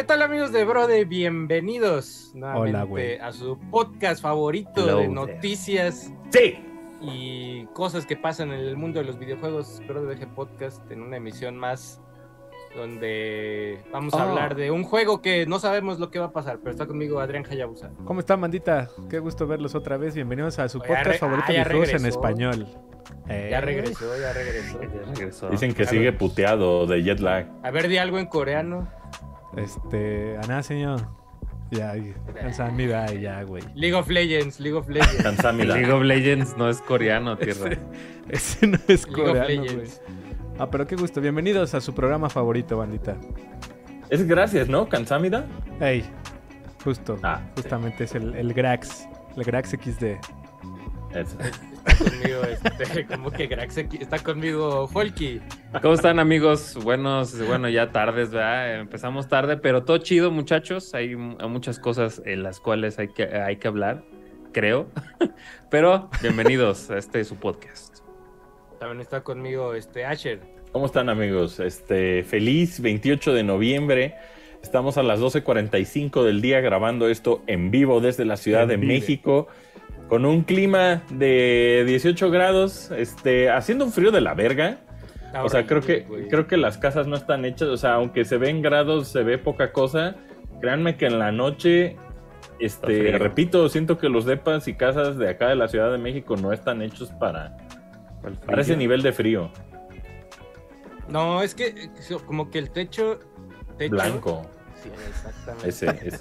¿Qué tal, amigos de Brode? Bienvenidos nuevamente a su podcast favorito de noticias y cosas que pasan en el mundo de los videojuegos. Brode BG Podcast, en una emisión más donde vamos a hablar de un juego que no sabemos lo que va a pasar, pero está conmigo Adrián Hayabusa. ¿Cómo está, Mandita? Qué gusto verlos otra vez. Bienvenidos a su podcast favorito de videojuegos en español. Ya regresó. Dicen que sigue puteado de jet lag. A ver, di algo en coreano. Anaseño. Ya, Kansamida, ya, güey. League of Legends. Kansamida. League of Legends no es coreano, tierra. Ese no es coreano, güey. Ah, pero qué gusto. Bienvenidos a su programa favorito, bandita. Es gracias, ¿no? Kansamida. Ey, justo. Justamente sí. Es el Grax. El Grax XD. Eso. Conmigo, como que Grax está conmigo, Folky. ¿Cómo están, amigos? Bueno, ya tardes, ¿verdad? Empezamos tarde, pero todo chido, muchachos. Hay muchas cosas en las cuales hay que hablar, creo. Pero bienvenidos a su podcast. También está conmigo Asher. ¿Cómo están, amigos? Feliz 28 de noviembre. Estamos a las 12:45 del día grabando esto en vivo desde la Ciudad de México. Con un clima de 18 grados, haciendo un frío de la verga. O sea, creo que las casas no están hechas. O sea, aunque se ven grados, se ve poca cosa. Créanme que en la noche, repito, siento que los depas y casas de acá de la Ciudad de México no están hechos para ese nivel de frío. No, es que como que el techo blanco. Sí, exactamente.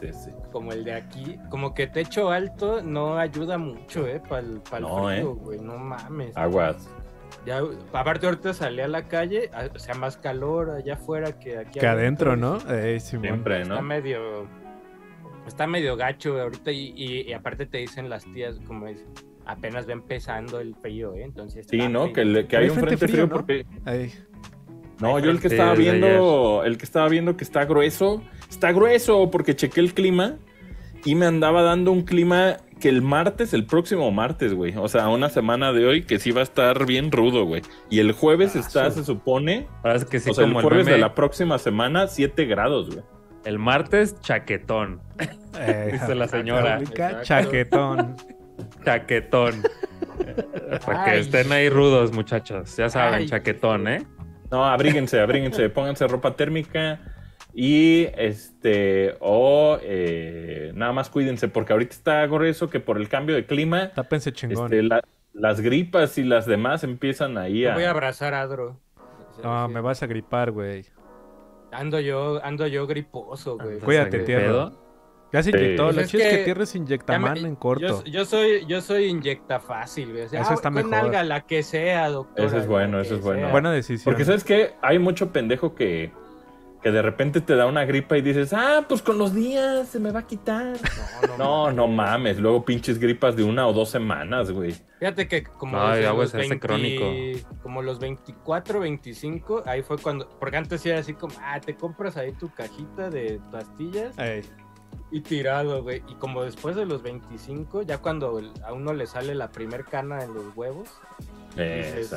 Ese. Como el de aquí, como que techo alto no ayuda mucho, para el frío, güey, no mames. Aguas. Ya, aparte ahorita salí a la calle, o sea, más calor allá afuera que aquí. Que adentro, ¿no? Siempre, ¿no? Está medio gacho ahorita y aparte te dicen las tías, como dicen, apenas va empezando el frío, entonces. Sí, ¿no? Que hay un frente frío, ¿no? Porque... Ahí. No, yo el que estaba viendo que está grueso porque chequé el clima y me andaba dando un clima que el próximo martes, güey, o sea, una semana de hoy que sí va a estar bien rudo, güey. Y el jueves se supone, es que sí, o sea, como el jueves de la próxima semana, 7 grados, güey. El martes, chaquetón. Dice la señora. Chaquetón. Para que estén ahí rudos, muchachos, ya saben, chaquetón, No, abríguense, pónganse ropa térmica y nada más cuídense, porque ahorita está grueso que por el cambio de clima. Tápense chingón. Las gripas y las demás empiezan ahí a... Te voy a abrazar, Adro. No, me vas a gripar, güey. Ando yo griposo, güey. Cuídate, tierra. Ya se inyectó, lo chido es que Tierra se inyecta mano en corto. Yo soy inyecta fácil, güey. O sea, eso está mejor. Nalga, la que sea, doctor. Eso es bueno. Buena decisión. Porque sabes que hay mucho pendejo que de repente te da una gripa y dices, pues con los días se me va a quitar. No mames. Luego pinches gripas de 1 o 2 semanas, güey. Fíjate que como los 24, 25, ahí fue cuando, porque antes era así como, te compras ahí tu cajita de pastillas. Y tirado, güey. Y como después de los 25, ya cuando a uno le sale la primer cana en los huevos, dices,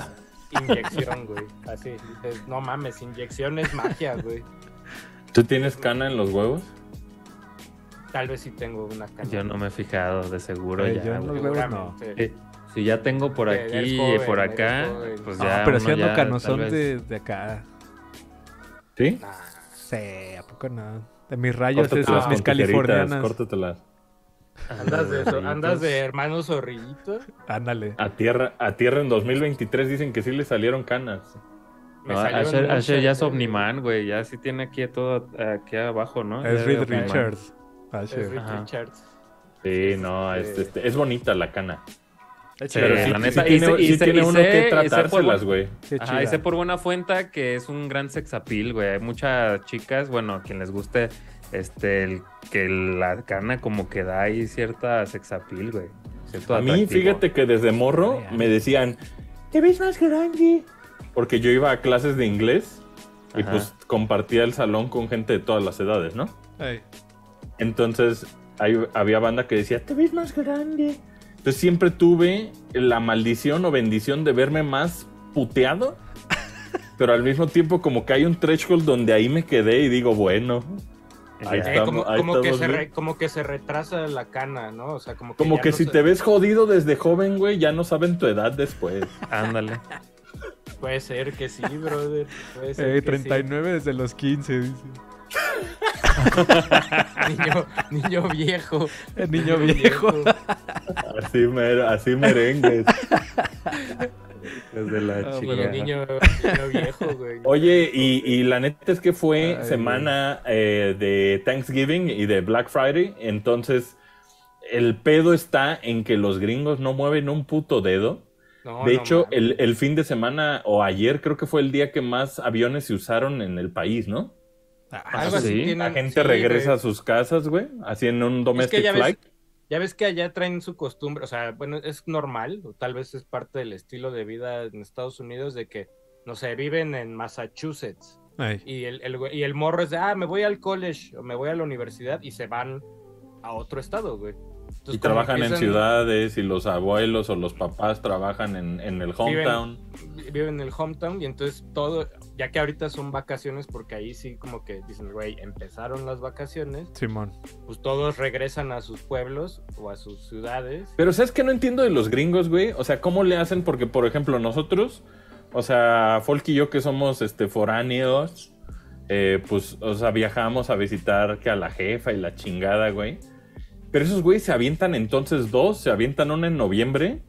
inyección, güey. Así, dices, no mames, inyección es magia, güey. ¿Tú tienes cana en los huevos? Tal vez sí tengo una cana. Yo no me he fijado, de seguro. Ya, en los huevos no. Si ya tengo por aquí y por acá, pues ya. Pero siendo canosón de acá. ¿Sí? Nah. Sí, ¿a poco no? De mis rayos, esas, mis californianas. Córtatelas. ¿Andas de hermanos zorrillitos? Ándale. A tierra en 2023 dicen que sí le salieron canas. Asher ya es Omniman, güey. Ya sí tiene aquí todo, aquí abajo, ¿no? Es Reed Richards. Sí, no, es bonita la cana. Pero sí, la neta, tiene uno que tratárselas, güey. Y sé por buena fuente que es un gran sex appeal, güey. Hay muchas chicas, bueno, a quien les guste que la cana como que da ahí cierta sex appeal, güey. A mí, fíjate que desde morro me decían, ¿te ves más grande? Porque yo iba a clases de inglés y pues compartía el salón con gente de todas las edades, ¿no? Hey. Entonces había banda que decía, ¿te ves más grande? Entonces siempre tuve la maldición o bendición de verme más puteado, pero al mismo tiempo como que hay un threshold donde ahí me quedé y digo, bueno, Como que se retrasa la cana, ¿no? O sea, como que no si te ves jodido desde joven, güey, ya no saben tu edad después. Ándale. Puede ser que sí, brother. Puede ser que 39 sí. Desde los 15, dice. niño viejo. El niño viejo. Así merengues. Desde la chica. Niño viejo, güey. Oye, y la neta es que fue semana de Thanksgiving y de Black Friday. Entonces, el pedo está en que los gringos no mueven un puto dedo. No, de hecho, el fin de semana o ayer creo que fue el día que más aviones se usaron en el país, ¿no? Algo así. La gente regresa a sus casas, güey, así en un domestic flight. Ya ves que allá traen su costumbre, o sea, bueno, es normal, o tal vez es parte del estilo de vida en Estados Unidos de que, no sé, viven en Massachusetts. Ay. Y el morro es de, me voy al college o me voy a la universidad y se van a otro estado, güey. Entonces, y trabajan en ciudades y los abuelos o los papás trabajan en el hometown. Viven en el hometown y entonces todo, ya que ahorita son vacaciones porque ahí sí como que dicen, güey, empezaron las vacaciones. Simón. Pues todos regresan a sus pueblos o a sus ciudades. Pero ¿sabes qué no entiendo de los gringos, güey? O sea, ¿cómo le hacen? Porque, por ejemplo, nosotros, o sea, Folky y yo que somos foráneos, pues, o sea, viajamos a visitar que a la jefa y la chingada, güey. Pero esos güeyes se avientan entonces dos, se avientan una en noviembre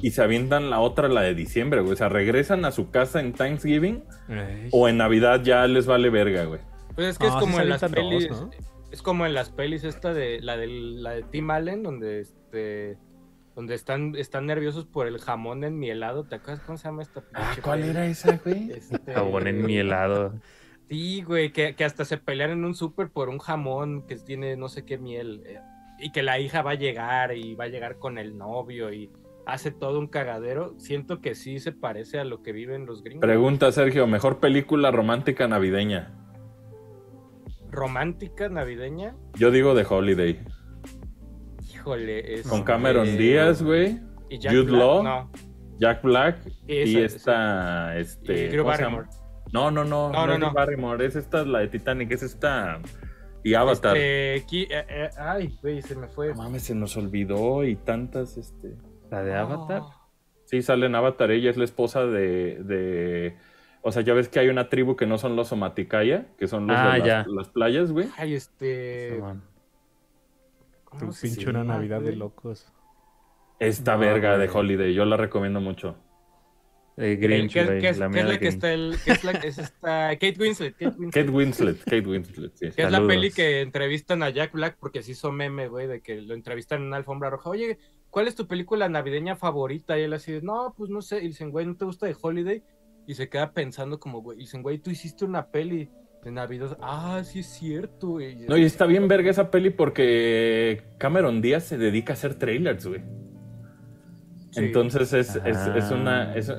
y se avientan la otra, la de diciembre, güey. O sea, regresan a su casa en Thanksgiving o en Navidad ya les vale verga, güey. Pues es que es como en las pelis, ¿no? Es como en las pelis esta de la de Tim Allen, donde donde están nerviosos por el jamón enmielado. ¿Te acuerdas cómo se llama esta película? ¿Cuál era esa, güey? Jamón enmielado. Sí, güey, que hasta se pelean en un súper por un jamón que tiene no sé qué miel y que la hija va a llegar con el novio y hace todo un cagadero. Siento que sí se parece a lo que viven los gringos. Pregunta, Sergio, ¿mejor película romántica navideña? ¿Romántica navideña? Yo digo The Holiday. Híjole. Con Cameron Díaz, güey. Y Jude Law. No. Jack Black. Y esta... Sí. Drew Barrymore. No. Barrymore, es esta, la de Titanic, es esta y Avatar. Ay, güey, se me fue. No mames, se nos olvidó y tantas, ¿La de Avatar? Sí, sale en Avatar, ella es la esposa de... O sea, ya ves que hay una tribu que no son los Omaticaya, que son los de las playas, güey. Ay, Tu pinche una Navidad de locos. Esta verga de Holiday, yo la recomiendo mucho. Grinch, es Kate Winslet, sí. Que es la peli que entrevistan a Jack Black porque se hizo meme, güey, de que lo entrevistan en una alfombra roja. Oye, ¿cuál es tu película navideña favorita? Y él así, no, pues no sé. Y dicen, güey, ¿no te gusta The Holiday? Y se queda pensando como, güey, y dicen, güey, tú hiciste una peli de Navidad. Sí es cierto, güey. No, y está bien verga esa peli porque Cameron Díaz se dedica a hacer trailers, güey. Sí. Entonces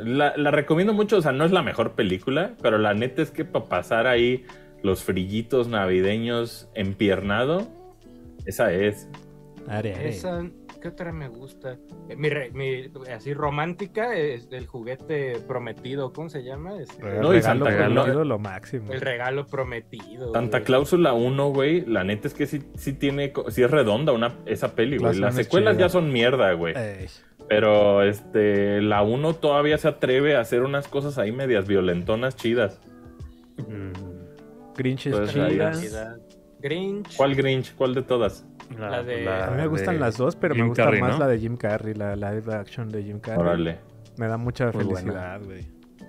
la recomiendo mucho, o sea, no es la mejor película, pero la neta es que para pasar ahí los frillitos navideños empiernado, esa es. Esa, ¿qué otra me gusta? Así romántica es el juguete prometido, ¿cómo se llama? El regalo prometido, lo máximo. El regalo prometido. Santa Cláusula 1, güey, la neta es que sí es redonda esa peli, güey. Las secuelas ya son mierda, güey. Pero la 1 todavía se atreve a hacer unas cosas ahí medias violentonas chidas. Grinch es chida. ¿Cuál Grinch? ¿Cuál de todas? A mí me gustan las dos, pero me gusta más la de Jim Carrey, la live action de Jim Carrey. Órale. Me da mucha felicidad, güey.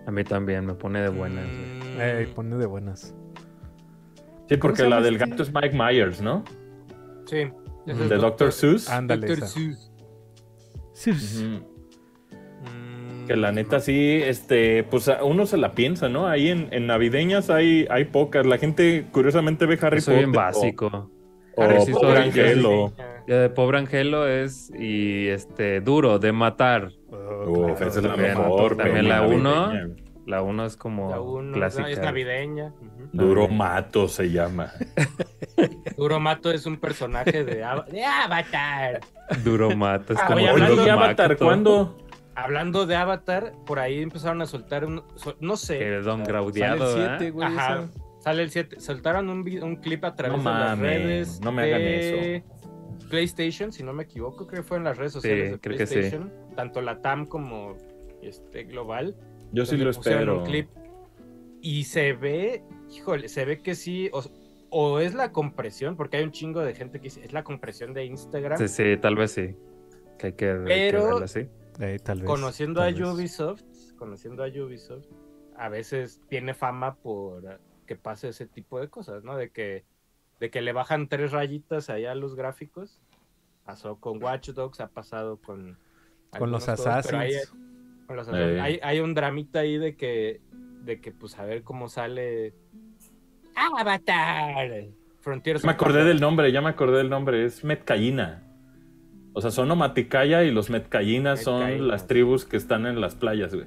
A mí también, me pone de buenas. Pone de buenas. Sí, porque la del gato es Mike Myers, ¿no? Sí. De Dr. Seuss. Ándale, Dr. Seuss. Sí. Que la neta sí, pues uno se la piensa, ¿no? Ahí en navideñas hay pocas. La gente curiosamente ve Harry Potter. Soy bien básico. O Pobre Angelo. Pobre Angelo es y duro de matar. Claro, esa es la mejor. También la 1. La 1 es como clásica. Es navideña. Duro Mato se llama. Duro Mato es un personaje de Avatar. Duro Mato es como... Hablando de Avatar, ¿cuándo? Hablando de Avatar, por ahí empezaron a soltar no sé. El Don Graudeado, ¿eh? Ajá. Sale el 7. Soltaron un clip a través de las redes. No me hagan eso. PlayStation, si no me equivoco, creo que fue en las redes sociales de PlayStation. Creo que sí. Tanto la TAM como global. Yo sí lo espero. Un clip y se ve, híjole, se ve que sí. O es la compresión, porque hay un chingo de gente que dice, es la compresión de Instagram. Sí, sí, tal vez sí. Que hay que verla así. Tal vez, conociendo tal a Ubisoft, a veces tiene fama por que pase ese tipo de cosas, ¿no? De que le bajan 3 rayitas allá a los gráficos. Pasó con Watch Dogs, ha pasado con los Assassins. Con los Assassins. Hay un dramita ahí de que pues a ver cómo sale... Avatar. Frontiers. Ya me acordé del nombre, es Metkayina. O sea, son Omaticaya y los Metkayina son las tribus que están en las playas, güey.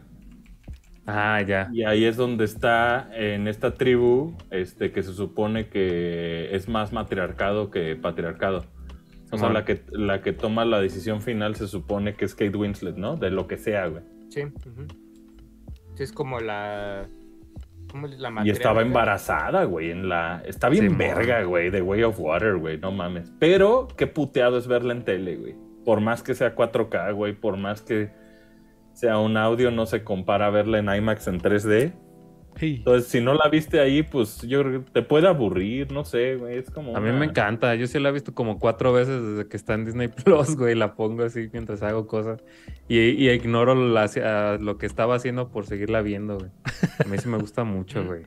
Ah, ya. Y ahí es donde está, en esta tribu, que se supone que es más matriarcado que patriarcado. O sea, la que toma la decisión final se supone que es Kate Winslet, ¿no? De lo que sea, güey. Sí. Uh-huh. Sí, es como la... Y estaba embarazada, güey. Está bien verga, güey. The Way of Water, güey. No mames. Pero qué puteado es verla en tele, güey. Por más que sea 4K, güey. Por más que sea un audio, no se compara a verla en IMAX en 3D. Sí. Entonces, si no la viste ahí, pues yo creo que te puede aburrir. No sé, güey. Es como... A mí me encanta. Yo sí la he visto como 4 veces desde que está en Disney Plus, güey. La pongo así mientras hago cosas. Y ignoro lo que estaba haciendo por seguirla viendo, güey. A mí sí me gusta mucho, güey.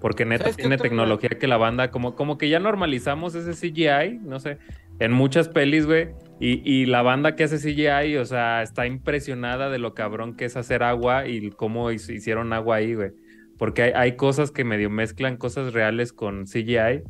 Porque neta tiene tecnología que la banda... Como que ya normalizamos ese CGI, no sé, en muchas pelis, güey. Y la banda que hace CGI, o sea, está impresionada de lo cabrón que es hacer agua y cómo hicieron agua ahí, güey. Porque hay cosas que medio mezclan cosas reales con CGI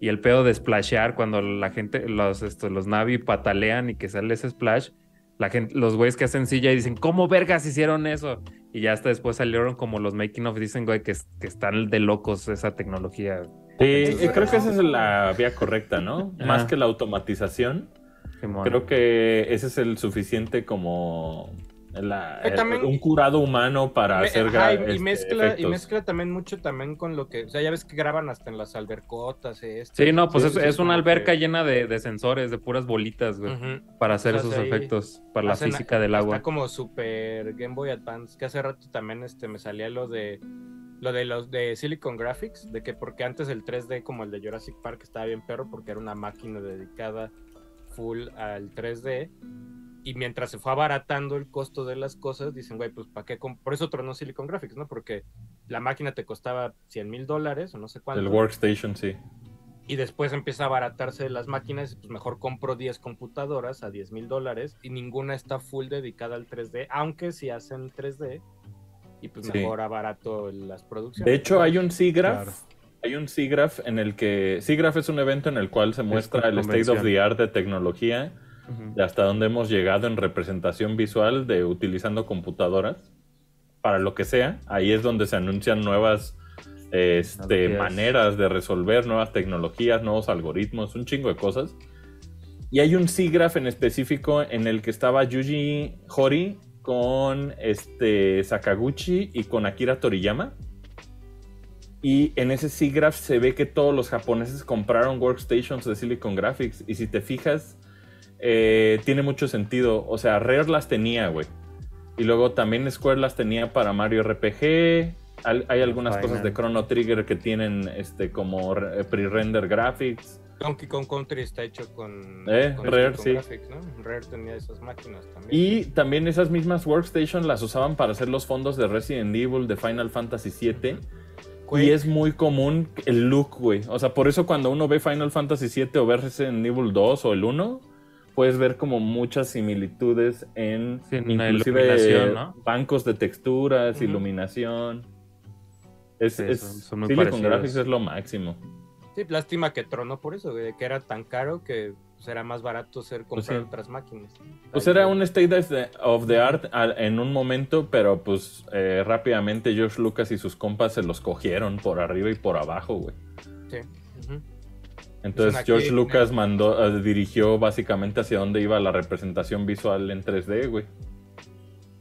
y el pedo de splashear cuando la gente, los Navi patalean y que sale ese splash, la gente, los güeyes que hacen CGI dicen, ¿cómo vergas hicieron eso? Y ya hasta después salieron como los making of, dicen, güey, que están de locos esa tecnología. Sí, creo que esa es la vía correcta, ¿no? Más que la automatización, creo que ese es el suficiente como... también, un curado humano para hacer mezcla también mucho con lo que, o sea, ya ves que graban hasta en las albercotas sí, no, pues es una alberca llena de sensores, de puras bolitas, güey, para hacer esos efectos, para la física del agua. Está como super Game Boy Advance, que hace rato también me salía lo de Silicon Graphics, de que porque antes el 3D como el de Jurassic Park estaba bien perro porque era una máquina dedicada full al 3D. Y mientras se fue abaratando el costo de las cosas, dicen, güey, pues ¿para qué? Por eso tronó Silicon Graphics, ¿no? Porque la máquina te costaba $100,000 o no sé cuánto. El workstation, sí. Y después empieza a abaratarse las máquinas, pues mejor compro 10 computadoras a $10,000 y ninguna está full dedicada al 3D, aunque sí hacen 3D y pues mejor abarato las producciones. De hecho, hay un SIGGRAPH. Claro. Hay un SIGGRAPH en el que... SIGGRAPH es un evento en el cual se muestra el state of the art de tecnología... de hasta dónde hemos llegado en representación visual de utilizando computadoras para lo que sea. Ahí es donde se anuncian nuevas maneras de resolver, nuevas tecnologías, nuevos algoritmos, un chingo de cosas. Y hay un SIGGRAPH en específico en el que estaba Yuji Horii con Sakaguchi y con Akira Toriyama. Y en ese SIGGRAPH se ve que todos los japoneses compraron workstations de Silicon Graphics. Y si te fijas, tiene mucho sentido. O sea, Rare las tenía, güey. Y luego también Square las tenía para Mario RPG. Hay algunas cosas de Chrono Trigger que tienen como pre-render graphics. Donkey Kong Country está hecho con Rare, sí. Graphics, ¿no? Rare tenía esas máquinas también. Y también esas mismas workstations las usaban para hacer los fondos de Resident Evil, de Final Fantasy VII. Y es muy común el look, güey. O sea, por eso cuando uno ve Final Fantasy VII o ve Resident Evil 2 o el 1... puedes ver como muchas similitudes en inclusive ¿no? bancos de texturas, iluminación. Son muy Silicon Graphics es lo máximo. Sí, lástima que tronó por eso, güey, que era tan caro que pues, era más barato comprar otras máquinas. Pues era un state of the art en un momento, pero pues rápidamente George Lucas y sus compas se los cogieron por arriba y por abajo, güey. Sí, entonces George Lucas dirigió básicamente hacia dónde iba la representación visual en 3D, güey.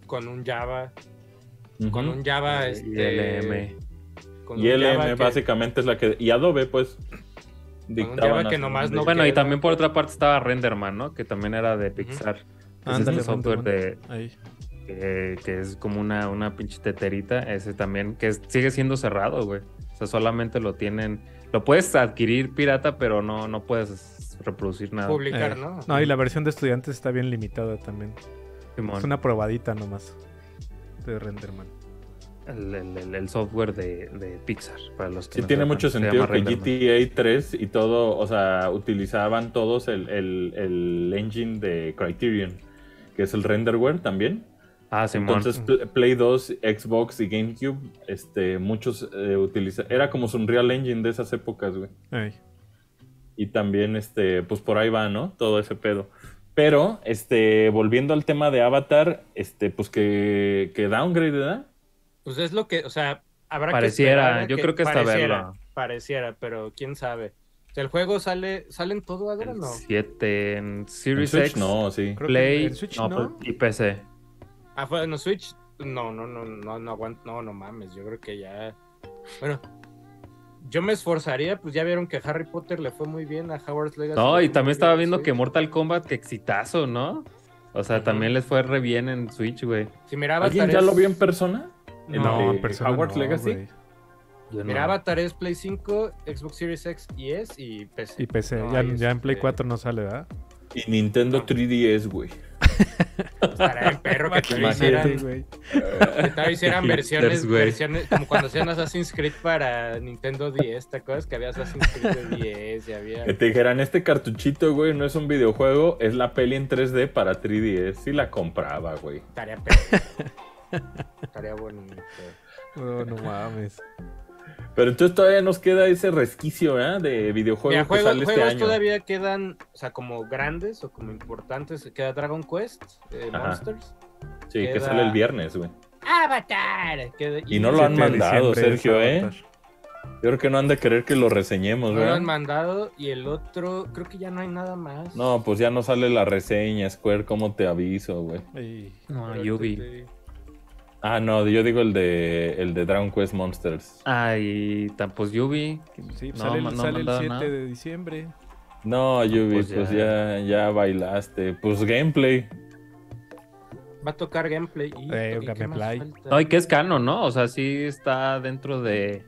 Con un Java. Con un Java, ILM básicamente es la que... Y Adobe, pues... dictaban que nomás no... Bueno, y también por otra parte estaba Renderman, ¿no? Que también era de Pixar. Ándale, es software de... Ahí. Que es como una pinche teterita. Ese también, que sigue siendo cerrado, güey. O sea, solamente lo tienen... Lo puedes adquirir pirata, pero no puedes reproducir nada. Publicar, ¿no? No, y la versión de estudiantes está bien limitada también. Simón. Es una probadita nomás de Renderman. El software de Pixar, para los que... Sí, no tiene mucho sentido que GTA 3 y todo, o sea, utilizaban todos el engine de Criterion, que es el renderware también. Ah, sí, entonces Play 2, Xbox y GameCube, muchos utilizaban, era como su Unreal Engine de esas épocas, güey. Ay. Y también, pues por ahí va, ¿no? Todo ese pedo. Pero, volviendo al tema de Avatar, pues que downgrade, ¿verdad? Pues es lo que, o sea, habrá pareciera, que... yo creo que hasta verlo. Pareciera, pero quién sabe. O sea, el juego sale en todo, ¿verdad? ¿No? 7, en Series X, no, sí. Play, Switch, no, y PC. Ah, fue en Switch. No aguanto. No mames, yo creo que ya... Bueno, yo me esforzaría, pues ya vieron que Harry Potter le fue muy bien a Howard's Legacy. No, y también estaba viendo que Mortal Kombat, que exitazo, ¿no? O sea, también les fue re bien en Switch, güey. Si miraba... ¿Alguien ya lo vio en persona? No, en persona Howard's Legacy. Mira, Avatar es Play 5, Xbox Series X y S y PC. Y PC, no, ya en Play 4 no sale, ¿verdad? Y Nintendo 3DS, güey. Estará el perro que tal vez hicieran versiones como cuando hacían Assassin's Creed para Nintendo 10, ¿te acuerdas? Que había Assassin's Creed de 10 y había... Que te dijeran, este cartuchito, güey, no es un videojuego, es la peli en 3D para 3DS. Y la compraba, güey. Estaría perro. Estaría bonito. No mames. Pero entonces todavía nos queda ese resquicio, ¿eh? De videojuegos. Mira, que sale juegos este año. Todavía quedan, o sea, como grandes o como importantes. Queda Dragon Quest, Monsters. Sí, queda... que sale el viernes, güey. ¡Avatar! Queda... Y no lo han mandado, Sergio, ¿eh? Yo creo que no han de querer que lo reseñemos, güey. No lo han mandado y el otro, creo que ya no hay nada más. No, pues ya no sale la reseña, Square, ¿cómo te aviso, güey? No, Ubi. Ah, no, yo digo el de Dragon Quest Monsters. Ah, y pues Yubi. Sí, pues no, sale el 7 de diciembre. No, Yubi, pues ya bailaste. Pues gameplay. Va a tocar gameplay. ¿Y que es canon, ¿no? O sea, sí está dentro de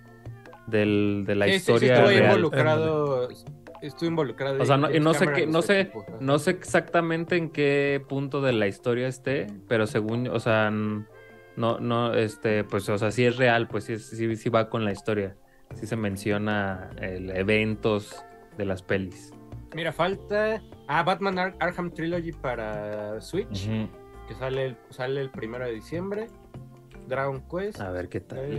la historia. Sí, estoy involucrado. O sea, no sé exactamente en qué punto de la historia esté, pero según, o sea... No, pues, o sea, sí es real, pues sí va con la historia. Sí se menciona eventos de las pelis. Mira, falta... Batman Arkham Trilogy para Switch, que sale el 1 de diciembre. Dragon Quest. A ver qué tal.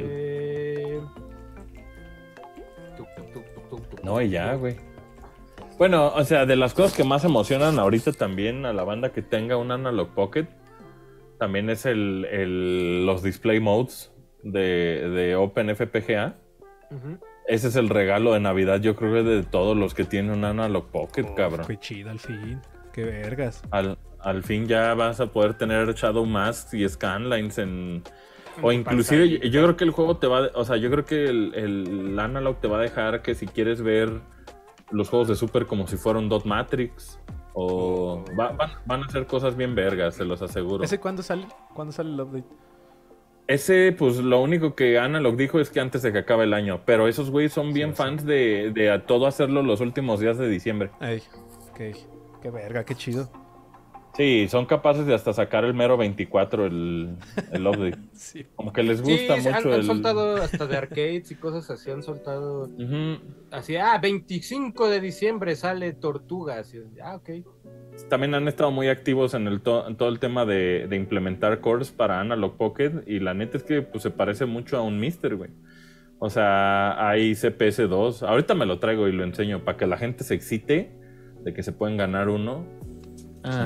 No, y ya, güey. Bueno, o sea, de las cosas que más emocionan ahorita también a la banda que tenga un Analog Pocket, también es los display modes de OpenFPGA. Ese es el regalo de Navidad, yo creo que de todos los que tienen un Analog Pocket, cabrón. Qué chido, al fin. Qué vergas. Al fin ya vas a poder tener Shadow Masks y Scanlines en... O inclusive, yo creo que el juego te va... O sea, yo creo que el Analog te va a dejar que si quieres ver los juegos de Super como si fuera un Dot Matrix... O van a hacer cosas bien vergas, se los aseguro. ¿Ese cuándo sale? ¿Cuándo sale el update? Ese, pues lo único que Analog dijo es que antes de que acabe el año. Pero esos güeyes son bien fans de a todo hacerlo los últimos días de diciembre. Ay, qué verga, qué chido. Sí, son capaces de hasta sacar el mero 24 el update. Sí. Como que les gusta mucho. Han soltado hasta de arcades y cosas así, han soltado. Así, 25 de diciembre sale Tortuga. Así, ok. También han estado muy activos en todo el tema de implementar cores para Analog Pocket. Y la neta es que pues, se parece mucho a un Mister, güey. O sea, hay CPS2. Ahorita me lo traigo y lo enseño para que la gente se excite de que se pueden ganar uno.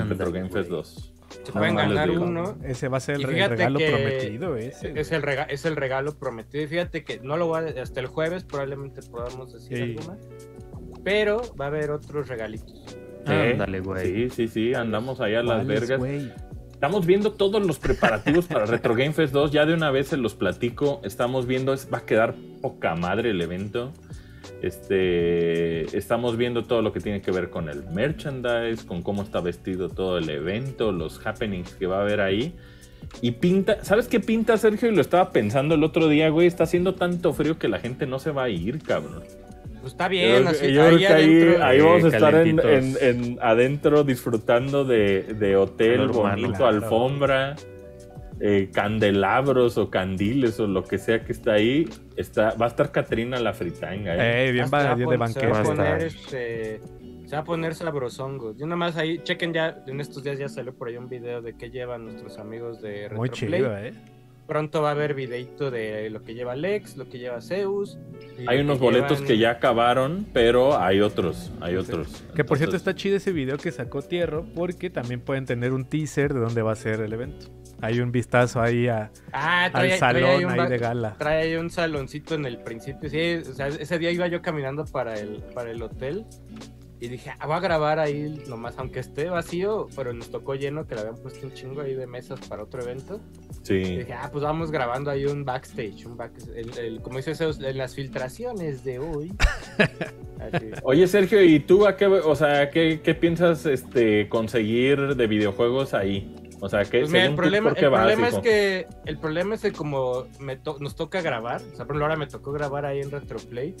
Retro Game Fest 2. Se pueden ganar uno. Ese va a ser el regalo prometido. Es el regalo prometido. Y fíjate que no lo va hasta el jueves, probablemente podamos decir algo más. Pero va a haber otros regalitos. Ándale, güey. Sí, andamos allá a las vergas. Güey. Estamos viendo todos los preparativos para Retro Game Fest 2. Ya de una vez se los platico. Estamos viendo, va a quedar poca madre el evento. Estamos viendo todo lo que tiene que ver con el merchandise, con cómo está vestido todo el evento, los happenings que va a haber ahí. Y pinta, ¿sabes qué pinta, Sergio? Y lo estaba pensando el otro día, güey. Está haciendo tanto frío que la gente no se va a ir, cabrón. Pues está bien, ahí vamos a estar en adentro disfrutando de hotel, bonito, alfombra, candelabros o candiles o lo que sea que está ahí. Va a estar Catrina la fritanga. Bien, de banquero. Se va a poner sabrosongo. Yo nomás ahí, chequen ya, en estos días ya salió por ahí un video de qué llevan nuestros amigos de Retroplay. Muy chido, Pronto va a haber videito de lo que lleva Lex, lo que lleva Zeus. Hay unos boletos que ya acabaron, pero hay otros. Entonces, que por cierto está chido ese video que sacó Tierro, porque también pueden tener un teaser de dónde va a ser el evento. Hay un vistazo ahí al salón ahí de gala. Trae ahí un saloncito en el principio. Sí, o sea, ese día iba yo caminando para el hotel. Y dije, voy a grabar ahí nomás, aunque esté vacío, pero nos tocó lleno, que le habían puesto un chingo ahí de mesas para otro evento. Sí. Y dije, pues vamos grabando ahí un backstage, como dice Zeus, en las filtraciones de hoy. Así. Oye, Sergio, ¿y tú qué piensas conseguir de videojuegos ahí? O sea, ¿qué, pues mira, el problema es que como nos toca grabar, o sea, por ejemplo, ahora me tocó grabar ahí en Retroplay.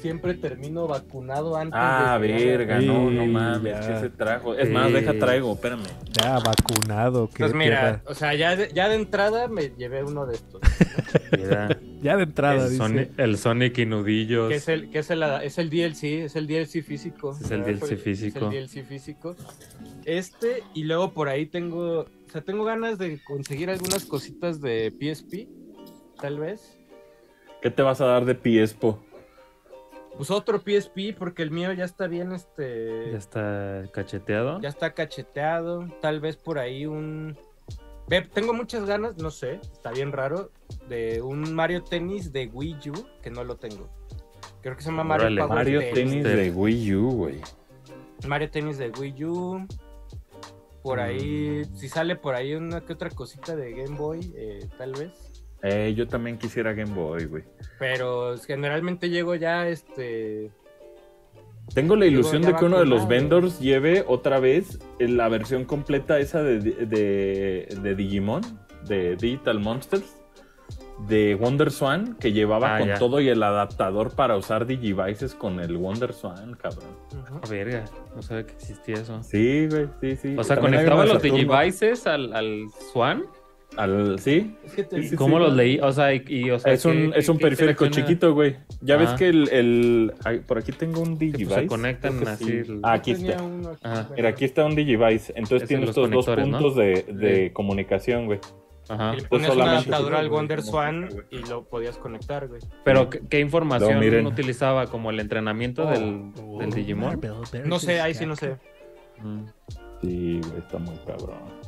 Siempre termino vacunado antes verga, no mames, ¿qué se trajo? Es más, traigo, espérame. Ya, vacunado. Pues mira, o sea, ya de entrada me llevé uno de estos. Ya de entrada, dice. El Sonic y nudillos. Que es el DLC, es el DLC físico. Y luego por ahí tengo ganas de conseguir algunas cositas de PSP, tal vez. ¿Qué te vas a dar de PSP? Pues otro PSP, porque el mío ya está bien, ya está cacheteado. Tal vez por ahí tengo muchas ganas, no sé, está bien raro, de un Mario Tennis de Wii U, que no lo tengo. Creo que se llama Mario Tennis de Wii U, güey. Mario Tennis de Wii U. Por ahí, si sale por ahí una que otra cosita de Game Boy, tal vez. Yo también quisiera Game Boy, güey. Pero generalmente llego ya, Tengo la ilusión de que uno de los vendors lleve otra vez la versión completa esa de Digimon, de Digital Monsters, de Wonder Swan, que llevaba con todo y el adaptador para usar Digivices con el Wonder Swan, cabrón. Verga, no sabía que existía eso. Sí, güey, sí. O sea, conectaba los Digivices al Swan. Sí. Es que ¿cómo los leí? O sea, es un periférico chiquito, güey. Ya ves que por aquí tengo un Digivice. Se conectan así. Sí. Aquí está. Mira, aquí está un Digivice. Entonces tiene estos dos puntos, ¿no? de comunicación, güey. Ajá. Le pones una adaptadora al Wonder Swan y lo podías conectar, güey. Pero, ¿qué información utilizaba? ¿Como el entrenamiento del Digimon? No sé, ahí sí no sé. Sí, güey, está muy cabrón.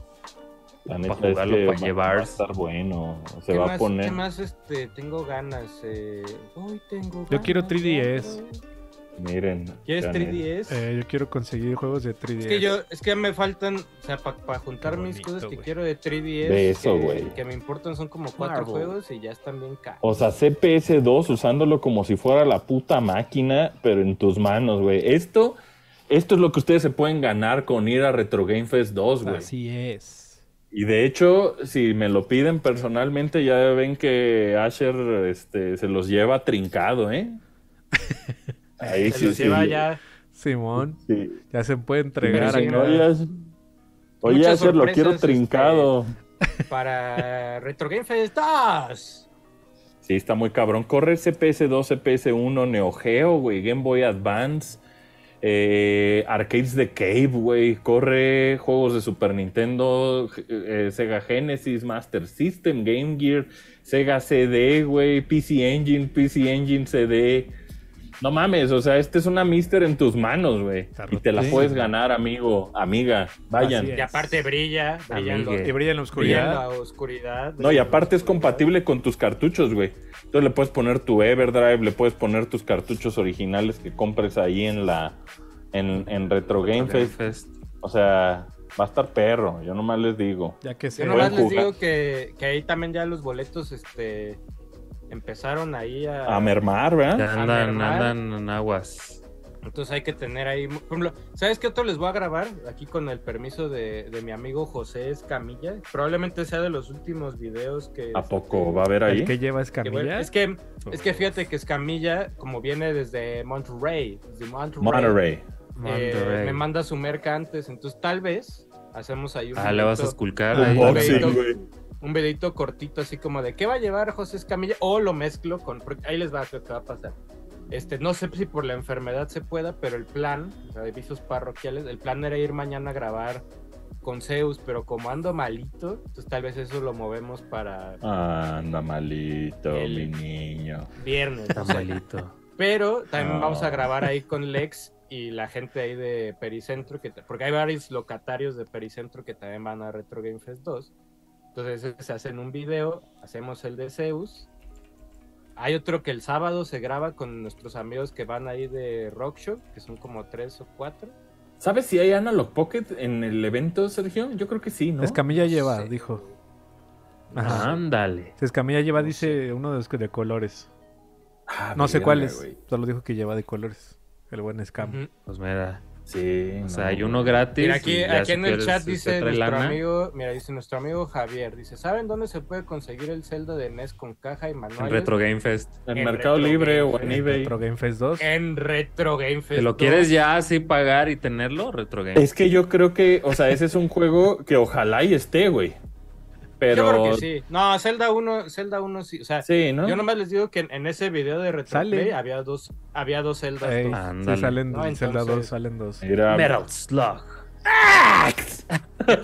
La neta para jugarlo, para llevar. Va a estar bueno. Se va a poner. Además, tengo ganas. Hoy tengo ganas. Yo quiero 3DS. Miren. ¿Quieres 3DS? Yo quiero conseguir juegos de 3DS. Es que me faltan. O sea, para juntar mis cosas que quiero de 3DS. De eso, güey. Que me importan son como 4 juegos y ya están bien caros. O sea, CPS2 usándolo como si fuera la puta máquina, pero en tus manos, güey. Esto es lo que ustedes se pueden ganar con ir a Retro Game Fest 2, güey. Así es. Y de hecho, si me lo piden personalmente, ya ven que Asher se los lleva trincado, ¿eh? Ahí se los lleva ya. Simón, ya se puede entregar. Oye, Asher, lo quiero trincado. Para Retro Game Fest 2. Sí, está muy cabrón. Corre CPS2, CPS1, Neo Geo, güey, Game Boy Advance. Arcades de Cave, güey. Corre juegos de Super Nintendo, Sega Genesis, Master System, Game Gear, Sega CD, güey, PC Engine CD. No mames, o sea, es una Mister en tus manos, güey. Y te la puedes ganar, amigo, amiga. Vayan. Y aparte brilla en la oscuridad. No, y aparte es compatible con tus cartuchos, güey. Entonces le puedes poner tu Everdrive, le puedes poner tus cartuchos originales que compres ahí en Retro Game Fest. O sea, Va a estar perro, yo nomás les digo. Ya que yo nomás les digo que ahí también ya los boletos empezaron ahí a mermar, ¿verdad? Ya andan en aguas. Entonces hay que tener ahí... Por ejemplo, ¿sabes qué otro les voy a grabar? Aquí con el permiso de mi amigo José Escamilla. Probablemente sea de los últimos videos que... ¿A poco va a haber ahí? ¿El que lleva Escamilla? Es que fíjate que Escamilla, como viene desde Monterrey. Me manda su merca antes, entonces tal vez hacemos ahí un... Ah, le vas a esculcar ahí. Un videito cortito así como de ¿qué va a llevar José Escamilla? O lo mezclo con... Ahí les va, creo que va a pasar. No sé si por la enfermedad se pueda, pero el plan, o sea, de vicios parroquiales, el plan era ir mañana a grabar con Zeus, pero como ando malito, entonces tal vez eso lo movemos para... Anda malito, mi niño. Viernes. Está malito. Pero también vamos a grabar ahí con Lex y la gente ahí de Pericentro, porque hay varios locatarios de Pericentro que también van a Retro Game Fest 2. Entonces se hacen un video, hacemos el de Zeus. Hay otro que el sábado se graba con nuestros amigos que van ahí de Rock Show, que son como 3 o 4. ¿Sabes si hay Analog Pocket en el evento, Sergio? Yo creo que sí, ¿no? Escamilla lleva, sí. Dijo. Ajá, ándale. Escamilla lleva, dice, uno de los de colores. No sé cuál es, solo dijo que lleva de colores. El buen Escam. Pues mira. Sí. O sea, hay uno gratis. Mira, aquí en el chat dice nuestro amigo Javier, dice, ¿saben dónde se puede conseguir el Zelda de NES con caja y manuales? En Retro Game Fest. En Mercado Libre o en eBay. Retro Game Fest 2. En Retro Game Fest 2. ¿Te lo quieres ya así pagar y tenerlo? Retro Game. Es que yo creo que, o sea, ese es un juego que ojalá y esté, güey. Pero... Yo creo que sí. No, Zelda 1 sí. O sea, sí, ¿no? Yo nomás les digo que en ese video de Retroplay había dos Zeldas. Ey, sí, salen, ¿no? Entonces, Zelda 2, salen 2. Metal Slug.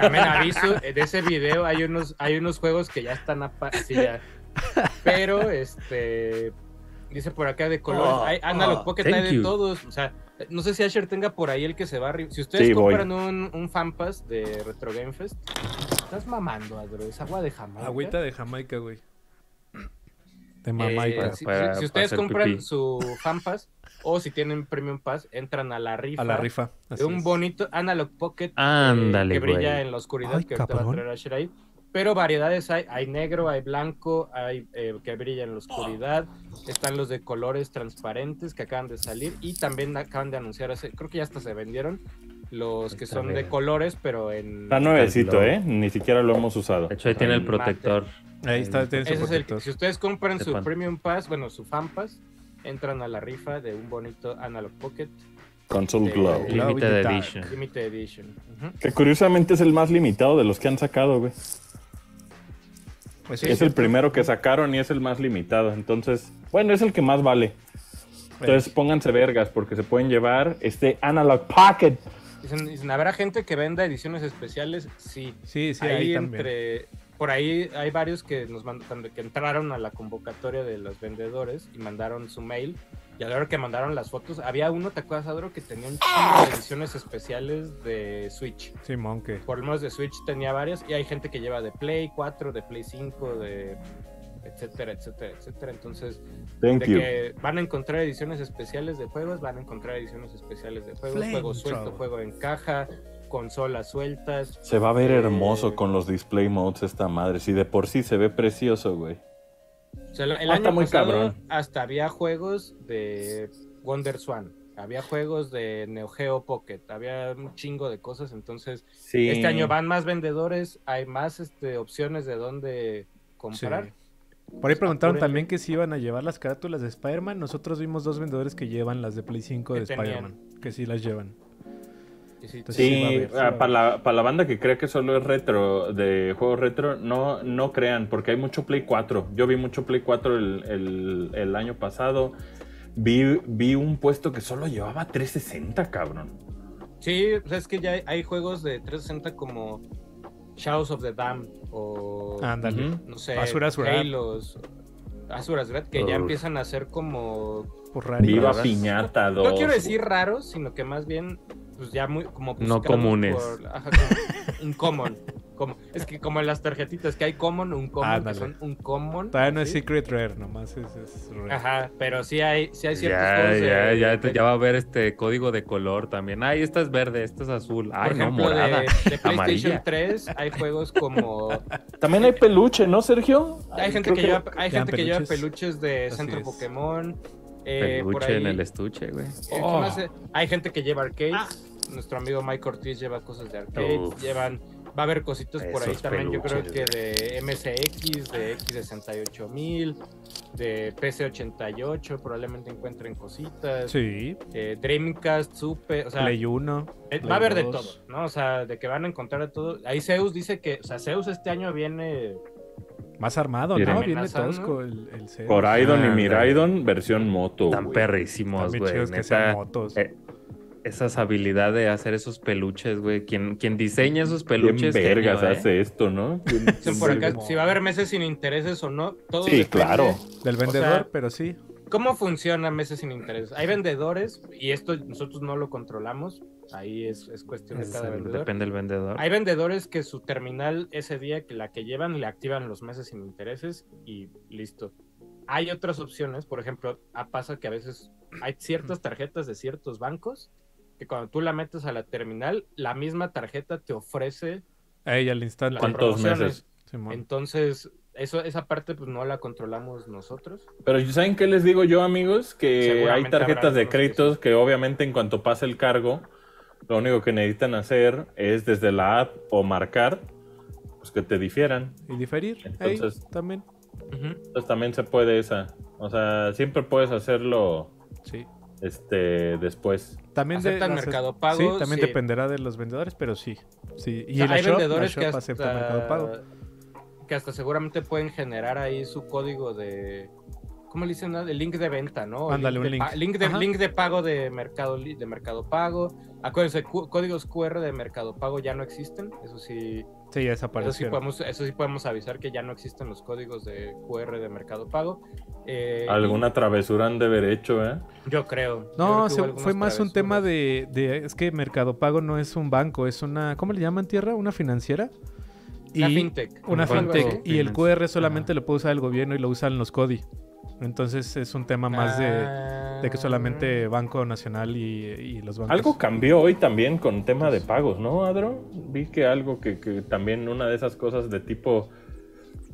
También aviso, en ese video hay unos juegos que ya están así ya. Pero, dice por acá de colores. Analog Pocket hay de todos. O sea, no sé si Asher tenga por ahí el que se va arriba. Si ustedes compran un fanpass de Retro Game Fest... Estás mamando, Adro, es agua de Jamaica. Agüita de Jamaica, güey. De Mamaica. Si ustedes compran su fanpass o si tienen Premium Pass, entran a la rifa. A la rifa. De un bonito Analog Pocket. Ándale, que brilla en la oscuridad. Ay, que ahorita va a traer Asher ahí. Pero variedades hay negro, hay blanco, hay que brilla en la oscuridad. Están los de colores transparentes que acaban de salir y también acaban de anunciar, creo que ya hasta se vendieron, los que son de colores, pero en... Está nuevecito, ni siquiera lo hemos usado. De hecho, ahí tiene el protector. Ahí está, tiene su protector. Si ustedes compran su Premium Pass, bueno, su Fan Pass, entran a la rifa de un bonito Analog Pocket. Console Glow. Limited Edition. Limited Edition. Que curiosamente es el más limitado de los que han sacado, güey. Pues sí, es el primero que sacaron y es el más limitado. Entonces, bueno, es el que más vale. Entonces pónganse vergas porque se pueden llevar este Analog Pocket. Dicen, ¿habrá gente que venda ediciones especiales? Sí. Sí, ahí entre, también. Por ahí hay varios que nos mandaron, que entraron a la convocatoria de los vendedores y mandaron su mail. Y a la hora que mandaron las fotos, había uno, ¿te acuerdas, Adro? Que tenía un chingo de ediciones especiales de Switch. Sí, Monkey. Por lo menos de Switch tenía varias. Y hay gente que lleva de Play 4, de Play 5, de... etcétera, etcétera, etcétera. Entonces, que van a encontrar ediciones especiales de juegos, juego suelto, juego en caja, consolas sueltas. Se va a ver hermoso con los display modes esta madre. Si de por sí se ve precioso, güey. O sea, el año pasado hasta había juegos de Wonder Swan, había juegos de Neo Geo Pocket, había un chingo de cosas. Entonces, sí, este año van más vendedores, hay más opciones de dónde comprar. Sí. Por ahí preguntaron también que si iban a llevar las carátulas de Spider-Man. Nosotros vimos 2 vendedores que llevan las de Play 5 de Spider-Man. Que sí las llevan. Entonces, sí, para la banda que cree que solo es retro, de juegos retro, no crean, porque hay mucho Play 4. Yo vi mucho Play 4 el año pasado. Vi un puesto que solo llevaba 360, cabrón. Sí, o sea, es que ya hay juegos de 360 como... Shadows of the Dam o no sé, Asura's Wrath, que ya empiezan a ser como Viva Piñata 2. No quiero decir raros, sino que más bien pues ya muy como no comunes, como, Como, es que como en las tarjetitas que hay common, un common, que son un common. Todavía no es Secret Rare, nomás es Rare. Ajá, pero sí hay ciertos juegos. Ya va a haber este código de color también. Ay, esta es verde, esta es azul. Ay, por ejemplo, no, morada. De PlayStation amarilla. 3 hay juegos como... También hay peluche, ¿no, Sergio? Hay gente que lleva peluches de así Centro es. Pokémon. Peluche por ahí, en el estuche, güey. Oh. Hay gente que lleva arcades. Ah. Nuestro amigo Mike Ortiz lleva cosas de arcades. Uf. Va a haber cositos por ahí también, peluches. Yo creo que de MSX, de X68000, de PC88, probablemente encuentren cositas. Sí. Dreamcast, Super, o sea, Play 1. Va a haber de todo, ¿no? O sea, de que van a encontrar de todo. Ahí Zeus dice que, o sea, Zeus este año viene... Más armado, ¿no? Amenaza, viene tosco, ¿no? El Coraidon y Miraidon, versión moto. Tan perrísimos, güey. Tan que sean motos. Esas habilidades de hacer esos peluches, güey. Quien diseña esos peluches... ¿Quién vergas hace esto, no? Por acá, si va a haber meses sin intereses o no. Todo sí, depende, claro. Del vendedor, o sea, pero sí. ¿Cómo funciona meses sin intereses? Hay vendedores, y esto nosotros no lo controlamos. Ahí es cuestión de cada vendedor. Depende del vendedor. Hay vendedores que su terminal ese día, que la que llevan, le activan los meses sin intereses y listo. Hay otras opciones, por ejemplo, pasa que a veces hay ciertas tarjetas de ciertos bancos que cuando tú la metes a la terminal, la misma tarjeta te ofrece al instante cuántos meses. Entonces, esa parte pues no la controlamos nosotros. Pero ¿saben qué les digo yo, amigos? Que hay tarjetas de créditos que obviamente en cuanto pasa el cargo... Lo único que necesitan hacer es desde la app o marcar pues que te difieran. Y diferir, entonces, ahí también. Entonces también se puede esa. O sea, siempre puedes hacerlo después. También aceptan Mercado Pago. Sí, también dependerá de los vendedores, pero sí. Y o sea, hay vendedores que aceptan Mercado Pago. Que hasta seguramente pueden generar ahí su código de... ¿Cómo le dicen? El link de venta, ¿no? Ándale, un link. Link de pago de Mercado Pago. Acuérdense, códigos QR de Mercado Pago ya no existen. Eso sí. Sí, ya desaparecieron. Eso sí podemos avisar que ya no existen los códigos de QR de Mercado Pago. Alguna travesura han de haber hecho, ¿eh? Yo creo. No, fue más travesuras. Un tema de... Es que Mercado Pago no es un banco, es una... ¿Cómo le llaman, Tierra? ¿Una financiera? Una fintech. Una fintech. Y el QR solamente lo puede usar el gobierno y lo usan los CODI. Entonces es un tema más de que solamente Banco Nacional y los bancos. Algo cambió hoy también con tema de pagos, ¿no, Adro? Vi que algo que también una de esas cosas de tipo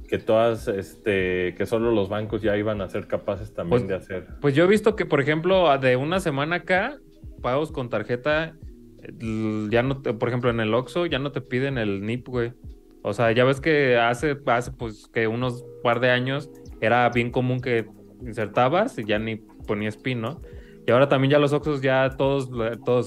que todas, que solo los bancos ya iban a ser capaces también de hacer. Pues yo he visto que, por ejemplo, de una semana acá, pagos con tarjeta, ya no te, por ejemplo, en el Oxxo ya no te piden el NIP, güey. O sea, ya ves que hace pues que unos par de años... Era bien común que insertabas y ya ni ponías PIN, ¿no? Y ahora también ya los Oxxos ya todos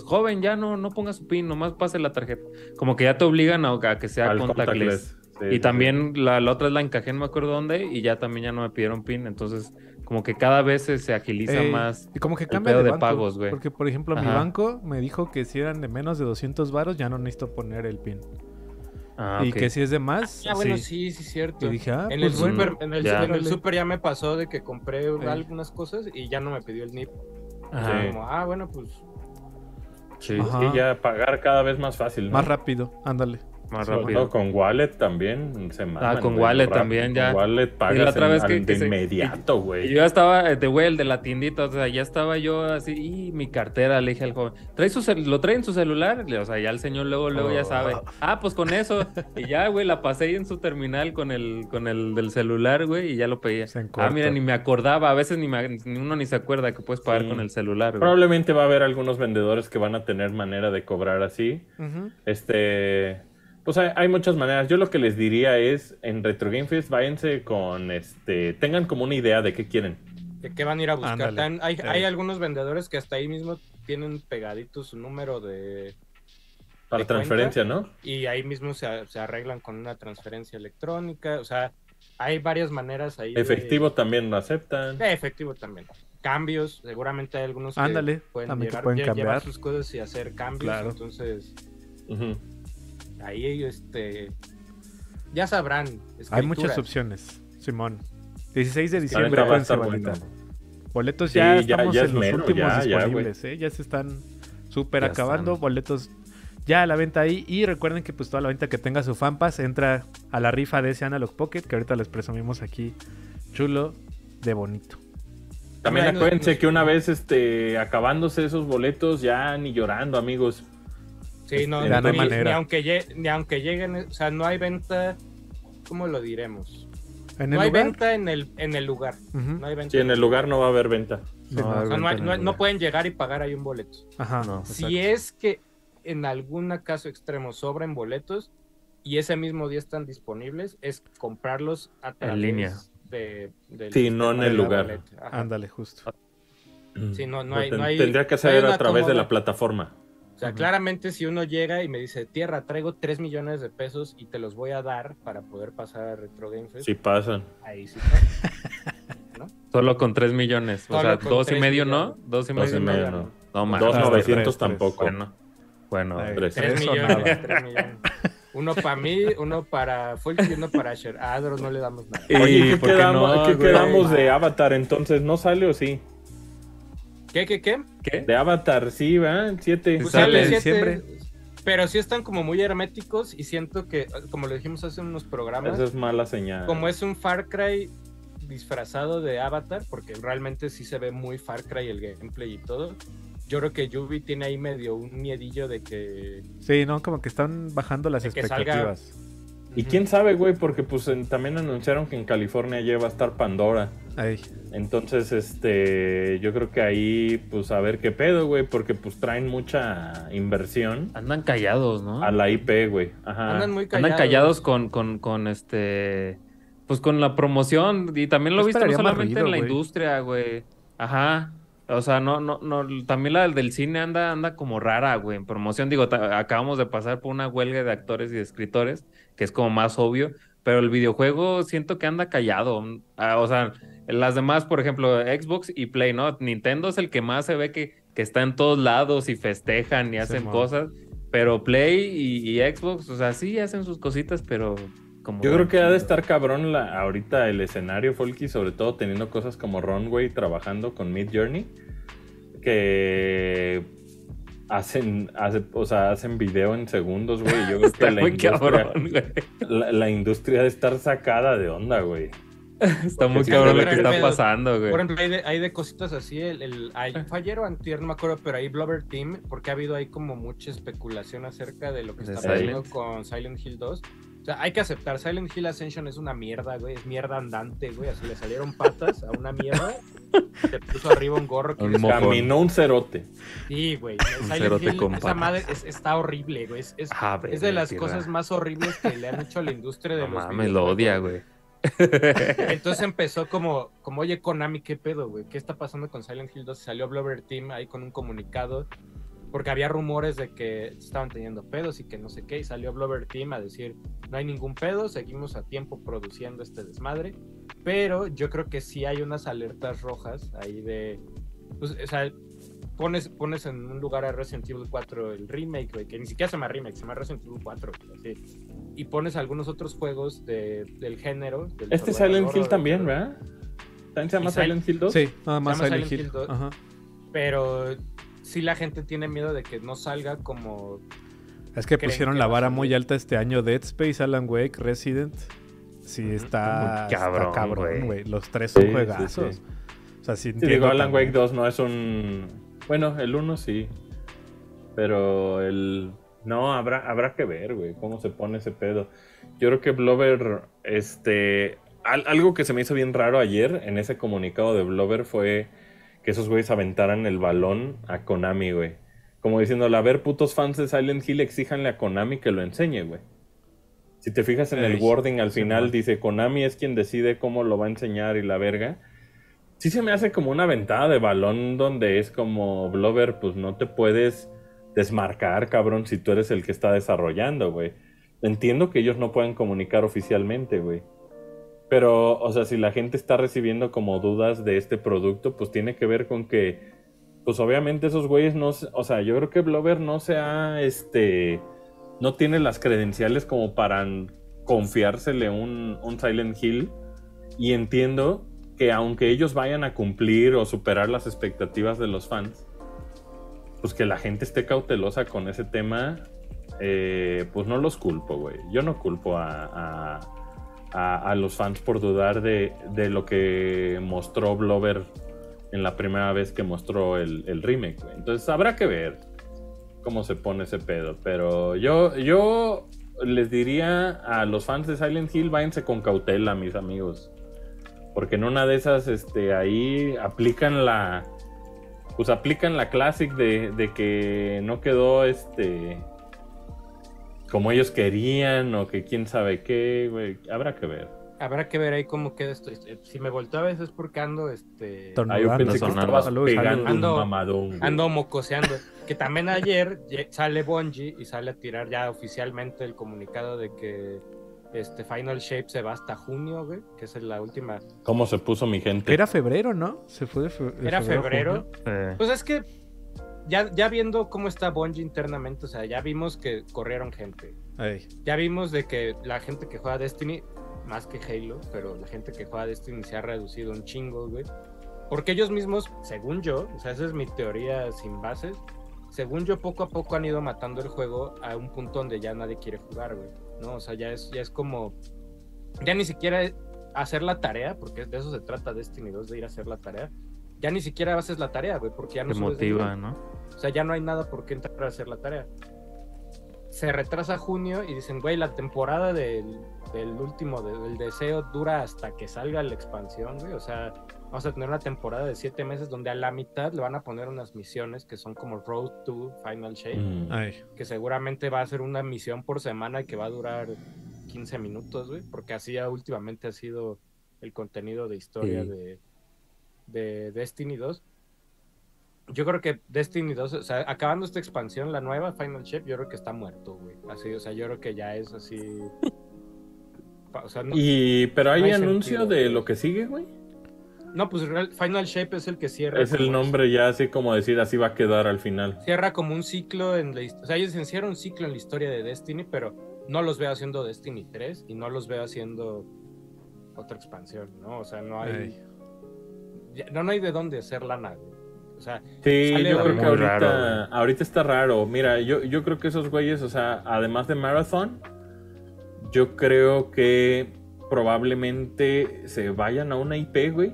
joven, ya no pongas su PIN, nomás pase la tarjeta. Como que ya te obligan a que sea contactless. Sí, y también la otra es la encajé, no me acuerdo dónde, y ya también ya no me pidieron PIN. Entonces, como que cada vez se agiliza más y como que cambia el pedo de pagos, güey. Porque, por ejemplo, mi banco me dijo que si eran de menos de 200 varos ya no necesito poner el PIN. Que si es de más. Bueno, sí, cierto. Y dije, en el súper ya me pasó de que compré algunas cosas y ya no me pidió el NIP. Ajá. Como, bueno, pues. Sí, y ya pagar cada vez más fácil, ¿no? Más rápido, ándale. Más rápido. No, con Wallet también. Con Wallet también ya. Con Wallet pagas de inmediato, güey. Yo estaba, el de la tiendita, o sea, ya estaba yo así, y mi cartera, le dije al joven, ¿lo trae en su celular? O sea, ya el señor luego ya sabe. Pues con eso. Y ya, güey, la pasé en su terminal con el del celular, güey, y ya lo pedía. Mira, ni me acordaba. A veces uno ni se acuerda que puedes pagar con el celular, güey. Probablemente va a haber algunos vendedores que van a tener manera de cobrar así. O sea, hay muchas maneras. Yo lo que les diría es, en Retro Game Fest, váyanse con tengan como una idea de qué quieren. De qué van a ir a buscar. Hay algunos vendedores que hasta ahí mismo tienen pegadito su número de... Para transferencia, ¿no? Y ahí mismo se arreglan con una transferencia electrónica. O sea, hay varias maneras ahí. Efectivo también lo aceptan. Efectivo también. Cambios. Seguramente hay algunos que pueden llevar sus cosas y hacer cambios. Claro. Entonces... Ahí, ya sabrán. Escrituras. Hay muchas opciones, Simón. 16 de diciembre, bueno. Boletos ya estamos en los últimos disponibles. Ya se están súper acabando. Boletos ya a la venta ahí. Y recuerden que pues toda la venta que tenga su Fanpass entra a la rifa de ese Analog Pocket, que ahorita les presumimos aquí chulo de bonito. También acuérdense que una vez acabándose esos boletos, ya ni llorando, amigos. Sí, no, ni aunque lleguen, o sea, no hay venta, ¿cómo lo diremos? No hay venta en el lugar. No hay venta. Sí, en el lugar no va a haber venta. No pueden llegar y pagar ahí un boleto. Ajá, no. Si exacto. Es que en algún caso extremo sobren boletos y ese mismo día están disponibles, es comprarlos a través en línea. Sí, no en el lugar. Ándale, justo. Sí, no hay, tendría que ser a través de la plataforma. O sea, claramente si uno llega y me dice, tierra, traigo 3 millones de pesos y te los voy a dar para poder pasar a Retro Game Fest. Sí pasan. Ahí sí pasan. ¿No? Solo con 3 millones. O sea, 2.5 no. 2.5 no. No más. 2.900 tampoco. Bueno, 3 millones. 3 millones. Uno para mí, uno para Folky y uno para Asher. A Adros no le damos nada. Oye, ¿qué quedamos de Avatar entonces? ¿No sale o sí? ¿Qué? De Avatar, sí, ¿verdad? 7. Pues sale en diciembre. Pero sí están como muy herméticos y siento que, como lo dijimos hace unos programas... Esa es mala señal. Como es un Far Cry disfrazado de Avatar, porque realmente sí se ve muy Far Cry el gameplay y todo... Yo creo que Yubi tiene ahí medio un miedillo de que... Sí, no, como que están bajando las expectativas. Salga... Y quién sabe, güey, porque pues también anunciaron que en California ya va a estar Pandora. Ahí. Entonces, yo creo que ahí, pues a ver qué pedo, güey, porque pues traen mucha inversión. Andan callados, ¿no? A la IP, güey. Ajá. Andan muy callados. Andan callados pues con la promoción. Y también lo viste no solamente marido, en la industria, güey. Ajá. O sea, no, también la del cine anda como rara, güey, en promoción. Digo, acabamos de pasar por una huelga de actores y de escritores, que es como más obvio, pero el videojuego siento que anda callado. O sea, las demás, por ejemplo, Xbox y Play, ¿no? Nintendo es el que más se ve que está en todos lados y festejan y hacen cosas, pero Play y Xbox, o sea, sí hacen sus cositas, pero... Yo creo que ha de estar cabrón ahorita el escenario, Folky, sobre todo teniendo cosas como Runway trabajando con Mid Journey, que hacen video en segundos, güey. Yo creo está que muy cabrón, güey. La industria ha de estar sacada de onda, güey. Está muy cabrón lo que está pasando, güey. Por ejemplo, hay de cositas así, ayer o antier, no me acuerdo, pero hay Blubber Team, porque ha habido ahí como mucha especulación acerca de lo que está pasando con Silent Hill 2. O sea, hay que aceptar, Silent Hill Ascension es una mierda, güey, es mierda andante, güey, así le salieron patas a una mierda, se puso arriba un gorro que caminó un cerote. Sí, güey, Silent Hill, esa madre está horrible, güey, es de las cosas más horribles que le han hecho a la industria de los videojuegos. Mames, lo odia, güey. Entonces empezó como, oye, Konami, ¿qué pedo, güey? ¿Qué está pasando con Silent Hill 2? Salió Blubber Team ahí con un comunicado, porque había rumores de que estaban teniendo pedos y que no sé qué, y salió Blubber Team a decir, no hay ningún pedo, seguimos a tiempo produciendo este desmadre, pero yo creo que sí hay unas alertas rojas ahí de... Pues, o sea, pones en un lugar a Resident Evil 4 el remake, güey, que ni siquiera se llama remake, se llama Resident Evil 4, güey, así. Y pones algunos otros juegos del género. Silent Hill también, ¿verdad? ¿También se llama Silent Hill 2? Sí, nada más Silent Hill 2. Ajá. Pero... Sí, la gente tiene miedo de que no salga como... Es que pusieron la vara muy alta este año. Dead Space, Alan Wake, Resident. Sí, está cabrón, güey. Los tres son juegazos. Sí. O sea, sí, digo, Alan Wake 2 no es un... Bueno, el 1 sí. Pero el... No, habrá que ver, güey. Cómo se pone ese pedo. Yo creo que Blubber... Algo que se me hizo bien raro ayer en ese comunicado de Blubber fue... que esos güeyes aventaran el balón a Konami, güey. Como diciéndole, a ver, putos fans de Silent Hill, exíjanle a Konami que lo enseñe, güey. Si te fijas en el wording al final, dice, Konami es quien decide cómo lo va a enseñar y la verga. Sí se me hace como una aventada de balón donde es como, Blubber, pues no te puedes desmarcar, cabrón, si tú eres el que está desarrollando, güey. Entiendo que ellos no pueden comunicar oficialmente, güey. Pero, o sea, si la gente está recibiendo como dudas de este producto, pues tiene que ver con que, pues obviamente esos güeyes no... O sea, yo creo que Blubber no se ha, no tiene las credenciales como para confiársele un Silent Hill. Y entiendo que aunque ellos vayan a cumplir o superar las expectativas de los fans, pues que la gente esté cautelosa con ese tema pues no los culpo, güey. Yo no culpo a los fans por dudar de lo que mostró Bloober en la primera vez que mostró el remake, güey. Entonces habrá que ver cómo se pone ese pedo. Pero yo les diría a los fans de Silent Hill, váyanse con cautela, mis amigos. Porque en una de esas, ahí aplican la... Pues aplican la classic de que no quedó, como ellos querían o que quién sabe qué, güey. Habrá que ver. Habrá que ver ahí cómo queda esto. Si me volteo a veces porque ando, ahí yo pensé que estabas pegando un mamadón. Güey. Ando mocoseando. Que también ayer sale Bungie y sale a tirar ya oficialmente el comunicado de que Final Shape se va hasta junio, güey, que es la última. ¿Cómo se puso mi gente? Era febrero, ¿no? Se fue de febrero. ¿Era febrero? Pues es que ya viendo cómo está Bungie internamente, o sea, ya vimos que corrieron gente. Ay. Ya vimos de que la gente que juega Destiny, más que Halo, pero la gente que juega Destiny se ha reducido un chingo, güey. Porque ellos mismos, según yo, o sea, esa es mi teoría sin bases, según yo poco a poco han ido matando el juego a un punto donde ya nadie quiere jugar, güey. No, o sea, ya es como... Ya ni siquiera hacer la tarea, porque de eso se trata Destiny 2, de ir a hacer la tarea. Ya ni siquiera haces la tarea, güey, porque ya no... Te motiva, ¿no? O sea, ya no hay nada por qué entrar a hacer la tarea. Se retrasa junio y dicen, güey, la temporada del último, del deseo, dura hasta que salga la expansión, güey. O sea, vamos a tener una temporada de 7 meses donde a la mitad le van a poner unas misiones que son como Road to Final Shape, que seguramente va a ser una misión por semana que va a durar 15 minutos, güey, porque así ya últimamente ha sido el contenido de historia de Destiny 2. Yo creo que Destiny 2, o sea, acabando esta expansión, la nueva Final Shape, yo creo que está muerto, güey. Así, o sea, yo creo que ya es así... O sea, no, ¿pero hay anuncio sentido, de güey. Lo que sigue, güey? No, pues Final Shape es el que cierra. Es el nombre ya así como decir, así va a quedar al final. Cierra como un ciclo en la historia. O sea, ellos encierran un ciclo en la historia de Destiny, pero no los veo haciendo Destiny 3 y no los veo haciendo otra expansión, ¿no? O sea, no hay... No hay de dónde hacer lana, güey. O sea, sí, yo creo que ahorita está raro. Mira, yo creo que esos güeyes, o sea, además de Marathon, yo creo que probablemente se vayan a una IP, güey.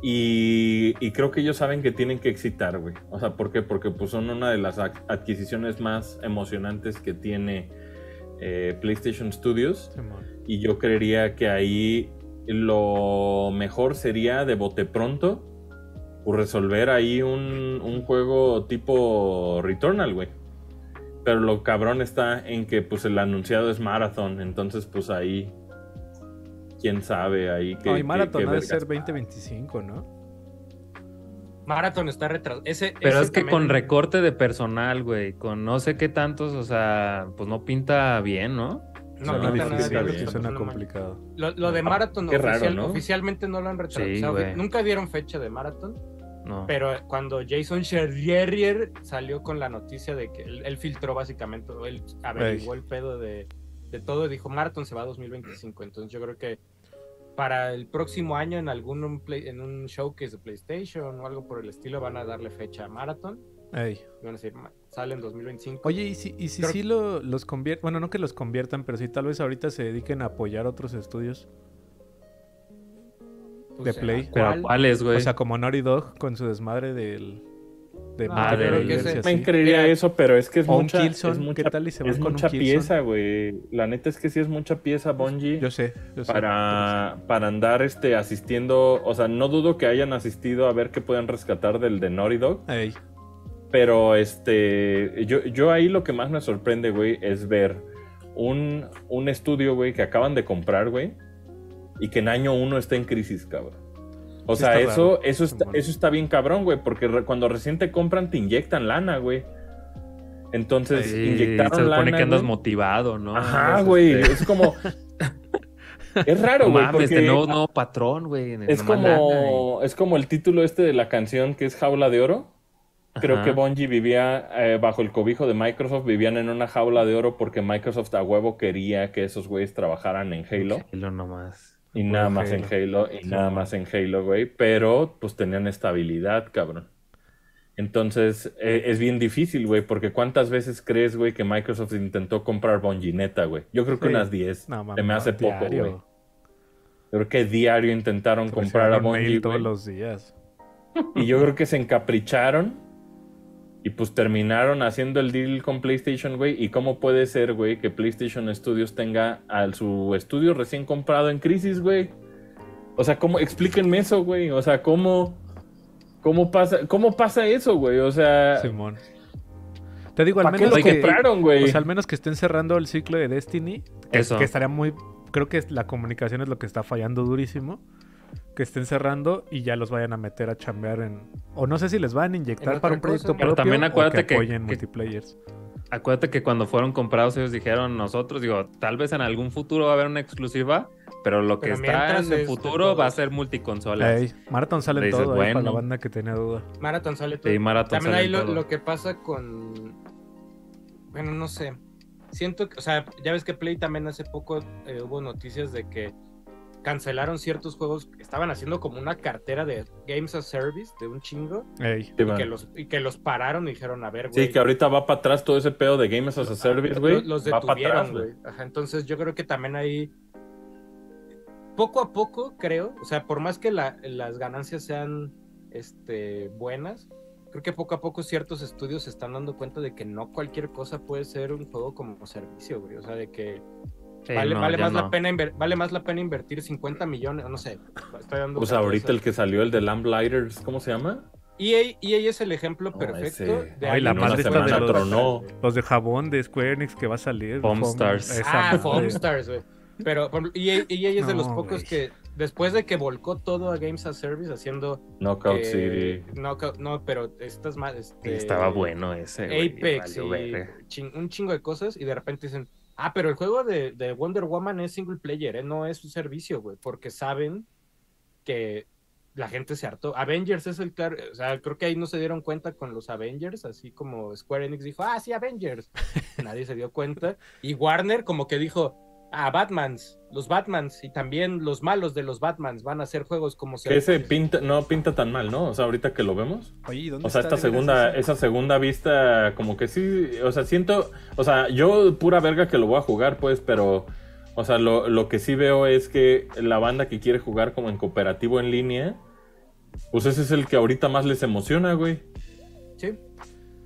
Y creo que ellos saben que tienen que excitar, güey. O sea, ¿por qué? Porque pues, son una de las adquisiciones más emocionantes que tiene PlayStation Studios. Sí, y yo creería que ahí lo mejor sería de bote pronto resolver ahí un juego tipo Returnal, güey. Pero lo cabrón está en que pues el anunciado es Marathon, entonces pues ahí... ¿Quién sabe ahí que... No, y Marathon ha de ser 2025, ¿no? Marathon está retrasado. Pero es que también... con recorte de personal, güey. Con no sé qué tantos, o sea... Pues no pinta bien, ¿no? No pinta nada. Suena complicado. Lo de Marathon oficialmente no lo han retrasado. Sí, nunca dieron fecha de Marathon. No. Pero cuando Jason Schreier salió con la noticia de que... Él filtró básicamente, él averiguó el pedo de todo, dijo Marathon se va a 2025, entonces yo creo que para el próximo año en un showcase de PlayStation o algo por el estilo van a darle fecha a Marathon. Ey. Y van a decir, sale en 2025. Oye, y si creo... sí los convierten, bueno, no que los conviertan, pero sí tal vez ahorita se dediquen a apoyar otros estudios pues de Play. ¿Pero cuáles, güey? O sea, como Naughty Dog con su desmadre me increíría eso, pero es que es mucha, Killzone, es mucha, ¿qué tal y se va es con mucha pieza, güey? La neta es que sí es mucha pieza, Bungie. Yo sé. Para andar asistiendo, o sea, no dudo que hayan asistido a ver qué pueden rescatar del de Naughty Dog. Ey. Pero yo ahí lo que más me sorprende, güey, es ver un estudio, güey, que acaban de comprar, güey, y que en año 1 está en crisis, cabrón. O sea, sí eso está bien cabrón, güey, porque cuando recién te compran te inyectan lana, güey. Entonces, sí, inyectaron lana. Se supone que andas motivado, ¿no? Ajá, güey, es como... Es raro, güey, porque... Este nuevo patrón, güey. Es como el título de la canción que es Jaula de Oro. Creo que Bungie vivía bajo el cobijo de Microsoft, vivían en una jaula de oro porque Microsoft a huevo quería que esos güeyes trabajaran en Halo. Halo nomás. Y nada más en Halo, güey. Pero, pues, tenían estabilidad, cabrón. Entonces, es bien difícil, güey, porque ¿cuántas veces crees, güey, que Microsoft intentó comprar Bungie, neta, güey? Yo creo que unas 10. No, mami, me hace poco, güey. Creo que diario intentaron comprar a Bungie todos los días. Y yo creo que se encapricharon y pues terminaron haciendo el deal con PlayStation, güey. ¿Y cómo puede ser, güey, que PlayStation Studios tenga a su estudio recién comprado en crisis, güey? O sea, ¿cómo? Explíquenme eso, güey. O sea, ¿Cómo pasa eso, güey? O sea... Simón. Te digo, al menos que compraron, güey. O sea, al menos que estén cerrando el ciclo de Destiny. Eso. Que estaría muy... Creo que la comunicación es lo que está fallando durísimo. Que estén cerrando y ya los vayan a meter a chambear en... O no sé si les van a inyectar para un proyecto propio. Pero también acuérdate que apoyen multiplayers. Acuérdate que cuando fueron comprados ellos dijeron nosotros, digo, tal vez en algún futuro va a haber una exclusiva, pero lo que está en el futuro va a ser multiconsolas. Hey, Marathon sale en todo, bueno, para la banda que tenía duda. Marathon sale todo. Sí, Marathon también sale ahí todo. Lo que pasa con... Bueno, no sé. Siento que, o sea, ya ves que Play también hace poco hubo noticias de que cancelaron ciertos juegos que estaban haciendo como una cartera de Games as Service de un chingo. Ey, y que los pararon y dijeron, a ver, güey. Sí, que ahorita va para atrás todo ese pedo de Games as a Service, güey. Los detuvieron, güey. Entonces yo creo que también ahí, poco a poco, creo, o sea, por más que las ganancias sean buenas, creo que poco a poco ciertos estudios se están dando cuenta de que no cualquier cosa puede ser un juego como servicio, güey. O sea, de que... Sí, vale más la pena invertir 50 millones, no sé. Estoy dando pues ahorita eso. El que salió, el de Lamplighters, ¿cómo se llama? EA es el ejemplo perfecto. Ese... Ay, la madre se me atronó. Los de jabón de Square Enix que va a salir. Foamstars. Foamstars, güey. Pero EA es de los pocos que después de que volcó todo a Games as Service haciendo... Knockout City. No, pero estas más... Estaba bueno ese. Apex wey, y un chingo de cosas y de repente dicen... Ah, pero el juego de Wonder Woman es single player, ¿eh? No es un servicio, güey, porque saben que la gente se hartó. Avengers es el claro, o sea, creo que ahí no se dieron cuenta con los Avengers, así como Square Enix dijo, ah, sí, Avengers. Nadie se dio cuenta. Y Warner como que dijo, ah, los Batmans y también los malos de los Batmans van a hacer juegos como servicios. Ese no pinta tan mal, ¿no? O sea, ahorita que lo vemos. Oye, ¿dónde o sea, está esa segunda vista como que sí, o sea, siento, o sea, yo pura verga que lo voy a jugar, pues, pero o sea, lo que sí veo es que la banda que quiere jugar como en cooperativo en línea, pues ese es el que ahorita más les emociona, güey. Sí.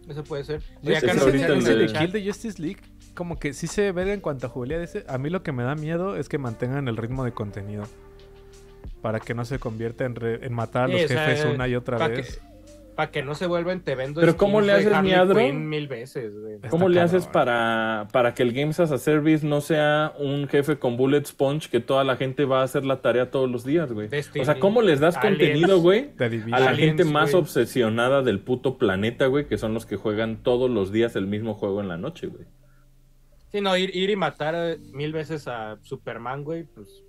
Eso puede ser. Oye, acá no el Kill de Justice League. Como que sí se ve en cuanto a jugabilidad ese. A mí lo que me da miedo es que mantengan el ritmo de contenido. Para que no se convierta en matar a los jefes una y otra vez. Para que no se vuelvan te vendo. Pero ¿cómo le haces, miadro? Mil veces, güey. ¿Cómo le haces para que el Games as a Service no sea un jefe con bullet sponge que toda la gente va a hacer la tarea todos los días, güey? O sea, ¿cómo les das contenido, güey? A la gente más obsesionada del puto planeta, güey, que son los que juegan todos los días el mismo juego en la noche, güey. Sí, no, ir y matar mil veces a Superman, güey, pues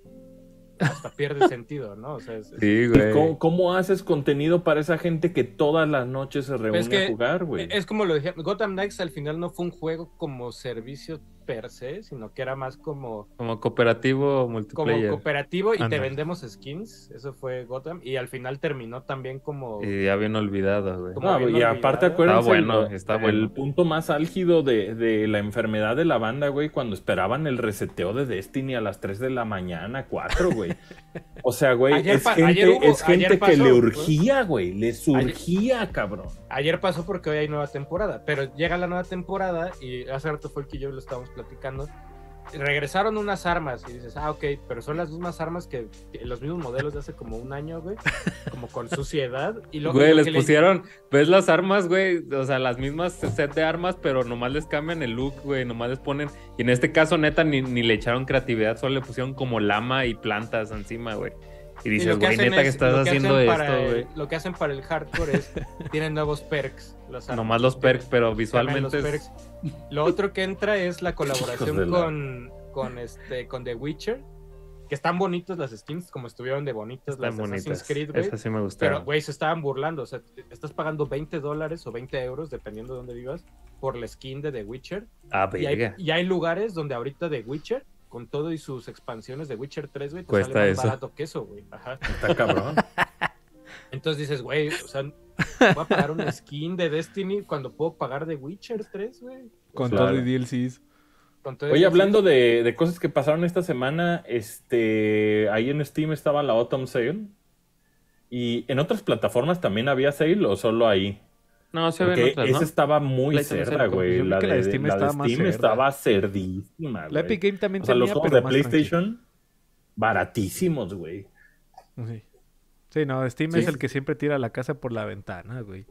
hasta pierde sentido, ¿no? O sea, sí, güey. ¿Cómo haces contenido para esa gente que todas las noches se reúne a jugar, güey? Es como lo dije, Gotham Knights al final no fue un juego como servicio per se, sino que era más como cooperativo multiplayer. Como cooperativo y te vendemos skins, eso fue Gotham, y al final terminó también como... Y ya bien olvidado, güey. Y aparte acuérdense, está bueno. El punto más álgido de la enfermedad de la banda, güey, cuando esperaban el reseteo de Destiny a las 3 de la mañana, 4, güey. O sea, güey, es gente que le urgía, güey, les urgía, cabrón. Ayer pasó porque hoy hay nueva temporada, pero llega la nueva temporada y hace rato fue el que yo lo estábamos platicando, regresaron unas armas y dices, ah, ok, pero son las mismas armas que los mismos modelos de hace como un año, güey, como con suciedad. Y luego, güey, les pusieron, ves las armas, güey, o sea, las mismas set de armas, pero nomás les cambian el look, güey, nomás les ponen, y en este caso, neta, ni le echaron creatividad, solo le pusieron como lama y plantas encima, güey. Y dices, güey, neta, que estás haciendo esto, güey. Lo que hacen para el hardcore es, tienen nuevos perks. Nomás los perks, pero visualmente es... Lo otro que entra es la colaboración con The Witcher, que están bonitas las skins, como estuvieron de bonitas las Assassin's Creed, güey. Esas sí me gustaron. Pero, güey, se estaban burlando, o sea, estás pagando $20 o €20, dependiendo de dónde vivas, por la skin de The Witcher. Ah, verga. Y hay lugares donde ahorita The Witcher, con todo y sus expansiones de Witcher 3, güey, te sale más barato que eso, güey. Ajá. Está cabrón. Entonces dices, güey, o sea, Voy a pagar una skin de Destiny cuando puedo pagar de Witcher 3, güey. Con todo y DLCs. Oye, hablando de cosas que pasaron esta semana, ahí en Steam estaba la Autumn Sale. ¿Y en otras plataformas también había sale o solo ahí? No, se ve en otras, ¿no? Esa estaba muy cerda, güey. La de Steam estaba cerdísima, güey. La Epic Game también tenía, los juegos de PlayStation, baratísimos, güey. Sí. Sí, no, Steam es el que siempre tira la casa por la ventana, güey.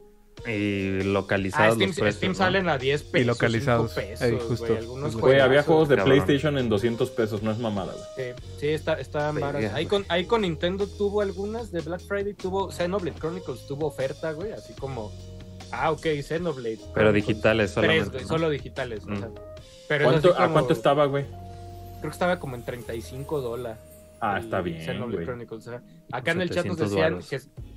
Y localizados los precios. Steam salen a 10 pesos, y localizados, 5 pesos, justo. Güey, había juegos de PlayStation en 200 pesos, no es mamada, güey. Sí, está maravilla. Ahí con Nintendo tuvo algunas de Black Friday, tuvo Xenoblade Chronicles, tuvo oferta, güey, así como... Ah, ok, Xenoblade. Pero digitales solamente. 3, güey, ¿no? Solo digitales, o sea. Pero ¿A cuánto estaba, güey? Creo que estaba como en $35. Ah, está bien, Xenoblade Chronicles, o sea. Acá en el chat nos decían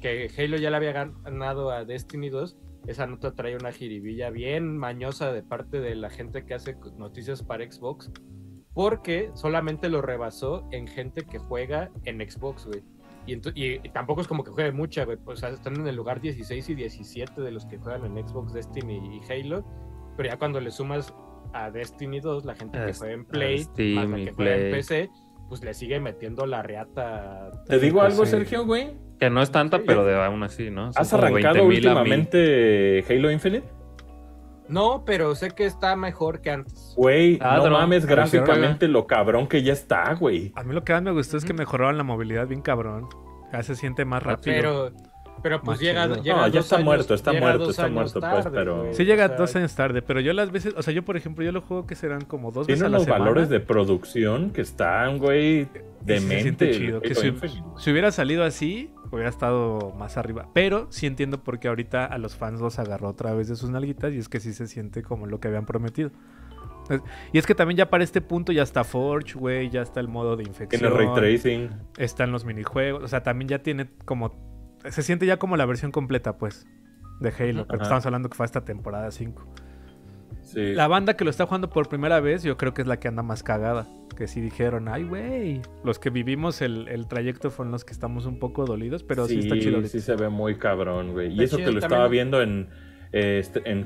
que Halo ya le había ganado a Destiny 2. Esa nota trae una jiribilla bien mañosa de parte de la gente que hace noticias para Xbox, porque solamente lo rebasó en gente que juega en Xbox, güey. Y tampoco es como que juegue mucha, güey. O sea, están en el lugar 16 y 17 de los que juegan en Xbox, Destiny y Halo. Pero ya cuando le sumas a Destiny 2, la gente que juega en Play, Steam, más la que juega en PC, pues le sigue metiendo la reata. ¿Te digo algo, Sergio, güey? Que no es tanta, pero de aún así, ¿no? Son ¿has arrancado últimamente Halo Infinite? No, pero sé que está mejor que antes. Güey, no mames, gráficamente lo cabrón que ya está, güey. A mí lo que más me gustó es que mejoraron la movilidad bien cabrón. Ya se siente más rápido. Pero pues llega ya está muerto, tarde, pues, pero... Sí llega 2 años tarde, pero yo las veces... O sea, yo, por ejemplo, yo lo juego que serán como 2 veces a la semana. Tiene unos valores de producción que están, güey, demente. Chido. Que si hubiera salido así, hubiera estado más arriba. Pero sí entiendo por qué ahorita a los fans los agarró otra vez de sus nalguitas, y es que sí se siente como lo que habían prometido. Y es que también ya para este punto ya está Forge, güey, ya está el modo de infección. Tiene ray tracing. Están los minijuegos. O sea, también ya tiene como... Se siente ya como la versión completa, pues, de Halo. Pero estamos hablando que fue hasta temporada 5. Sí. La banda que lo está jugando por primera vez, yo creo que es la que anda más cagada. Que sí dijeron, ay, güey. Los que vivimos el trayecto fueron los que estamos un poco dolidos, pero sí está chido. Sí, se ve muy cabrón, güey. Y eso que lo estaba viendo en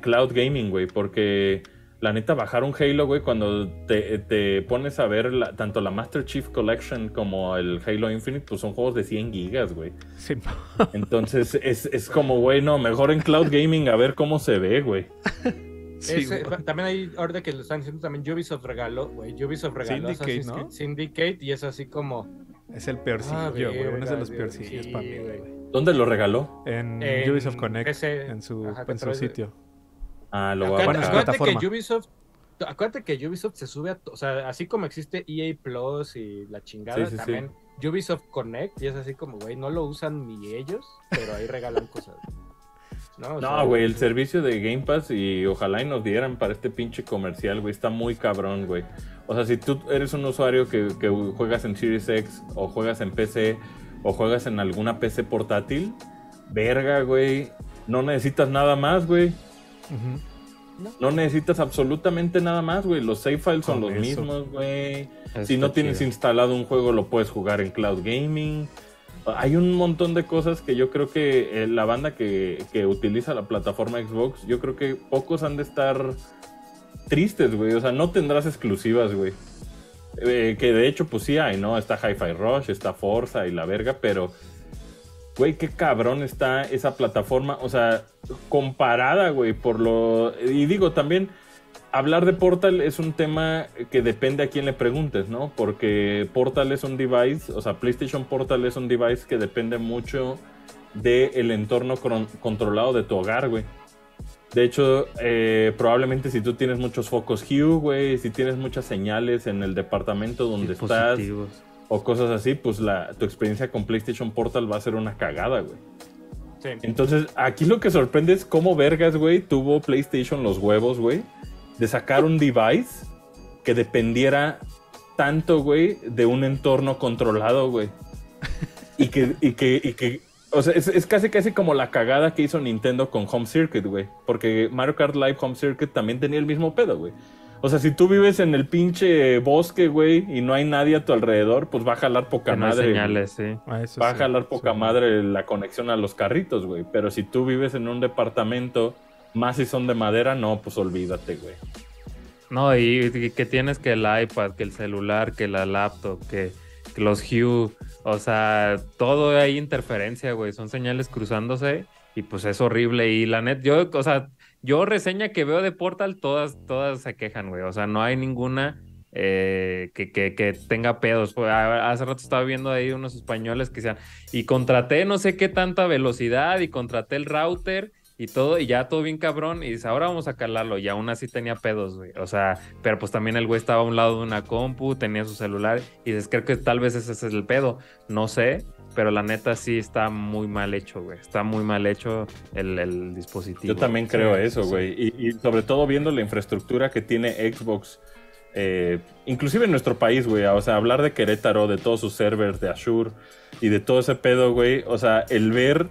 Cloud Gaming, güey. Porque la neta, bajar un Halo, güey, cuando te pones a ver tanto la Master Chief Collection como el Halo Infinite, pues son juegos de 100 gigas, güey. Sí. Entonces es como, güey, no, mejor en Cloud Gaming a ver cómo se ve, güey. Sí, también hay, ahora que lo están diciendo, también Ubisoft regaló, güey. Ubisoft regaló Syndicate, ¿no? Syndicate, y es así como... Es el peorcillo, güey. Uno es de los peorcillos para mí, güey. ¿Dónde lo regaló? En Ubisoft Connect, PC, en su sitio. Ah, lo voy a bajar. Acuérdate que Ubisoft se sube a... O sea, así como existe EA Plus y la chingada, también Ubisoft Connect, y es así como, güey, no lo usan ni ellos, pero ahí regalan cosas. No, güey, el servicio de Game Pass, y ojalá y nos dieran para este pinche comercial, güey, está muy cabrón, güey. O sea, si tú eres un usuario que juegas en Series X, o juegas en PC, o juegas en alguna PC portátil, verga, güey, no necesitas nada más, güey. No necesitas absolutamente nada más, güey. Los save files son los mismos, güey. Si no tienes instalado un juego, lo puedes jugar en Cloud Gaming. Hay un montón de cosas que yo creo que la banda que utiliza la plataforma Xbox, yo creo que pocos han de estar tristes, güey. O sea, no tendrás exclusivas, güey. Que de hecho, pues sí hay, ¿no? Está Hi-Fi Rush, está Forza y la verga, pero... Güey, qué cabrón está esa plataforma, o sea, comparada, güey, por lo... Y digo, también, hablar de Portal es un tema que depende a quién le preguntes, ¿no? Porque Portal es un device, o sea, PlayStation Portal es un device que depende mucho del entorno controlado de tu hogar, güey. De hecho, probablemente si tú tienes muchos focos Hue, güey, si tienes muchas señales en el departamento donde estás... o cosas así, pues tu experiencia con PlayStation Portal va a ser una cagada, güey. Sí. Entonces, aquí lo que sorprende es cómo vergas, güey, tuvo PlayStation los huevos, güey, de sacar un device que dependiera tanto, güey, de un entorno controlado, güey. Y que o sea, es casi como la cagada que hizo Nintendo con Home Circuit, güey. Porque Mario Kart Live Home Circuit también tenía el mismo pedo, güey. O sea, si tú vives en el pinche bosque, güey, y no hay nadie a tu alrededor, pues va a jalar poca madre. Señales, sí. Va a jalar poca madre la conexión a los carritos, güey. Pero si tú vives en un departamento, más si son de madera, no, pues olvídate, güey. No, y que tienes que el iPad, que el celular, que la laptop, que los Hue, o sea, todo hay interferencia, güey. Son señales cruzándose y pues es horrible. Y la net, yo, o sea... Yo reseña que veo de Portal, todas se quejan, güey. O sea, no hay ninguna que tenga pedos. Hace rato estaba viendo ahí unos españoles que decían, y contraté no sé qué tanta velocidad, y contraté el router, y todo, y ya todo bien cabrón, y dice, ahora vamos a calarlo. Y aún así tenía pedos, güey. O sea, pero pues también el güey estaba a un lado de una compu, tenía su celular, y dices, creo que tal vez ese es el pedo. No sé. Pero la neta sí está muy mal hecho, güey. Está muy mal hecho el dispositivo. Yo también creo eso, güey. Y sobre todo viendo la infraestructura que tiene Xbox, inclusive en nuestro país, güey. O sea, hablar de Querétaro, de todos sus servers, de Asher y de todo ese pedo, güey. O sea, el ver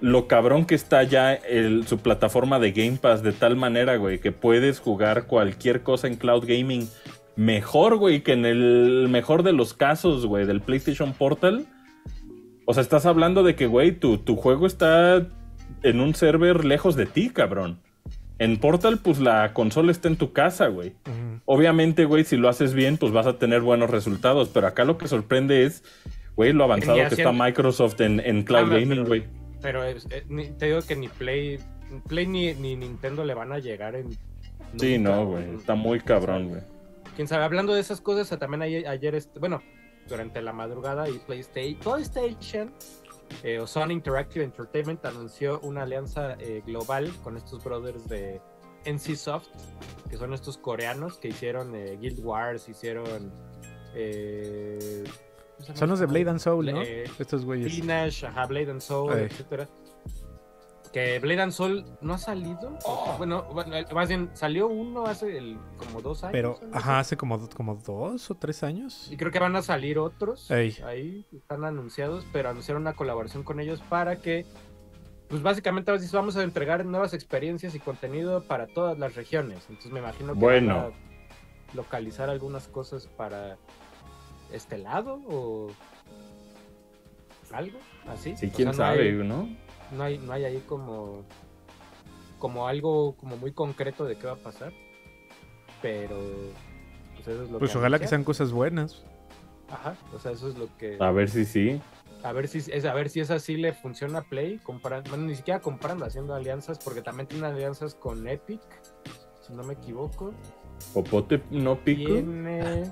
lo cabrón que está ya su plataforma de Game Pass de tal manera, güey, que puedes jugar cualquier cosa en cloud gaming mejor, güey, que en el mejor de los casos, güey, del PlayStation Portal. O sea, estás hablando de que, güey, tu juego está en un server lejos de ti, cabrón. En Portal, pues, la consola está en tu casa, güey. Uh-huh. Obviamente, güey, si lo haces bien, pues vas a tener buenos resultados. Pero acá lo que sorprende es, güey, lo avanzado que está Microsoft en cloud gaming, güey. Pero te digo que ni Play ni Nintendo le van a llegar en... Nunca, sí, no, güey. Está muy cabrón, güey. Quién sabe, hablando de esas cosas, también ayer... Bueno... Durante la madrugada y PlayStation o Sony Interactive Entertainment anunció una alianza global con estos brothers de NCSoft, que son estos coreanos que hicieron Guild Wars, hicieron... son los de Blade and Soul, ¿no? Estos güeyes. Lineage, ajá, Blade and Soul, etcétera. Que Blade and Soul no ha salido. Bueno, más bien salió uno hace como 2 años. Pero, ¿no? Ajá, hace como 2 o 3 años. Y creo que van a salir otros. Ahí están anunciados, pero anunciaron una colaboración con ellos para que, pues básicamente vamos a entregar nuevas experiencias y contenido para todas las regiones. Entonces me imagino que van a localizar algunas cosas para este lado o algo así. Sí, quién sabe, ¿no? No hay ahí como algo como muy concreto de qué va a pasar, pero pues eso es lo que ojalá que sean cosas buenas. Ajá, o sea, eso es lo que... A ver si sí. A ver si esa sí le funciona a Play, bueno, ni siquiera comprando, haciendo alianzas, porque también tienen alianzas con Epic, si no me equivoco. Popote no pico. Tiene...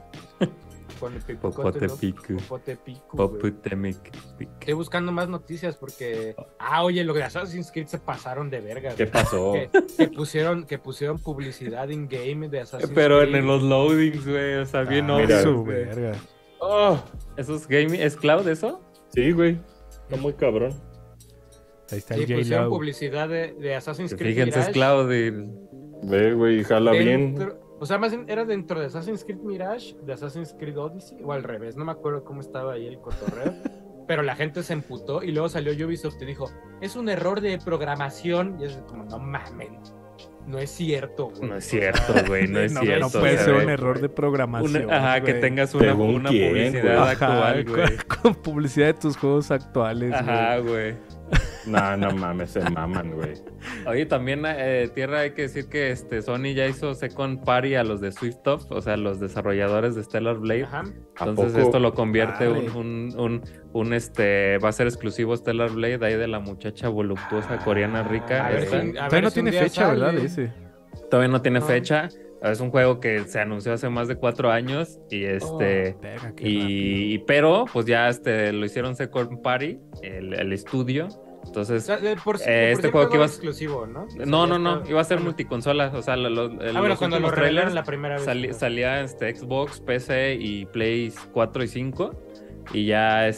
Con el Popote Pico. Estoy buscando más noticias porque... Oye, los de Assassin's Creed se pasaron de verga. ¿Qué pasó? que pusieron publicidad in-game de Assassin's Creed. Pero en los loadings, güey. O sea, bien oso, güey. ¿Eso es gaming? ¿Es cloud eso? Sí, güey. Está muy cabrón. Ahí está el pusieron publicidad de Assassin's Creed. Fíjense, es cloud. Ve, güey, jala bien. O sea, más era dentro de Assassin's Creed Mirage, de Assassin's Creed Odyssey, o al revés, no me acuerdo cómo estaba ahí el cotorreo, pero la gente se emputó y luego salió Ubisoft y dijo, es un error de programación, y es como, no mamen, no es cierto, güey. No es cierto, güey, no es cierto. No puede ser un error de programación. Que tengas una publicidad actual, güey. Con publicidad de tus juegos actuales, güey. Ajá, güey. No mames, se maman, güey. Oye, también, Tierra, hay que decir que Sony ya hizo Second Party a los de Swiftsoft, o sea, los desarrolladores de Stellar Blade. Ajá. Entonces esto lo convierte va a ser exclusivo Stellar Blade ahí de la muchacha voluptuosa coreana rica. Todavía no tiene fecha, ¿verdad? Dice. Todavía no tiene fecha. Es un juego que se anunció hace más de 4 años y pero pues ya lo hicieron Second Party, el estudio. Entonces, este juego que iba a ser exclusivo, ¿no? No, iba a ser multiconsola. O sea, cuando los trailers la primera vez salía Xbox, PC y Play 4 y 5. Y ya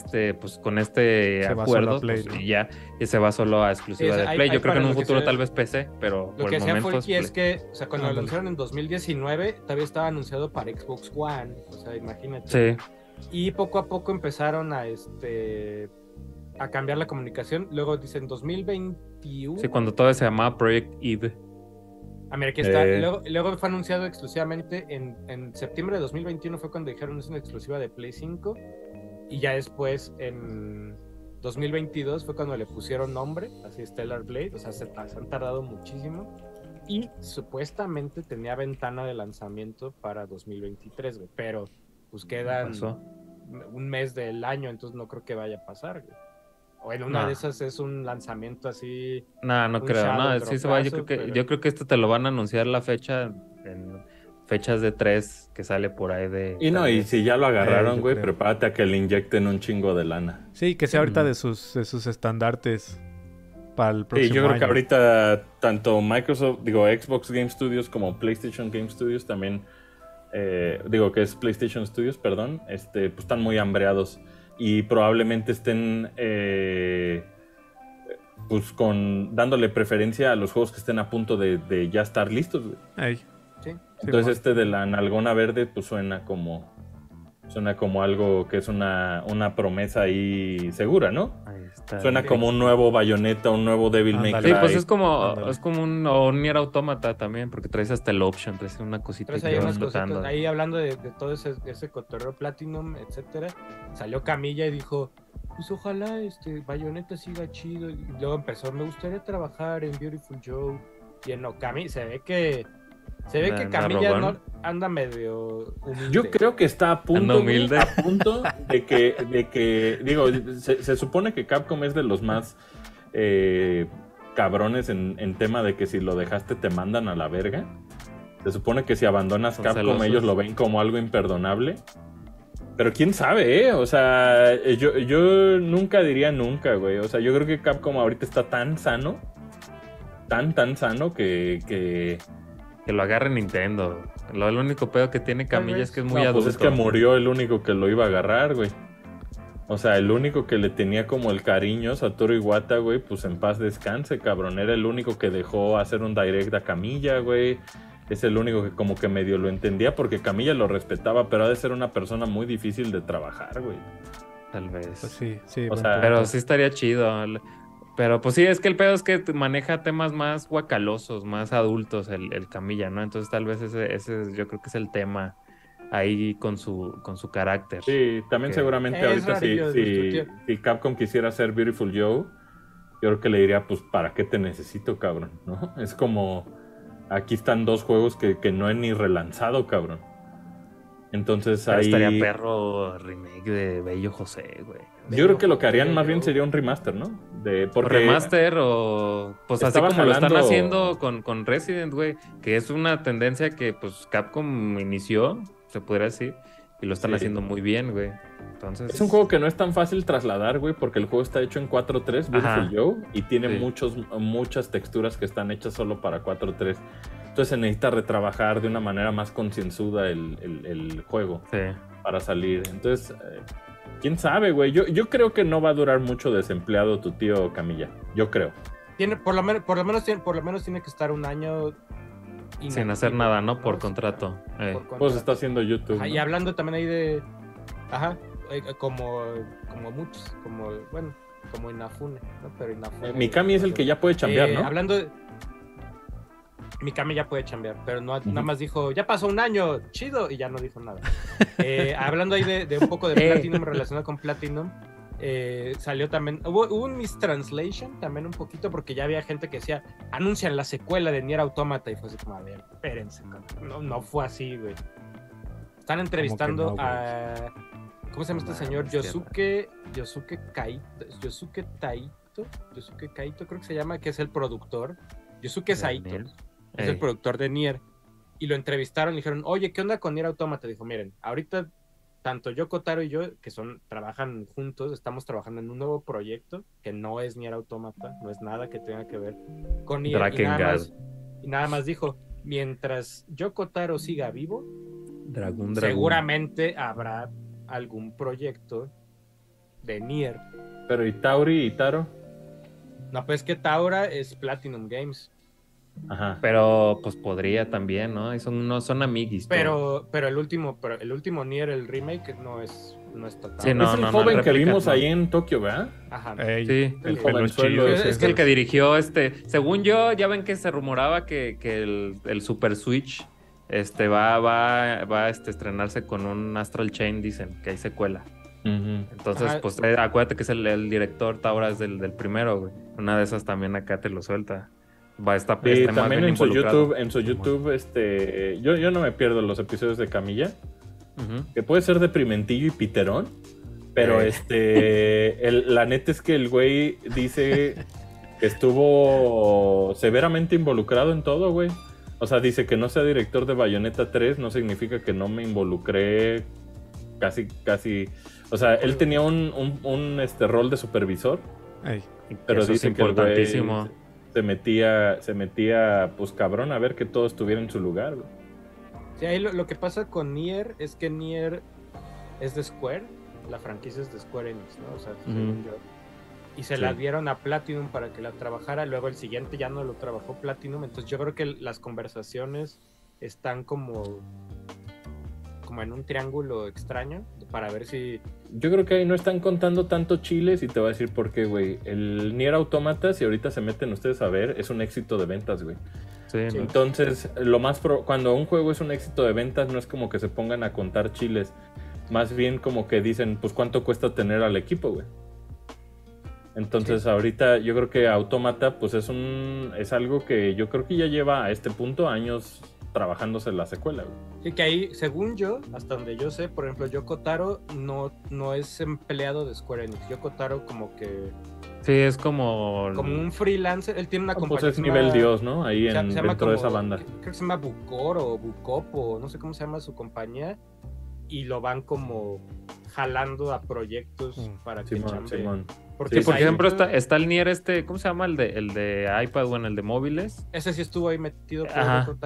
pues con este acuerdo Play, pues, ¿no? y se va solo a exclusiva de Play. Yo creo que en un futuro tal vez PC, pero por el momento Folky es que, o sea, cuando lo anunciaron en 2019 todavía estaba anunciado para Xbox One, o sea, imagínate. Sí. Y poco a poco empezaron a cambiar la comunicación. Luego dicen 2021. Sí, cuando todo se llamaba Project Eve. Ah, mira, aquí está. Luego fue anunciado exclusivamente en septiembre de 2021, fue cuando dijeron es una exclusiva de Play 5. Y ya después, en 2022, fue cuando le pusieron nombre, así Stellar Blade. O sea, se han tardado muchísimo. Y supuestamente tenía ventana de lanzamiento para 2023, güey. Pero pues quedan un mes del año, entonces no creo que vaya a pasar, güey. O en una de esas es un lanzamiento así. No creo. Sí se va. Yo creo que esto te lo van a anunciar la fecha en fechas de 3 que sale por ahí de. Y no, y si ya lo agarraron, güey, prepárate a que le inyecten un chingo de lana. Sí, que sea ahorita de sus estandartes para el próximo año. Sí, yo creo que ahorita tanto Xbox Game Studios como PlayStation Game Studios también, que es PlayStation Studios, perdón, pues están muy hambreados. Y probablemente estén dándole preferencia a los juegos que estén a punto de ya estar listos. Ay, sí, entonces de la Analgona Verde pues suena como algo que es una promesa ahí segura, ¿no? Ahí está, suena como un nuevo Bayonetta, un nuevo Devil May Cry. Sí, pues es como un Nier Automata también, porque traes hasta el option, traes una cosita. Entonces, que unas cositas, ahí hablando de todo ese cotorreo Platinum, etcétera, salió Camilla y dijo, pues ojalá Bayonetta siga chido. Y luego empezó, me gustaría trabajar en Beautiful Joe y en Okami. Se ve que Camilla no anda medio humilde. Yo creo que está a punto de que se supone que Capcom es de los más cabrones en tema de que si lo dejaste te mandan a la verga. Se supone que si abandonas Capcom ellos lo ven como algo imperdonable. Pero quién sabe, o sea, yo nunca diría nunca, güey. O sea, yo creo que Capcom ahorita está tan sano que lo agarre Nintendo. El único pedo que tiene Camilla es que es muy adulto. Pues es que murió el único que lo iba a agarrar, güey. O sea, el único que le tenía como el cariño, Satoru Iwata, güey, pues en paz descanse, cabrón. Era el único que dejó hacer un direct a Camilla, güey. Es el único que como que medio lo entendía porque Camilla lo respetaba, pero ha de ser una persona muy difícil de trabajar, güey. Tal vez. Pues sí. O sea, pero sí estaría chido. Pero pues sí, es que el pedo es que maneja temas más guacalosos, más adultos el Camilla, ¿no? Entonces tal vez ese yo creo que es el tema ahí con su carácter. Sí, también seguramente ahorita si Capcom quisiera hacer Beautiful Joe, yo creo que le diría, pues, ¿para qué te necesito, cabrón? ¿No? Es como, aquí están dos juegos que no he ni relanzado, cabrón. Entonces pero ahí... estaría perro remake de Bello José, güey. Yo creo que lo que harían más bien sería un remaster, ¿no? Porque... remaster o... pues así como lo están haciendo con Resident, güey. Que es una tendencia que pues Capcom inició, se podría decir. Y lo están haciendo muy bien, güey. Entonces... es un juego que no es tan fácil trasladar, güey. Porque el juego está hecho en 4.3, Beautiful Joe. Y tiene muchas texturas que están hechas solo para 4.3. Entonces se necesita retrabajar de una manera más concienzuda el juego para salir. Entonces, quién sabe, güey. Yo creo que no va a durar mucho desempleado tu tío Camilla. Yo creo. Tiene, por lo menos tiene que estar un año sin hacer nada, ¿no? Por contrato. Pues está haciendo YouTube. Ajá, ¿no? Y hablando también ahí de, como muchos, como Inafune, ¿no? Pero Inafune. Mikami es el que ya puede chambear, ¿no? Hablando de... Mikami ya puede chambear, pero no, nada más dijo, ya pasó un año, chido, y ya no dijo nada. Hablando ahí de un poco de Platinum relacionado con Platinum, salió también, hubo un mistranslation también un poquito, porque ya había gente que decía, anuncian la secuela de Nier Automata, y fue así como, a ver, espérense, no fue así, güey. Están entrevistando a, ¿cómo se llama este señor? Yosuke Kaito, creo que se llama, que es el productor. Yosuke Saito es el productor de Nier. Y lo entrevistaron y dijeron, oye, ¿qué onda con Nier Automata? Dijo, miren, ahorita tanto Yoko Taro y yo, que trabajan juntos, estamos trabajando en un nuevo proyecto que no es Nier Automata, no es nada que tenga que ver con Nier. Y nada más dijo, mientras Yoko Taro siga vivo, seguramente habrá algún proyecto de Nier. Pero ¿y Tauri y Taro? No, pues que Taura es Platinum Games. Ajá. Pero pues podría también, ¿no? Y son, no son amiguis. Pero el último Nier, el remake, no es total. Sí, no, es el joven que vimos ahí en Tokio, ¿verdad? Ajá. Sí, el peluchillo. Es que el que dirigió según yo, ya ven que se rumoraba que el Super Switch va a estrenarse con un Astral Chain, dicen, que hay secuela. Uh-huh. Entonces, ajá, pues acuérdate que es el director Taura es del primero, güey. Una de esas también acá te lo suelta. Va a estar y también en su YouTube yo no me pierdo los episodios de Camilla, uh-huh, que puede ser deprimentillo y piterón, pero la neta es que el güey dice que estuvo severamente involucrado en todo, güey. O sea, dice que no sea director de Bayonetta 3 no significa que no me involucré casi, o sea, él tenía un rol de supervisor. Ay, pero eso dice es importantísimo. Que el güey se metía pues cabrón a ver que todo estuviera en su lugar. Sí, ahí lo que pasa con Nier es que Nier es de Square, la franquicia es de Square Enix, ¿no? O sea, según yo. Y se la dieron a Platinum para que la trabajara, luego el siguiente ya no lo trabajó Platinum, entonces yo creo que las conversaciones están como en un triángulo extraño para ver si... Yo creo que ahí no están contando tanto chiles y te voy a decir por qué, güey. El Nier Automata, si ahorita se meten ustedes a ver, es un éxito de ventas, güey. Sí, ¿no? Entonces, cuando un juego es un éxito de ventas, no es como que se pongan a contar chiles. Más bien como que dicen, pues, ¿cuánto cuesta tener al equipo, güey? Entonces, ahorita yo creo que Automata, pues, es algo que yo creo que ya lleva a este punto años trabajándose en la secuela, güey. Sí, que ahí, según yo, hasta donde yo sé, por ejemplo, Yoko Taro no es empleado de Square Enix. Yoko Taro como que... Sí, es como un freelancer. Él tiene una compañía... Pues es nivel Dios, ¿no? Ahí dentro de esa banda. Creo que se llama Bucor o Bucopo, no sé cómo se llama su compañía. Y lo van como jalando a proyectos para que chambe. Porque, por ejemplo, está el Nier ¿cómo se llama? El de iPad, bueno, el de móviles. Ese sí estuvo ahí metido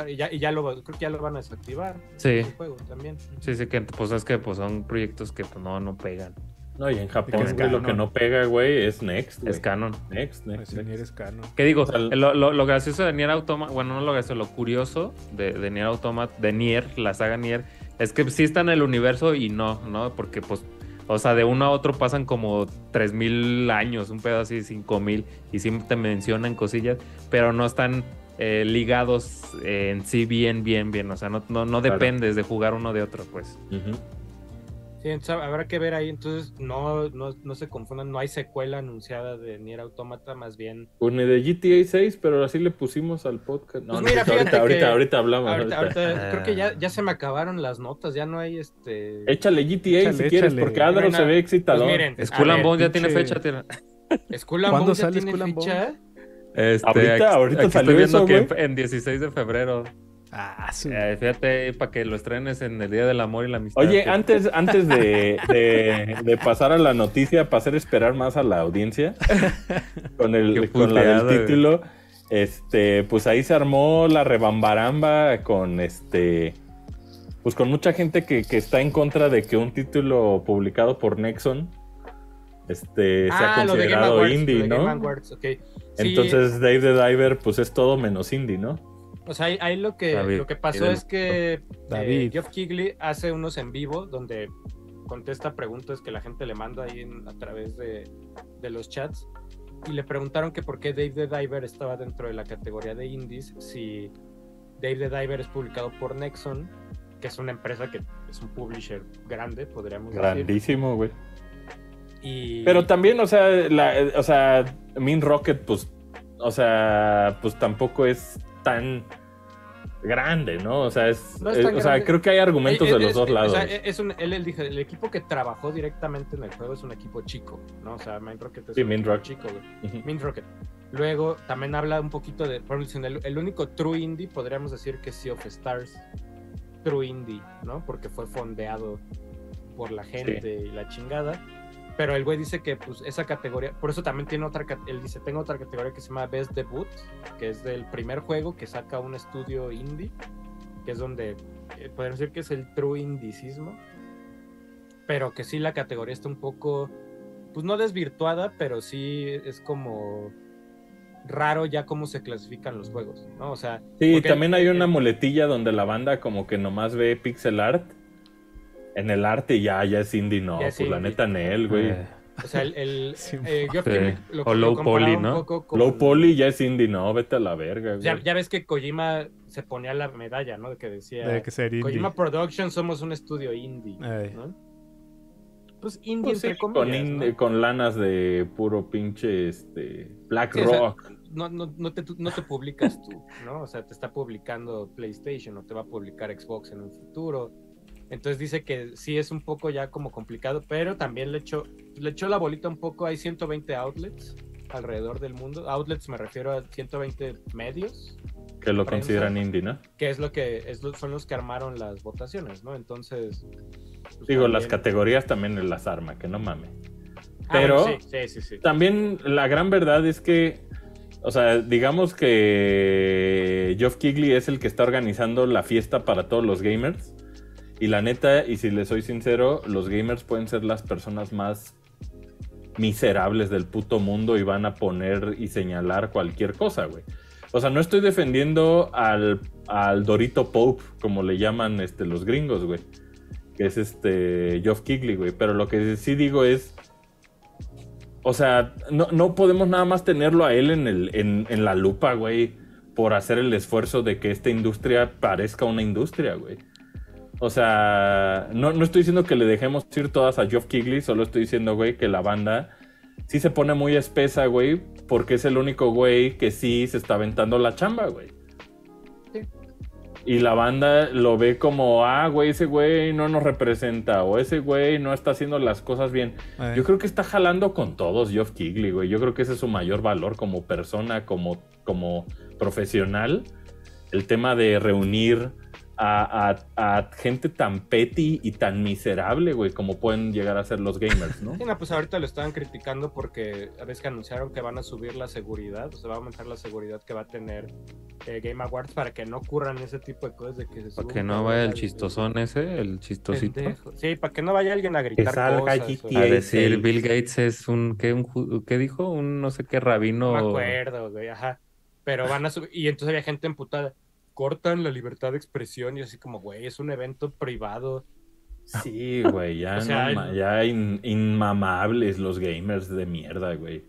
y ya lo van a desactivar. Sí. El juego también. Sí, sí, que pues es que pues son proyectos que pues, no pegan. No, y en Japón es güey, lo que no pega, güey, es Next, güey. Es Canon. Next. Pues Nier es Canon. ¿Qué digo? O sea, lo gracioso de Nier Automata, bueno, no lo gracioso, lo curioso de Nier Automata, de Nier, la saga Nier, es que sí está en el universo y no, porque pues o sea, de uno a otro pasan como 3,000 años, un pedo así, 5,000, y siempre te mencionan cosillas, pero no están ligados en sí bien. O sea, no claro, dependes de jugar uno de otro, pues. Uh-huh. Sí, entonces habrá que ver ahí, entonces no se confundan, no hay secuela anunciada de Nier Automata, más bien. Pues ni de GTA 6, pero así le pusimos al podcast. No, pues mira, ahorita hablamos. Ahorita. Creo que ya se me acabaron las notas, ya no hay Échale GTA si quieres, porque Adro se ve excitador. Pues miren, Skull and Bones ya tiene fecha. ¿Cuándo sale Skull and Bones? Ahorita salió eso, güey. En 16 de febrero. Ah, sí. Fíjate, para que lo estrenes en el Día del Amor y la Amistad. Oye, que... antes de pasar a la noticia, para hacer esperar más a la audiencia con el título, güey. Pues ahí se armó la rebambaramba con pues con mucha gente que está en contra de que un título publicado por Nexon sea considerado lo de Game indie, ¿no? Game Awards, okay. Entonces, sí. Dave the Diver, pues es todo menos indie, ¿no? O sea, ahí lo que pasó es que Geoff Keighley hace unos en vivo donde contesta preguntas que la gente le manda ahí a través de los chats, y le preguntaron que por qué Dave the Diver estaba dentro de la categoría de indies si Dave the Diver es publicado por Nexon, que es una empresa que es un publisher grande, podríamos decir. Grandísimo, güey. Y... Pero también, o sea, Mean Rocket, pues, o sea, pues tampoco es tan grande, ¿no? O sea, creo que hay argumentos de los dos lados. O sea, él dijo, el equipo que trabajó directamente en el juego es un equipo chico, ¿no? O sea, Mind Rocket es un equipo chico, güey. Mind Rocket. Luego, también habla un poquito de... El único true indie, podríamos decir que Sea of Stars. True indie, ¿no? Porque fue fondeado por la gente y la chingada. Pero el güey dice que pues esa categoría, por eso también tiene otra, él dice, tengo otra categoría que se llama Best Debut, que es del primer juego que saca un estudio indie, que es donde podemos decir que es el true indicismo, pero que sí la categoría está un poco, pues no desvirtuada, pero sí es como raro ya cómo se clasifican los juegos, ¿no? O sea, sí, también hay una muletilla donde la banda como que nomás ve pixel art en el arte y ya es indie, no, pues indie. La neta en él, güey. O sea, Geoff Keighley o Low Poly, ¿no? Low Poly ya es indie, no, vete a la verga, güey. Ya ves que Kojima se ponía la medalla, ¿no? Que decía, de que ser Kojima indie. Productions, somos un estudio indie, ¿no? Pues indie, pues sí, comillas, ¿no? Con lanas de puro pinche Black Rock. O sea, no te publicas tú, ¿no? O sea, te está publicando PlayStation o te va a publicar Xbox en un futuro. Entonces dice que sí es un poco ya como complicado, pero también le echó la bolita un poco. Hay 120 outlets alrededor del mundo. Outlets me refiero a 120 medios. Que lo consideran indie, ¿no? Que es lo que son los que armaron las votaciones, ¿no? Entonces... pues digo, también... las categorías también las arma, que no mame. Pero sí. También la gran verdad es que, o sea, digamos que Geoff Keighley es el que está organizando la fiesta para todos los gamers. Y la neta, y si les soy sincero, los gamers pueden ser las personas más miserables del puto mundo y van a poner y señalar cualquier cosa, güey. O sea, no estoy defendiendo al Dorito Pope, como le llaman los gringos, güey. Que es Geoff Keighley, güey. Pero lo que sí digo es... o sea, no podemos nada más tenerlo a él en la lupa, güey. Por hacer el esfuerzo de que esta industria parezca una industria, güey. O sea, no estoy diciendo que le dejemos ir todas a Geoff Keighley. Solo estoy diciendo, güey, que la banda... sí se pone muy espesa, güey, porque es el único güey que sí se está aventando la chamba, güey. Sí. Y la banda lo ve como, ah, güey, ese güey no nos representa, o ese güey no está haciendo las cosas bien. Ay. Yo creo que está jalando con todos Geoff Keighley, güey. Yo creo que ese es su mayor valor como persona, como profesional. El tema de reunir a gente tan petty y tan miserable, güey, como pueden llegar a ser los gamers, ¿no? Sí, no, pues ahorita lo estaban criticando porque a veces que anunciaron que van a subir la seguridad, o sea, va a aumentar la seguridad que va a tener Game Awards para que no ocurran ese tipo de cosas de que se suben. Para que no vaya el chistosón ese, el chistosito. Pendejo. Sí, para que no vaya alguien a gritar cosas. GTA, a decir, sí. Bill Gates es ¿qué dijo? Un no sé qué rabino. No me acuerdo, güey, ajá. Pero van a subir, y entonces había gente emputada. Cortan la libertad de expresión y así como, güey, es un evento privado. Sí, güey, ya, o sea, inmamables los gamers de mierda, güey.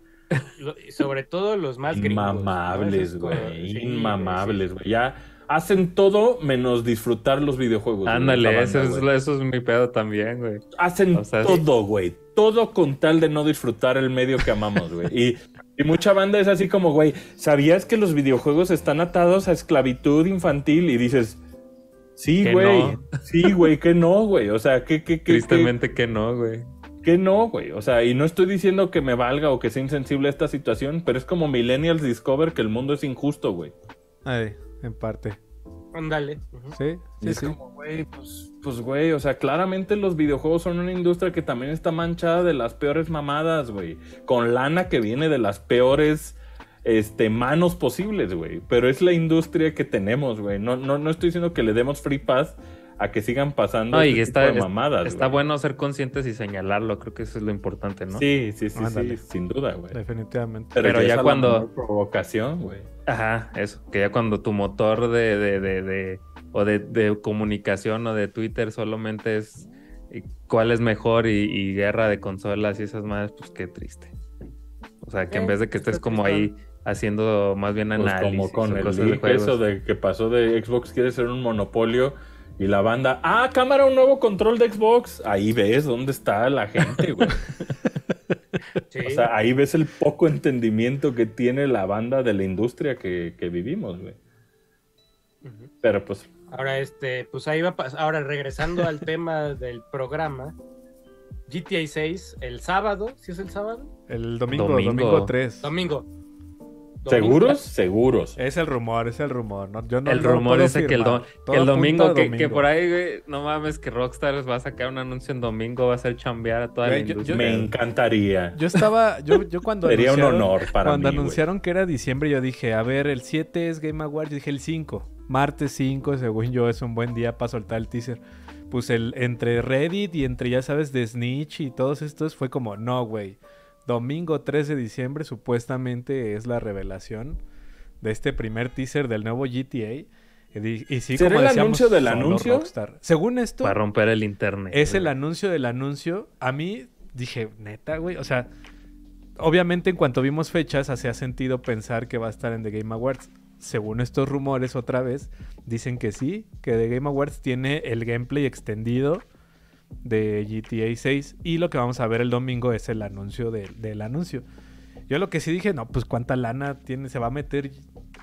Sobre todo los más gringos. Inmamables, güey, ¿no? Inmamables, güey. Sí. Ya hacen todo menos disfrutar los videojuegos. Ándale, eso es mi pedo también, güey. Hacen todo, güey. Todo con tal de no disfrutar el medio que amamos, güey. Y mucha banda es así como, güey, ¿sabías que los videojuegos están atados a esclavitud infantil? Y dices, sí, güey, no. Sí, güey, que no, güey. O sea, que tristemente que no, güey. Que no, güey. O sea, y no estoy diciendo que me valga o que sea insensible a esta situación, pero es como millennials discover que el mundo es injusto, güey. Ay, en parte. Ándale. Uh-huh. Sí. Es como, güey, pues, güey, o sea, claramente los videojuegos son una industria que también está manchada de las peores mamadas, güey. Con lana que viene de las peores manos posibles, güey. Pero es la industria que tenemos, güey. No estoy diciendo que le demos free pass a que sigan pasando tipo de mamadas. Está bueno ser conscientes y señalarlo. Creo que eso es lo importante, ¿no? Sí, sin duda, güey. Definitivamente. Pero ya cuando... provocación, güey. Ajá, eso. Que ya cuando tu motor de comunicación o de Twitter solamente es cuál es mejor y guerra de consolas y esas madres, pues qué triste. O sea, que en vez de que estés como ahí... haciendo más bien análisis. Pues como con el leak de eso de que pasó de Xbox quiere ser un monopolio... y la banda, cámara, un nuevo control de Xbox. Ahí ves dónde está la gente, güey. Sí. O sea, ahí ves el poco entendimiento que tiene la banda de la industria que vivimos, güey. Uh-huh. Pero pues... ahora, pues ahí va... ahora, regresando al tema del programa, GTA 6, el sábado, ¿sí es el sábado? El domingo 3. ¿Seguros? Es el rumor. El rumor dice que el domingo. Que por ahí, güey, no mames, que Rockstar va a sacar un anuncio en domingo, va a hacer chambear a toda la industria. Me encantaría. Yo cuando sería un honor para mí, anunciaron que era diciembre, yo dije, a ver, el 7 es Game Awards, yo dije el 5. Martes 5, según yo, es un buen día para soltar el teaser. Pues entre Reddit y entre, ya sabes, The Snitch y todos estos, fue como, no, güey. Domingo 3 de diciembre supuestamente es la revelación de este primer teaser del nuevo GTA. Y sí, ¿será como el decíamos, anuncio del anuncio? Rockstar. Según esto... para romper el internet. Es el anuncio del anuncio. A mí dije, neta, güey. O sea, obviamente en cuanto vimos fechas, hacía sentido pensar que va a estar en The Game Awards. Según estos rumores, otra vez, dicen que sí, que The Game Awards tiene el gameplay extendido de GTA 6. Y lo que vamos a ver el domingo es el anuncio del anuncio. Yo lo que sí dije, no, pues cuánta lana tiene, se va a meter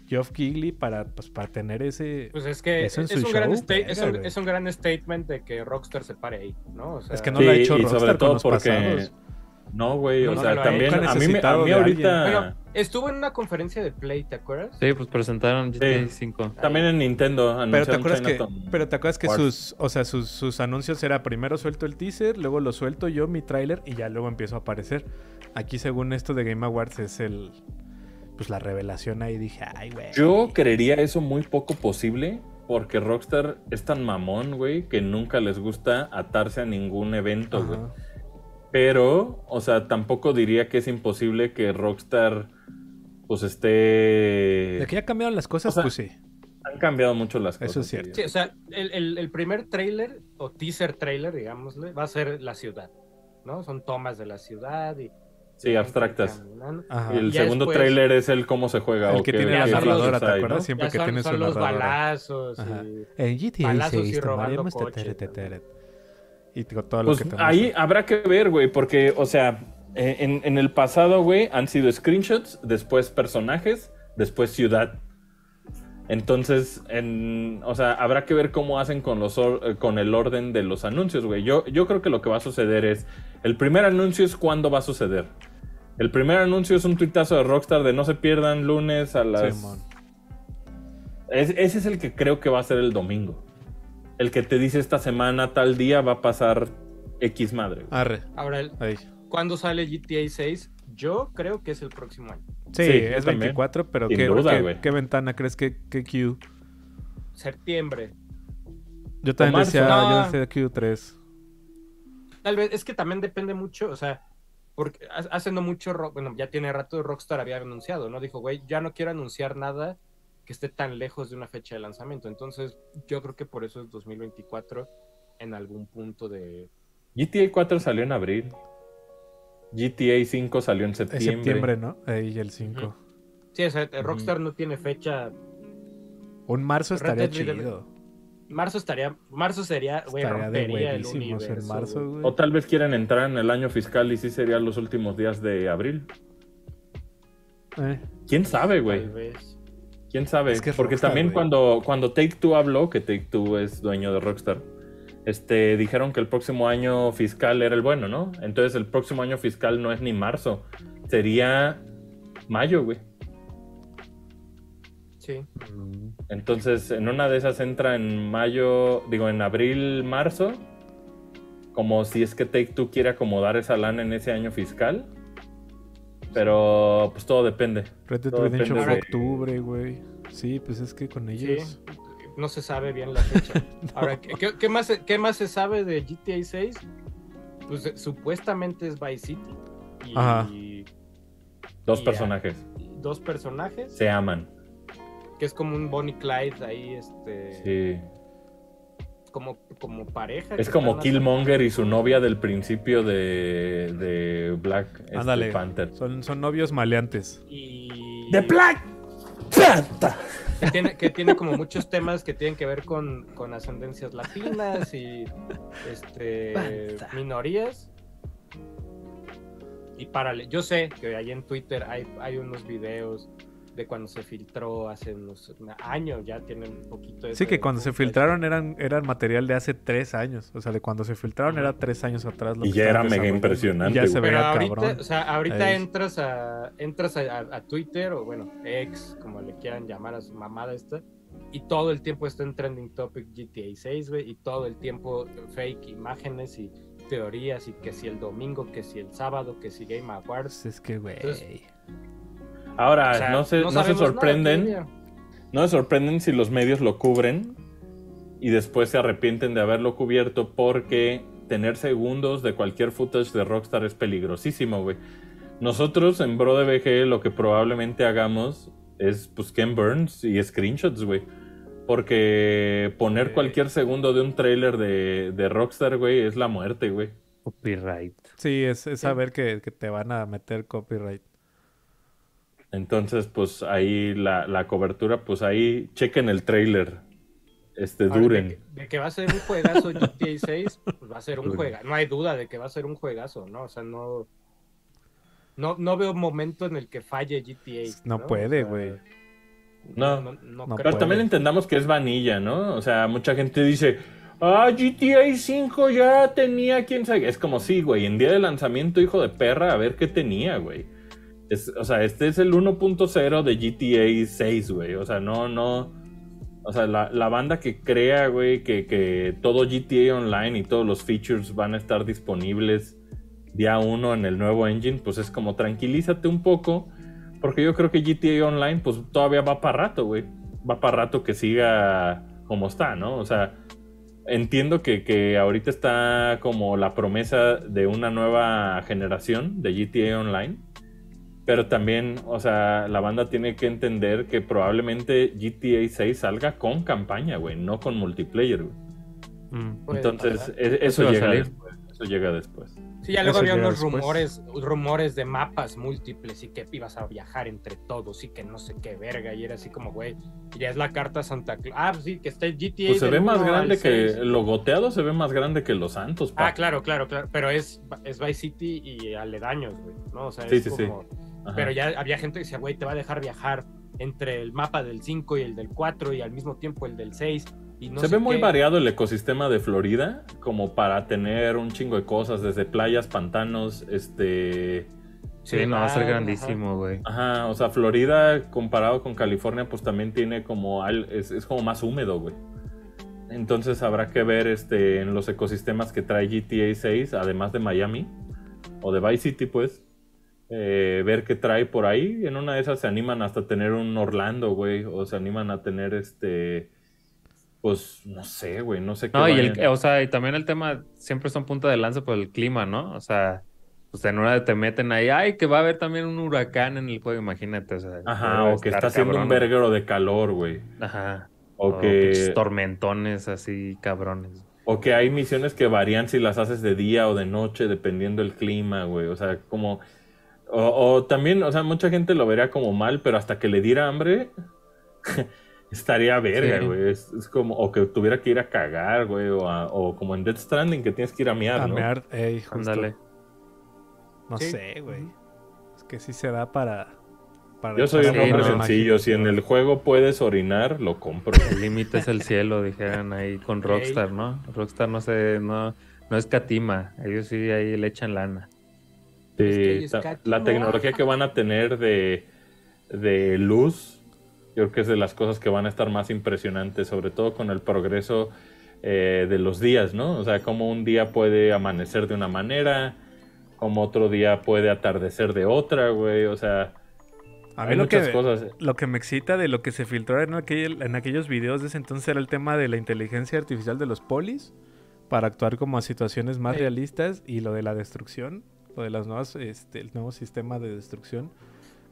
Geoff Keighley para tener ese... Pues es que eso es un gran es un gran statement de que Rockstar se pare ahí, ¿no? O sea, es que no sí, lo ha hecho Rockstar sobre todo con los porque... pasados. No, güey, no, o sea, también a mí ahorita... Bueno, estuvo en una conferencia de Play, ¿te acuerdas? Sí, pues presentaron GTA 5. También en Nintendo anunciaron Pero te acuerdas que sus anuncios era primero suelto el teaser, luego lo suelto yo, mi tráiler, y ya luego empiezo a aparecer. Aquí, según esto de Game Awards, es el... pues la revelación ahí, dije, ay, güey. Yo creería eso muy poco posible, porque Rockstar es tan mamón, güey, que nunca les gusta atarse a ningún evento, güey. Pero, o sea, tampoco diría que es imposible que Rockstar, pues, esté... ¿De que ya cambiaron las cosas? O sea, pues sí. Han cambiado mucho las cosas. Eso es cierto. Sí, o sea, el primer trailer, o teaser trailer, digámosle, va a ser la ciudad, ¿no? Son tomas de la ciudad y... Sí, abstractas. Y el segundo tráiler es el cómo se juega. El que tiene la narradora, ¿te acuerdas? Siempre que tiene su narradora. Son los balazos. En GTA 6 tomaremos... Y todo lo pues que ahí muestro. Habrá que ver, güey, porque, o sea, en el pasado, güey, han sido screenshots, después personajes, después ciudad. Entonces, o sea, habrá que ver cómo hacen con el orden de los anuncios, güey. Yo creo que lo que va a suceder es, el primer anuncio es cuándo va a suceder. El primer anuncio es un tuitazo de Rockstar de no se pierdan lunes a las... Sí, ese es el que creo que va a ser el domingo. El que te dice esta semana, tal día, va a pasar X madre. Arre. Ahora, ¿cuándo sale GTA 6? Yo creo que es el próximo año. Sí, es 24, también. Pero ¿qué ventana crees que Q? Septiembre. Yo también decía Q3. Tal vez, es que también depende mucho, o sea, porque hace no mucho, bueno, ya tiene rato Rockstar había anunciado, ¿no? Dijo, güey, ya no quiero anunciar nada que esté tan lejos de una fecha de lanzamiento. Entonces, yo creo que por eso es 2024 en algún punto de... GTA 4 salió en abril. GTA 5 salió en septiembre. En septiembre, ¿no? Y el 5. Uh-huh. Sí, o sea, Rockstar no tiene fecha... Un marzo estaría chido. Marzo estaría... Marzo sería... Güey, rompería el universo, en marzo, güey. O tal vez quieran entrar en el año fiscal y sí serían los últimos días de abril. ¿Quién sabe, güey? Tal vez. ¿Quién sabe? Es que porque Rockstar, también cuando Take-Two habló, que Take-Two es dueño de Rockstar, dijeron que el próximo año fiscal era el bueno, ¿no? Entonces el próximo año fiscal no es ni marzo, sería mayo, güey. Sí. Entonces en una de esas entra en mayo, digo en abril, marzo, como si es que Take-Two quiere acomodar esa lana en ese año fiscal. Pero, pues todo depende. Red Dead Redemption fue octubre, güey. Sí, pues es que con ellos... Sí. No se sabe bien la fecha. No. Ahora, ¿qué más se sabe de GTA 6? Pues supuestamente es Vice City. Dos personajes. Se aman. Que es como un Bonnie Clyde ahí, Sí. Como pareja. Es como Killmonger y su novia del principio de Black Panther. Son novios maleantes. Y... ¡The Black Panther! Que tiene como muchos temas que tienen que ver con ascendencias latinas y minorías. Y yo sé que ahí en Twitter hay unos videos de cuando se filtró hace unos años, ya tienen un poquito de... Sí, que cuando se filtraron eran material de hace 3 años, o sea, de cuando se filtraron era 3 años atrás. Lo y que ya era mega impresionante. Ya se veía cabrón. O sea, ahorita entras a Twitter, o bueno, X, como le quieran llamar a su mamada esta, y todo el tiempo está en Trending Topic GTA 6, güey, y todo el tiempo fake imágenes y teorías, y que si el domingo, que si el sábado, que si Game Awards. Es que, güey... Ahora, o sea, no se sorprenden si los medios lo cubren y después se arrepienten de haberlo cubierto, porque tener segundos de cualquier footage de Rockstar es peligrosísimo, güey. Nosotros en Bro de BG lo que probablemente hagamos es pues Ken Burns y screenshots, güey. Porque poner cualquier segundo de un tráiler de Rockstar, güey, es la muerte, güey. Copyright. Sí, es saber que te van a meter copyright. Entonces, pues ahí la cobertura, pues ahí chequen el tráiler. Duren. De que va a ser un juegazo GTA 6, pues va a ser un juegazo. No hay duda de que va a ser un juegazo, ¿no? O sea, no veo momento en el que falle GTA. No puede, güey. No, pero también entendamos que es vanilla, ¿no? O sea, mucha gente dice, GTA 5 ya tenía quién sabe. Es como, sí, güey, en día de lanzamiento, hijo de perra, a ver qué tenía, güey. O sea, este es el 1.0 de GTA 6, güey. O sea, o sea, la banda que crea, güey, que todo GTA Online y todos los features van a estar disponibles día 1 en el nuevo engine, pues es como, tranquilízate un poco. Porque yo creo que GTA Online, pues todavía va para rato, güey. Va para rato que siga como está, ¿no? O sea, entiendo que ahorita está como la promesa de una nueva generación de GTA Online. Pero también, o sea, la banda tiene que entender que probablemente GTA 6 salga con campaña, güey. No con multiplayer, güey. Entonces, eso llega después. Eso llega después. Sí, ya luego había unos rumores de mapas múltiples y que ibas a viajar entre todos y que no sé qué verga, y era así como, güey, ya es la carta Santa Claus. Ah, sí, que está el GTA. Pues se ve más grande que lo goteado, se ve más grande que Los Santos. Papi. Ah, claro, pero es Vice City y aledaños, güey, ¿no? O sea, es sí. Ajá. Pero ya había gente que decía, güey, te va a dejar viajar entre el mapa del 5 y el del 4 y al mismo tiempo el del 6. No se ve muy variado el ecosistema de Florida, como para tener un chingo de cosas, desde playas, pantanos, Sí, no, va a ser grandísimo, güey. Ajá, o sea, Florida comparado con California, pues también tiene como... Es como más húmedo, güey. Entonces habrá que ver en los ecosistemas que trae GTA 6, además de Miami, o de Vice City, pues. Ver qué trae por ahí. En una de esas se animan hasta tener un Orlando, güey, o se animan a tener Pues no sé, güey, no sé qué. No, o sea, y también el tema siempre son punta de lanza por el clima, ¿no? O sea, pues en una te meten ahí, que va a haber también un huracán en el juego, imagínate. O sea, ajá, o que está haciendo un verguero de calor, güey. Ajá. O que tormentones así, cabrones. O que hay misiones que varían si las haces de día o de noche, dependiendo del clima, güey. O sea, como. O también, o sea, mucha gente lo vería como mal, pero hasta que le diera hambre. Estaría verga, güey. Sí. Es como... O que tuviera que ir a cagar, güey. O como en Death Stranding, que tienes que ir a mear, ¿no? A mear, ándale. No sé, güey. Es que sí se da para yo soy un hombre sencillo. Imagino, si en el juego puedes orinar, lo compro. El límite es el cielo, dijeron ahí con Rockstar, ¿no? Rockstar no escatima. Ellos sí ahí le echan lana. Sí, la tecnología que van a tener de luz... Yo creo que es de las cosas que van a estar más impresionantes, sobre todo con el progreso de los días, ¿no? O sea, cómo un día puede amanecer de una manera, cómo otro día puede atardecer de otra, güey. O sea, a mí hay muchas cosas. Lo que me excita de lo que se filtró en aquellos videos de ese entonces era el tema de la inteligencia artificial de los polis para actuar como a situaciones más realistas, y lo de la destrucción, lo de las nuevas, el nuevo sistema de destrucción,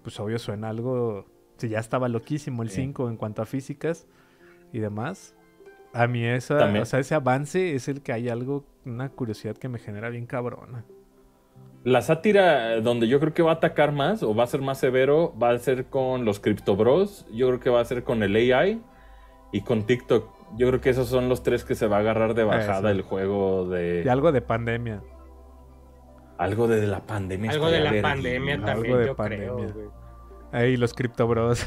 pues obvio suena algo... Sí, ya estaba loquísimo el 5 en cuanto a físicas y demás. A mí ese avance es el que hay algo, una curiosidad que me genera bien cabrona. La sátira donde yo creo que va a atacar más o va a ser más severo va a ser con los criptobros. Yo creo que va a ser con el AI y con TikTok. Yo creo que esos son los tres que se va a agarrar de bajada el juego de... Y algo de pandemia. Algo de la pandemia. Algo de la pandemia también, algo de yo pandemia. Creo, güey. Ahí los Crypto Bros.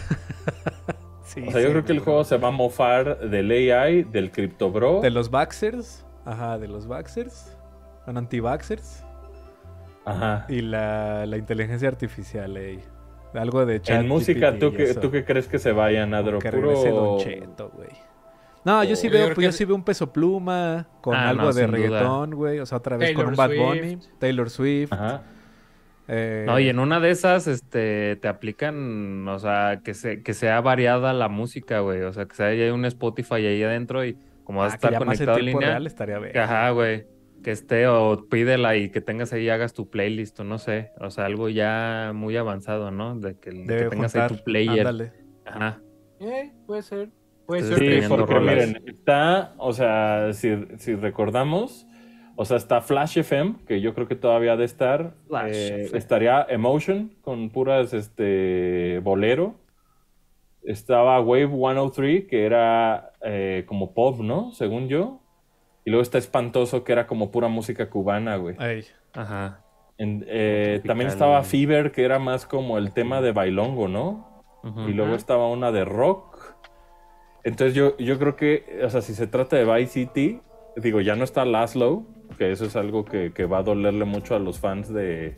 Sí, o sea, yo creo que el juego se va a mofar del AI, del Crypto Bro. De los Vaxxers. Ajá, de los Vaxxers. Son anti-Vaxxers. Ajá. Y la inteligencia artificial, algo de chat. En música, ¿tú qué crees que se vayan a drogar? Don Cheto, güey. No, yo sí veo un Peso Pluma con algo de reggaetón, güey. O sea, otra vez con un Bad Bunny. Taylor Swift. Ajá. No, y en una de esas te aplican, o sea, que sea variada la música, güey. O sea, que haya un Spotify ahí adentro y como vas a estar conectado en línea. Real, estaría bien. Ajá, güey. que esté, o pídela y que tengas ahí, hagas tu playlist, o no sé, o sea, algo ya muy avanzado, ¿no? De que tengas juntar, ahí tu player. Ándale. Ajá. Puede ser. Puede ser. Sí, porque rolas. Miren, está, o sea, si recordamos, o sea, está Flash FM, que yo creo que todavía ha de estar. Estaría Emotion, con puras bolero. Estaba Wave 103, que era como pop, ¿no? Según yo. Y luego está Espantoso, que era como pura música cubana, güey. Ay, ajá. También estaba Fever, que era más como el tema de bailongo, ¿no? Uh-huh, y luego estaba una de rock. Entonces yo creo que, o sea, si se trata de Vice City, digo, ya no está Laszlo, que eso es algo que va a dolerle mucho a los fans de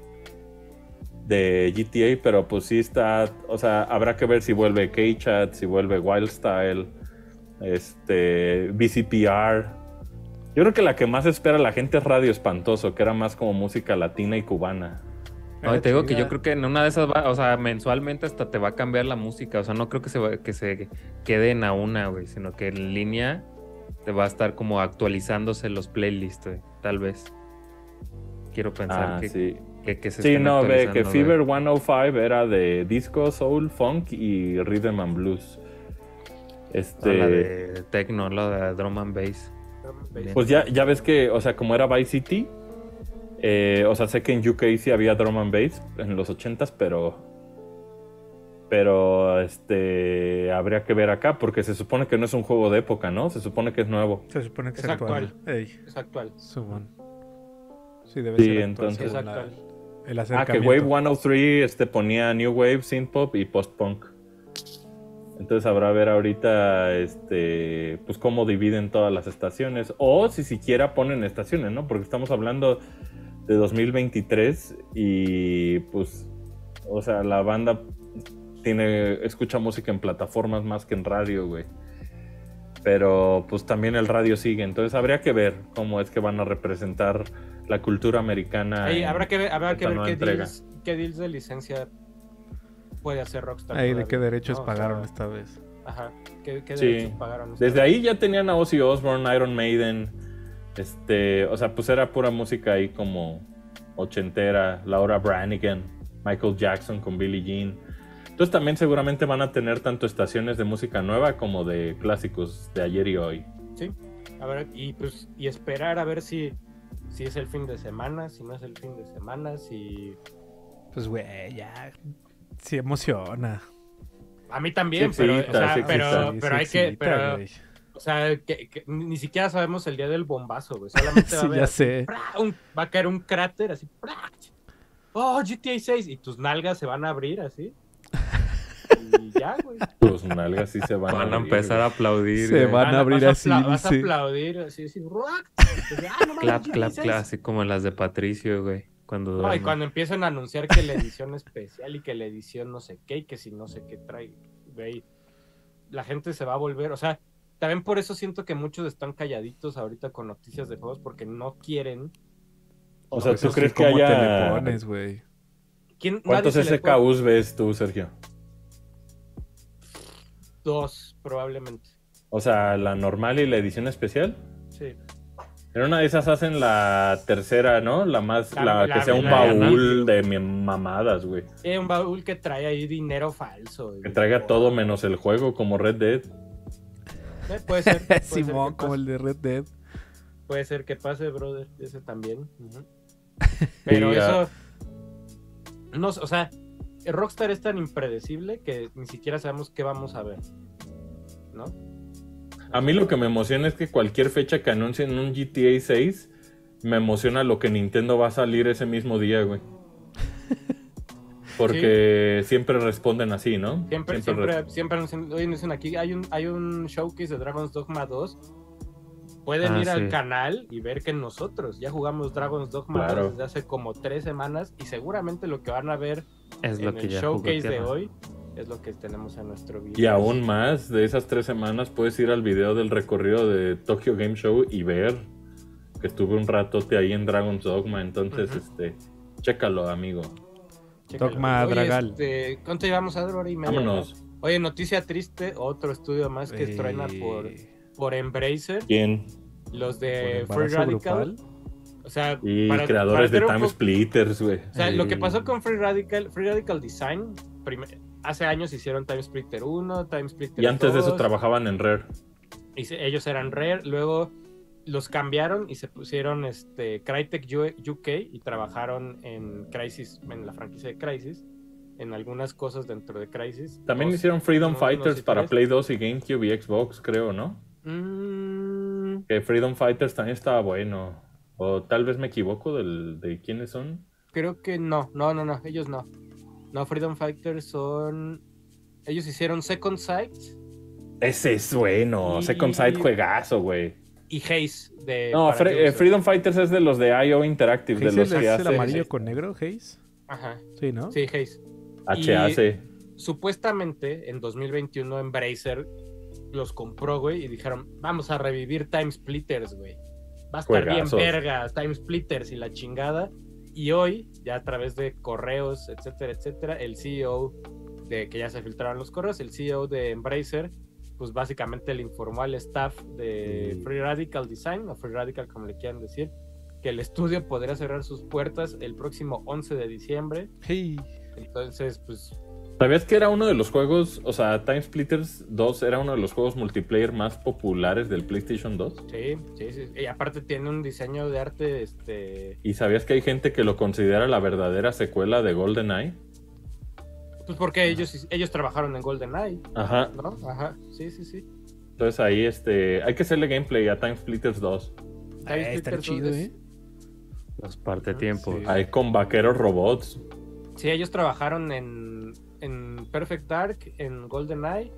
GTA, pero pues sí está, o sea, habrá que ver si vuelve K-Chat, si vuelve Wildstyle, BCPR. Yo creo que la que más espera la gente es Radio Espantoso, que era más como música latina y cubana. No, te digo que yo creo que en una de esas va, o sea, mensualmente hasta te va a cambiar la música, o sea, no creo que se queden a una, güey, sino que en línea te va a estar como actualizándose los playlists, güey, tal vez. Quiero pensar que se estén actualizando. Sí, no, que Fever 105 era de disco, soul, funk y rhythm and blues. La de techno, la de drum and bass. Pues ya ves que, o sea, como era Vice City, o sea, sé que en UK sí había drum and bass en los 80s, pero habría que ver acá, porque se supone que no es un juego de época, ¿no? Se supone que es nuevo. Se supone que es actual. Es actual. Sí, debe ser entonces actual. El acercamiento. Que Wave 103 ponía New Wave, Synth Pop y Post Punk. Entonces habrá a ver ahorita pues cómo dividen todas las estaciones, o si siquiera ponen estaciones, ¿no? Porque estamos hablando de 2023 y pues, o sea, la banda escucha música en plataformas más que en radio, güey. Pero pues también el radio sigue, entonces habría que ver cómo es que van a representar la cultura americana. Ahí, habrá que ver qué deals de licencia puede hacer Rockstar. Ahí de qué derechos pagaron esta vez. Ajá, qué derechos pagaron. Desde ahí ya tenían a Ozzy Osbourne, Iron Maiden, o sea, pues era pura música ahí como ochentera, Laura Branigan, Michael Jackson con Billie Jean. Entonces también seguramente van a tener tanto estaciones de música nueva como de clásicos de ayer y hoy. Sí, a ver, y esperar a ver si es el fin de semana, si no es el fin de semana, si... Pues güey, ya... Sí, emociona. A mí también, pero hay que... Pero, o sea, que ni siquiera sabemos el día del bombazo, güey. Solamente sí, va a haber... Ya sé. Va a caer un cráter así. ¡Oh, GTA 6! Y tus nalgas se van a abrir así. Y ya, güey. Tus nalgas sí se van a abrir. Van a empezar a aplaudir. Se van a abrir así. Vas a aplaudir así. Clap, clap, clap. Así como las de Patricio, güey. Y cuando empiezan a anunciar que la edición especial y que la edición no sé qué y que si no sé qué trae, güey, la gente se va a volver, o sea, también por eso siento que muchos están calladitos ahorita con noticias de juegos porque no quieren. O sea, ¿tú crees que haya telefones, güey? ¿Cuántos SKUs ves tú, Sergio? 2, probablemente. O sea, ¿la normal y la edición especial? Sí. En una de esas hacen la tercera, ¿no? La más, la que sea un baúl de mamadas, güey. Sí, un baúl que trae ahí dinero falso. Güey. Que traiga todo menos el juego, como Red Dead. Puede ser. Simón, como el de Red Dead. Puede ser que pase, brother. Ese también. Uh-huh. Pero eso... No, o sea, Rockstar es tan impredecible que ni siquiera sabemos qué vamos a ver, ¿no? A mí lo que me emociona es que cualquier fecha que anuncien un GTA 6, me emociona lo que Nintendo va a salir ese mismo día, güey. Porque siempre responden así, ¿no? Siempre anuncian. Oye, dicen aquí, hay un showcase de Dragon's Dogma 2. Pueden ir al canal y ver que nosotros ya jugamos Dragon's Dogma 2 desde hace como 3 semanas y seguramente lo que van a ver es en el showcase de hoy es lo que tenemos en nuestro video. Y aún más, de esas 3 semanas puedes ir al video del recorrido de Tokyo Game Show y ver que estuve un ratote ahí en Dragon's Dogma. Entonces, chécalo, amigo. Dogma Dragal. ¿Cuánto llevamos a hora y media? Vámonos. Oye, noticia triste, otro estudio más que truena por Embracer. ¿Quién? Los de Free Radical. Grupal. sea, y para, creadores de Time Splitters, güey. O sea, lo que pasó con Free Radical Design, hace años hicieron Time Splitter 1, Time Splitter 2. Y antes de eso trabajaban en Rare. Y ellos eran Rare, luego los cambiaron y se pusieron Crytek UK y trabajaron en Crysis, en la franquicia de Crysis, en algunas cosas dentro de Crysis. También hicieron Freedom Fighters para Play 2 y GameCube y Xbox, creo, ¿no? Que Freedom Fighters también estaba bueno. O tal vez me equivoco de quiénes son. Creo que no, ellos no. No, Freedom Fighters son... Ellos hicieron Second Sight. Ese es bueno, y... Second Sight juegazo, güey. Y Haze de... No, Freedom Fighters es de los de IO Interactive. ¿Haze de los que hace el amarillo con negro, Haze? Ajá. Sí, ¿no? Sí, Haze. HAC. Supuestamente, en 2021, Embracer los compró, güey, y dijeron, vamos a revivir Time Splitters, güey. Va a estar bien verga, Time Splitters y la chingada. Y hoy, ya a través de correos, etcétera, etcétera, el CEO de... Que ya se filtraron los correos, el CEO de Embracer, pues básicamente le informó al staff de Free Radical Design, o Free Radical como le quieran decir, que el estudio podría cerrar sus puertas el próximo 11 de diciembre. Hey. Entonces, pues... ¿Sabías que era uno de los juegos, o sea, Time Splitters 2 era uno de los juegos multiplayer más populares del PlayStation 2? Sí, sí, sí. Y aparte tiene un diseño de arte, ¿Y sabías que hay gente que lo considera la verdadera secuela de GoldenEye? Pues porque ellos trabajaron en GoldenEye. Ajá. ¿No? Ajá, sí, sí, sí. Entonces ahí, hay que hacerle gameplay a Time Splitters 2. Está chido, Los partetiempos. Sí. Hay con vaqueros robots. Sí, ellos trabajaron en Perfect Dark, en GoldenEye,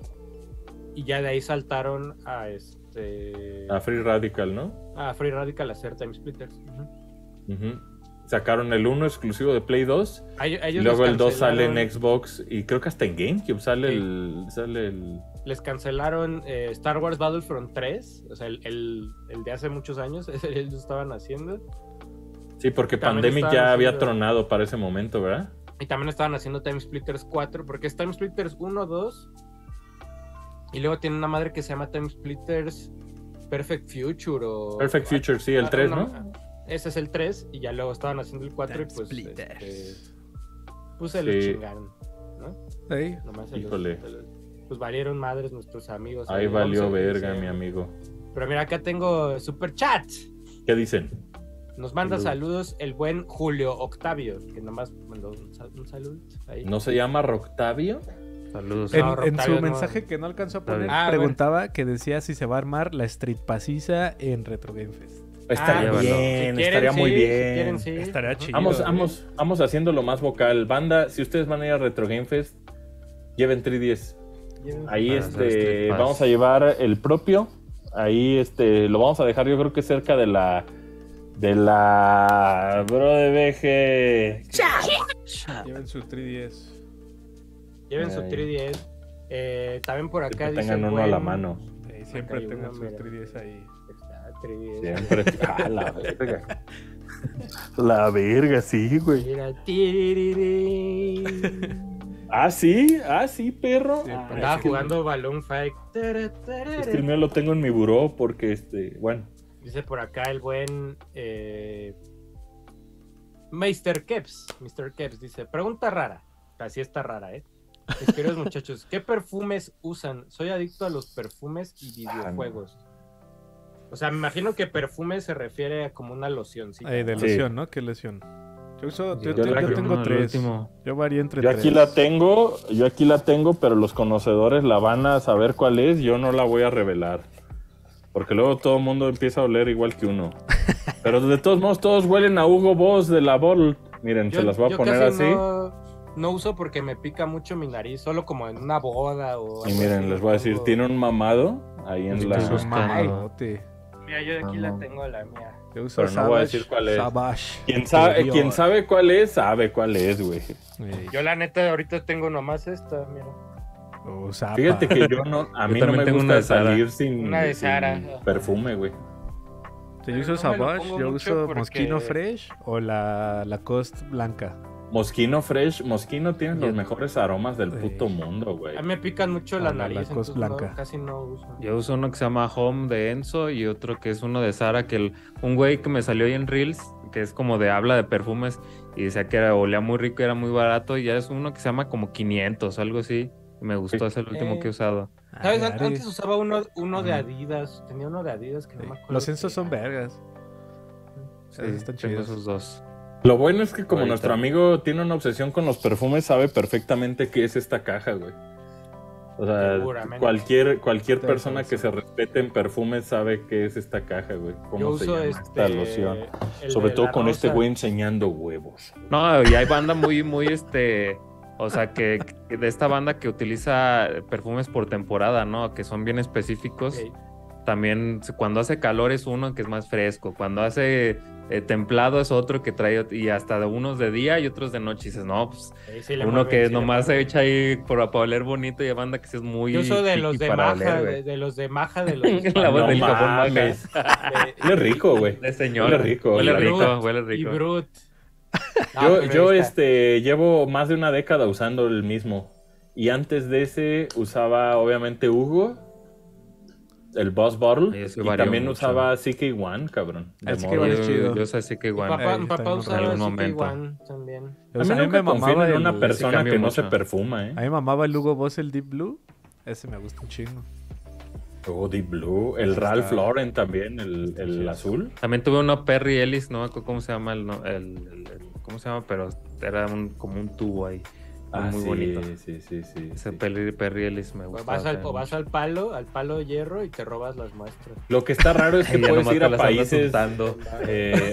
y ya de ahí saltaron a a Free Radical, ¿no? A Free Radical a hacer Time Splitters. Uh-huh. Uh-huh. Sacaron el 1 exclusivo de Play 2, luego el 2 sale en Xbox, y creo que hasta en GameCube sale, sí. Les cancelaron Star Wars Battlefront 3, o sea, el de hace muchos años, ellos lo estaban haciendo. Sí, porque Pandemic ya había tronado para ese momento, ¿verdad? Y también estaban haciendo Time Splitters 4, porque es Time Splitters 1, 2, y luego tiene una madre que se llama Time Splitters Perfect Future o... Perfect Future, sí, el 3, ¿no? Ese es el 3, y ya luego estaban haciendo el 4 Time y pues... Splitters. Pues se lo chingaron, ¿no? Sí. Nomás híjole. Pues valieron madres nuestros amigos. Ahí valió verga, mi amigo. Pero mira, acá tengo super chat. ¿Qué dicen? Nos manda saludos el buen Julio Octavio, que nomás mandó un saludo. Ahí. ¿No se llama Roctavio? Saludos. En su mensaje que no alcanzó a poner, preguntaba que decía si se va a armar la Street Passiza en Retro Game Fest. Estaría bien, estaría muy bien. Estaría chido. Vamos haciéndolo más vocal. Banda, si ustedes van a ir a Retro Game Fest, lleven 3DS. Ahí vamos a llevar el propio. Ahí lo vamos a dejar, yo creo que cerca de la... Bro de BG. Lleven su 3DS. También por acá dicen... Tengan uno a la mano. Siempre tengan su 3DS ahí. Está, 3DS. Siempre. Ah, la verga. La verga, sí, güey. Ah, sí, perro. Estaba jugando Balloon Fight. Es que el mío lo tengo en mi buró porque, bueno... Dice por acá el buen Mr. Keps dice, pregunta rara, así está rara, mis queridos muchachos, ¿qué perfumes usan? Soy adicto a los perfumes y videojuegos. O sea, me imagino que perfume se refiere a como una locióncita. De loción, sí. ¿No? ¿Qué loción? Yo tengo 3. Yo varía entre 3. Yo aquí la tengo, pero los conocedores la van a saber cuál es, yo no la voy a revelar. Porque luego todo el mundo empieza a oler igual que uno. Pero de todos modos, todos huelen a Hugo Boss de la Bol. Miren, se las voy a poner así. No uso porque me pica mucho mi nariz, solo como en una boda o... Y miren, les voy a decir, tiene un mamado ahí en la... Mira, yo de aquí la tengo, la mía. Pero no voy a decir cuál es. Quien sabe cuál es, sabe cuál es, güey. Yo la neta ahorita tengo nomás esta, mira. Fíjate que a mí no me gusta una salir sin perfume, güey. Yo uso Savage, yo uso Moschino Fresh o la Lacoste blanca. Moschino Fresh, Moschino tiene los mejores aromas del puto mundo, güey. A mí me pican mucho la nariz, entonces casi no uso. Yo uso uno que se llama Home de Enzo y otro que es uno de Zara, un güey que me salió ahí en Reels que es como de habla de perfumes, y decía que olía muy rico y era muy barato, y ya es uno que se llama como 500 o algo así. Me gustó, es el último que he usado. ¿Sabes? Antes usaba uno de Adidas, tenía uno de Adidas que no me acuerdo. Los Ensos son vergas. Sí, están chidos esos dos. Lo bueno es que como ahorita nuestro amigo tiene una obsesión con los perfumes, sabe perfectamente qué es esta caja, güey. O sea, cualquier persona que se respete en perfumes sabe qué es esta caja, güey. ¿Cómo se llama esta loción? Sobre todo con este güey enseñando huevos. No, y hay banda muy o sea, que de esta banda que utiliza perfumes por temporada, ¿no? Que son bien específicos. Okay. También cuando hace calor es uno que es más fresco, cuando hace templado es otro que trae, y hasta de unos de día y otros de noche, y dices, no, pues sí, uno mueve, que sí, nomás se echa ahí para oler bonito, y a banda que sí es muy... Yo soy de los de maja, de los de maja, de los... La voz del jabón maja. Huele rico, güey. De señor. Huele rico. Y brut. Yo llevo más de una década usando el mismo, y antes de ese usaba obviamente Hugo, el Boss Bottle, y también usaba CK1, cabrón. El CK1 es chido. Yo usaba CK1. Mi papá usaba en algún momento. CK1 también. A mí me mamaba en una persona que no se perfuma, ¿eh? A mí me mamaba el Hugo Boss, el Deep Blue. Ese me gusta un chingo. Oh, Deep Blue. El Ralph Lauren también, el azul. También tuve uno Perry Ellis, no me acuerdo cómo se llama pero era como un tubo ahí. Muy bonito. Sí. Ese Perry Ellis me gusta. Vas al palo de hierro y te robas las muestras. Lo que está raro es que puedes ir a países...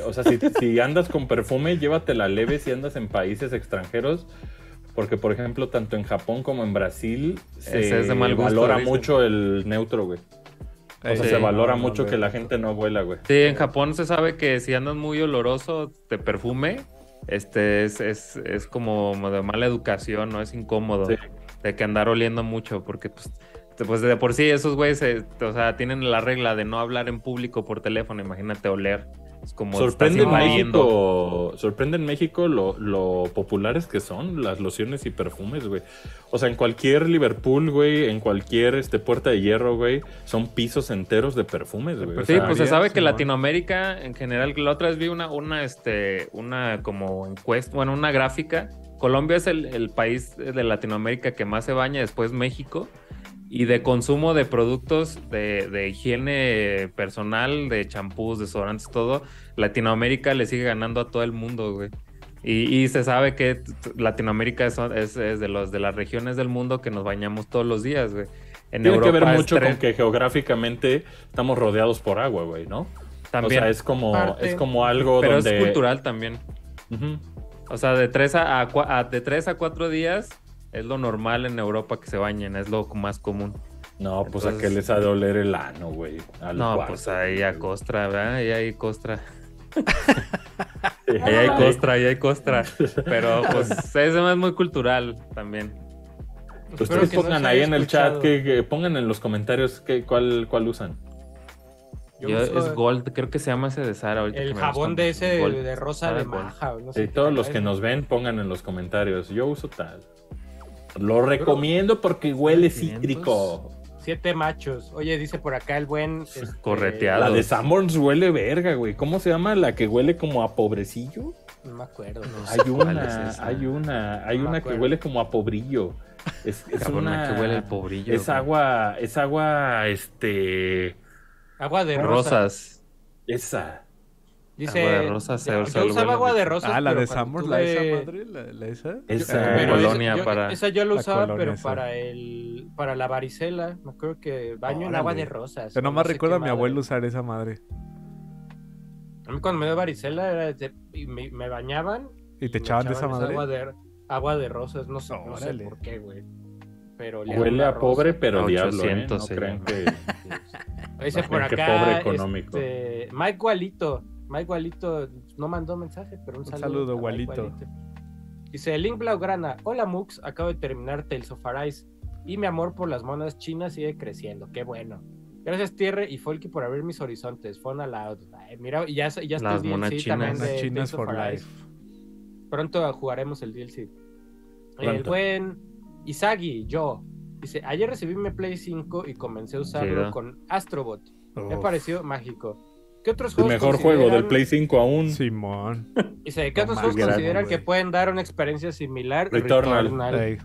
o sea, si andas con perfume, llévatela leve si andas en países extranjeros. Porque, por ejemplo, tanto en Japón como en Brasil valora mucho el neutro, güey. O sea, se valora mucho que la gente no vuela, güey. Sí, en Japón se sabe que si andas muy oloroso de perfume... es como de mala educación, ¿no? Es incómodo de que andar oliendo mucho, porque pues de por sí esos güeyes tienen la regla de no hablar en público por teléfono, imagínate oler. Es como sorprende en México lo populares que son las lociones y perfumes, güey. O sea, en cualquier Liverpool, güey, en cualquier Puerta de Hierro, güey, son pisos enteros de perfumes, güey. Sí, pues se sabe que Latinoamérica en general, la otra vez vi una como encuesta, bueno, una gráfica. Colombia es el país de Latinoamérica que más se baña, después México. Y de consumo de productos de higiene personal, de champús, desodorantes, todo, Latinoamérica le sigue ganando a todo el mundo, güey. Y se sabe que Latinoamérica es de las regiones del mundo que nos bañamos todos los días, güey. Tiene que ver mucho con que geográficamente estamos rodeados por agua, güey, ¿no? También. O sea, es como algo pero donde... Pero es cultural también. Uh-huh. O sea, de 3 a 4 días... Es lo normal en Europa que se bañen, es lo más común. No, pues entonces, ¿a qué les ha de oler el ano, güey? Pues ahí a costra, ¿verdad? Ahí hay costra. ahí hay costra. Pero pues eso es muy cultural también. Ustedes pongan ahí en el chat, que pongan en los comentarios cuál usan. Yo es Gold, creo que se llama ese de Sara. Ahorita el jabón de ese Gold, de rosa Sara de maja. No sé, todos los que nos ven pongan en los comentarios. Yo uso tal. Lo recomiendo porque huele cítrico. 7 machos. Oye, dice por acá el buen... Correteado. La de Sanborns huele verga, güey. ¿Cómo se llama la que huele como a pobrecillo? No me acuerdo. Hay una que huele como a pobrillo. Es una que huele el pobrillo. Es agua... Agua de rosas. Esa. Dice, agua de rosas, yo usaba agua de rosas. La de Samur, esa yo la usaba, para la varicela. Me acuerdo que baño en agua de rosas. Yo nomás recuerdo a mi abuelo usar esa madre. A mí cuando me dio varicela me bañaban. ¿Y te echaban de esa madre? Agua de rosas, no sé por qué, güey. Pero huele a pobre, pero diablo, no crean que... Dice por acá, Mike Gualito. Mike Gualito no mandó mensaje, pero un saludo Gualito. Dice, Link Blaugrana, hola Mux, acabo de terminar Tales of Arise y mi amor por las monas chinas sigue creciendo, qué bueno. Gracias Tierre y Folky por abrir mis horizontes, fun aloud. Mira, ya está el DLC chinas, también de Tales of Arise. Pronto jugaremos el DLC. El buen Isagi, dice, ayer recibí mi Play 5 y comencé a usarlo con Astrobot. Me pareció mágico. ¿Qué otros juegos? El mejor juego del Play 5 aún. Simón. Dice, ¿qué otros juegos consideran que pueden dar una experiencia similar? Returnal.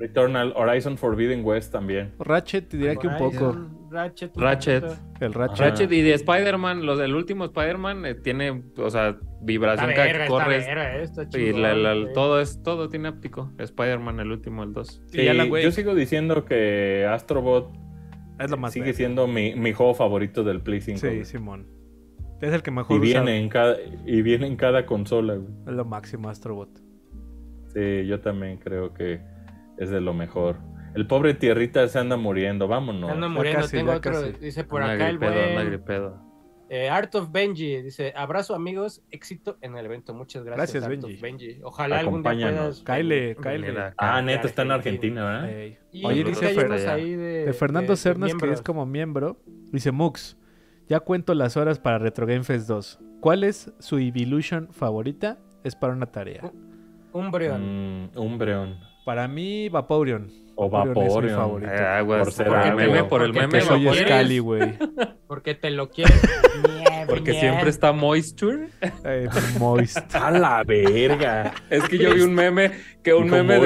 Returnal, Horizon Forbidden West también. Ratchet, diría que un poco. Ratchet. Ratchet y de Spider-Man, el último Spider-Man tiene, o sea, vibración que corres. Y todo tiene óptico. Spider-Man, el último, el 2. Sí, yo sigo diciendo que Astro Bot es lo más sigue siendo mi juego favorito del Play 5. Sí, Simón. Es el que mejor viene en cada consola, güey. Es lo máximo, Astro Bot. Sí, yo también creo que es de lo mejor. El pobre Tierrita se anda muriendo, vámonos. Tengo otro, dice por acá el buen... Art of Benji, dice, abrazo amigos, éxito en el evento, muchas gracias. Gracias, Benji. Ojalá algún día puedas... Kyle. Ah, neta, está en Argentina, ¿verdad? Oye, dice Fernando Cernas, que es como miembro, dice, Mux, ya cuento las horas para Retro Game Fest 2. ¿Cuál es su Evolution favorita? Es para una tarea. Umbreon. Para mí, Vaporeon. O Vaporeon es mi favorito. Por el meme, soy Scali, güey. Porque te lo quieres. Porque siempre está Moisture. Moist. A la verga. Es que yo vi un meme de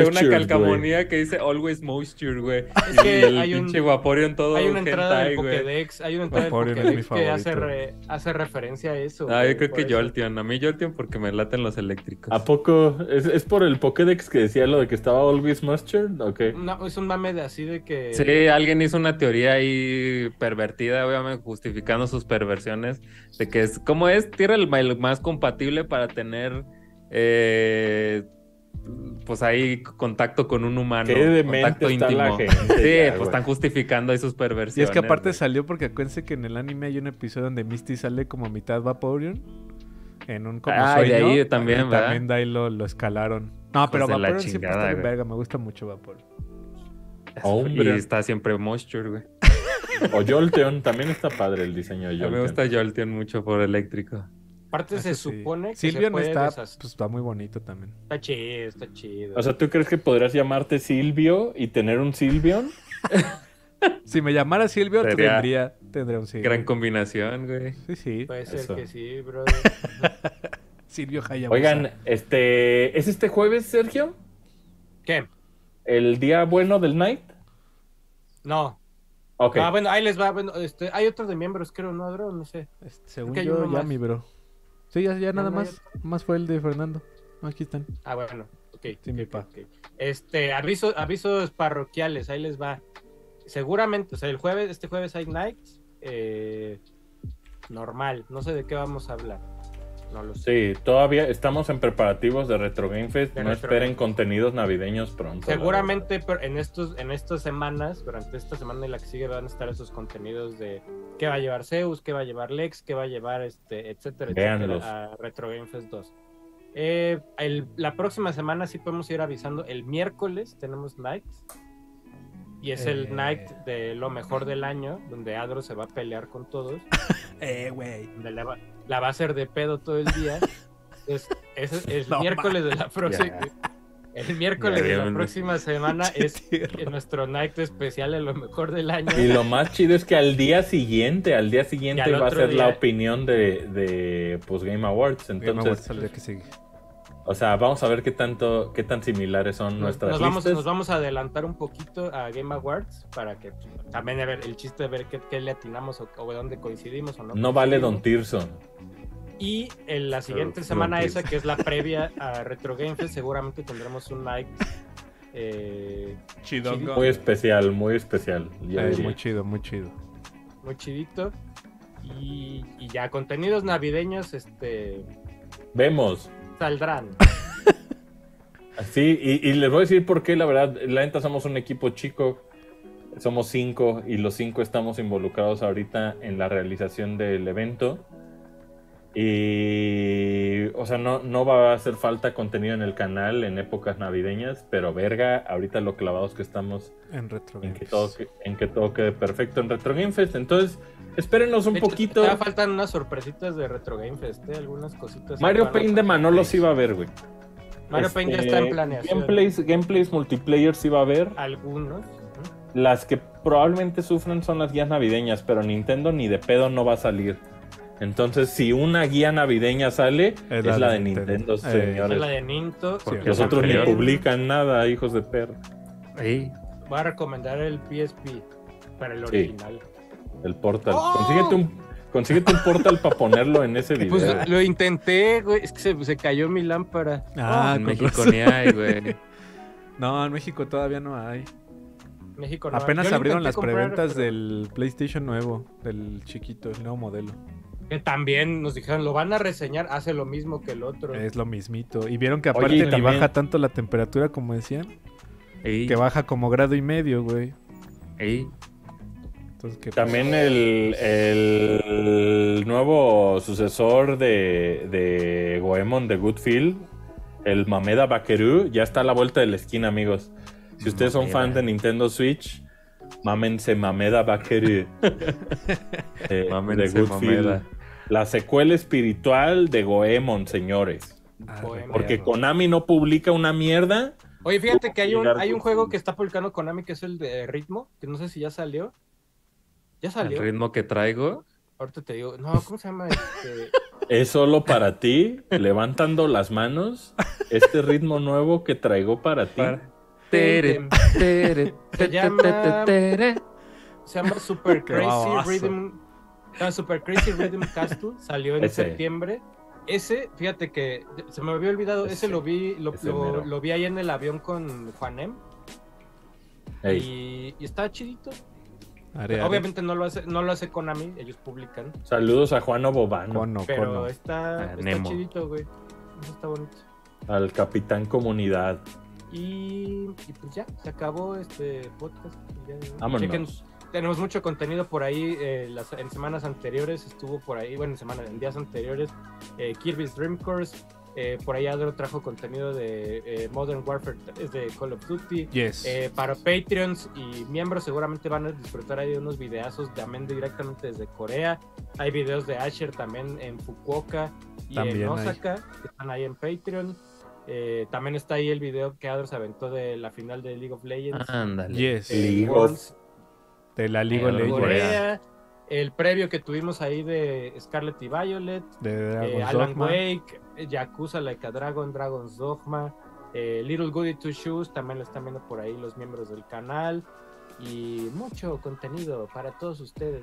una calcamonía, wey, que dice Always Moisture, güey. Es que y hay un pinche Vaporeon todo. Hay una entrada en Pokédex. Hay una entrada en Pokédex que hace referencia a eso. Ah, yo creo que Jolteon. A mí Jolteon porque me laten los eléctricos. ¿A poco? ¿Es por el Pokédex que decía lo de que estaba Always Mustard? Okay. No, es un mame de así de que... Sí, alguien hizo una teoría ahí pervertida, obviamente justificando sus perversiones, de que es como es tierra el más compatible para tener pues ahí contacto con un humano. Qué demente contacto íntimo. Sí, pues están justificando ahí sus perversiones. Y es que aparte salió porque acuérdense que en el anime hay un episodio donde Misty sale como mitad Vaporeon en un como sueño. Y ahí también, ¿verdad? También de ahí lo escalaron. No, pero Vaporeon siempre está en verga, me gusta mucho Vaporeon. Hombre. Y está siempre Moisture, güey. O Jolteon, también está padre el diseño de Jolteon. Me gusta Jolteon mucho por eléctrico. Aparte se supone que Silvion está muy bonito también. Está chido. O sea, ¿tú crees que podrías llamarte Silvio y tener un Silvion? Si me llamara Silvio, tendría un Silvio. Gran combinación, güey. Sí. Puede ser que sí, bro. Silvio Hayabusa. Oigan, ¿es este jueves, Sergio? ¿Qué? ¿El día bueno del night? No. Okay. Ah, bueno, ahí les va. Bueno, hay otros de miembros, creo, ¿no, bro? No sé. Según yo, ya mi bro. Sí, ya nada más. Más fue el de Fernando. Aquí están. Ah, bueno. Ok. Sí, mi pa. Okay. Avisos parroquiales, ahí les va. Seguramente, o sea, este jueves hay night. Normal. No sé de qué vamos a hablar. No lo sé. Sí, todavía estamos en preparativos de Retro Game Fest. No esperen contenidos navideños pronto. Seguramente pero en estas semanas, durante esta semana y la que sigue, van a estar esos contenidos de qué va a llevar Zeus, qué va a llevar Lex, qué va a llevar etcétera, etcétera, a Retro Game Fest 2. La próxima semana sí podemos ir avisando. El miércoles tenemos nights. Y es el night de lo mejor del año, donde Adro se va a pelear con todos. Güey. La va a hacer de pedo todo el día. Es el miércoles de la próxima. El miércoles de la próxima semana es nuestro night especial de lo mejor del año. Y lo más chido es que al día siguiente va a ser la opinión de pues, Game Awards. Entonces, Game Awards al día que sigue. O sea, vamos a ver qué tan similares son nuestras listas. Nos vamos a adelantar un poquito a Game Awards para que también a ver el chiste de ver qué le atinamos o dónde coincidimos o no. No vale Don Tirso. Y en la siguiente semana esa, que es la previa a Retro Game Fest, seguramente tendremos un like chidongo. Muy especial. Muy chidito. Y ya contenidos navideños vemos. Saldrán. Sí, y les voy a decir por qué, la verdad, la neta somos un equipo chico, somos 5 y los 5 estamos involucrados ahorita en la realización del evento y, o sea, no va a hacer falta contenido en el canal en épocas navideñas, pero verga, ahorita lo clavados que estamos en Retro Game Fest, en que todo quede perfecto en Retro Game Fest, entonces... Espérenos un poquito. Ya faltan unas sorpresitas de Retro Game Fest, algunas cositas. Mario Paint de Manolo sí va a haber, güey. Mario Paint ya está en planeación. Gameplays multiplayer sí va a haber. Algunos. Las que probablemente sufren son las guías navideñas, pero Nintendo ni de pedo no va a salir. Entonces, si una guía navideña sale, es la de Nintendo, señores. Es la de Nintendo. Porque los otros ni publican nada, hijos de perro. Sí. Voy a recomendar el PSP para el original. El Portal. ¡Oh! Consíguete un Portal para ponerlo en ese video. Pues lo intenté, güey. Es que se cayó mi lámpara. Ah, en México ni hay, güey. No, en México todavía no hay. México no. Apenas abrieron las preventas del PlayStation nuevo, del chiquito, el nuevo modelo. Que también nos dijeron, lo van a reseñar, hace lo mismo que el otro. Es lo mismito. Y vieron que aparte ni baja tanto la temperatura como decían. Ey. Que baja como 1.5 grados, güey. Ey. Entonces, también el nuevo sucesor de Goemon de Good Feel, el Mameda Bakeru, ya está a la vuelta de la esquina, amigos. Si ustedes son fans de Nintendo Switch, mámense Mameda Bakeru. Mámense Mameda. La secuela espiritual de Goemon, señores. Porque Konami no publica una mierda. Oye, fíjate que hay un juego que está publicando Konami, que es el de Ritmo, que no sé si ya salió. ¿Ya salió? El ritmo que traigo. Ahorita te digo, no, ¿cómo se llama? Es solo para ti, levantando las manos, este ritmo nuevo que traigo para ti. Se llama Super Crazy Rhythm. No, Super Crazy Rhythm Castle, salió en septiembre. Ese, fíjate que se me había olvidado, ese lo vi ahí en el avión con Juanem. Y estaba chidito. Obviamente no lo hace Konami, ellos publican. Saludos a Juano Bobano. Pero está chidito, güey. Eso está bonito. Al Capitán Comunidad. Y pues ya, se acabó este podcast. Vámonos. Tenemos mucho contenido por ahí. En semanas anteriores estuvo por ahí, bueno, en días anteriores, Kirby's Dream Course. Por ahí Adro trajo contenido de Modern Warfare, es de Call of Duty. Para Patreons y miembros seguramente van a disfrutar ahí de unos videazos también directamente desde Corea. Hay videos de Asher también en Fukuoka y también en Osaka, que están ahí en Patreon. También está ahí el video que Adro se aventó de la final de League of Legends. Ándale. De la League of Legends. El previo que tuvimos ahí de Scarlet y Violet, de Alan Dogma. Wake, Yakuza Like a Dragon, Dragon's Dogma, Little Goody Two Shoes, también lo están viendo por ahí los miembros del canal. Y mucho contenido para todos ustedes.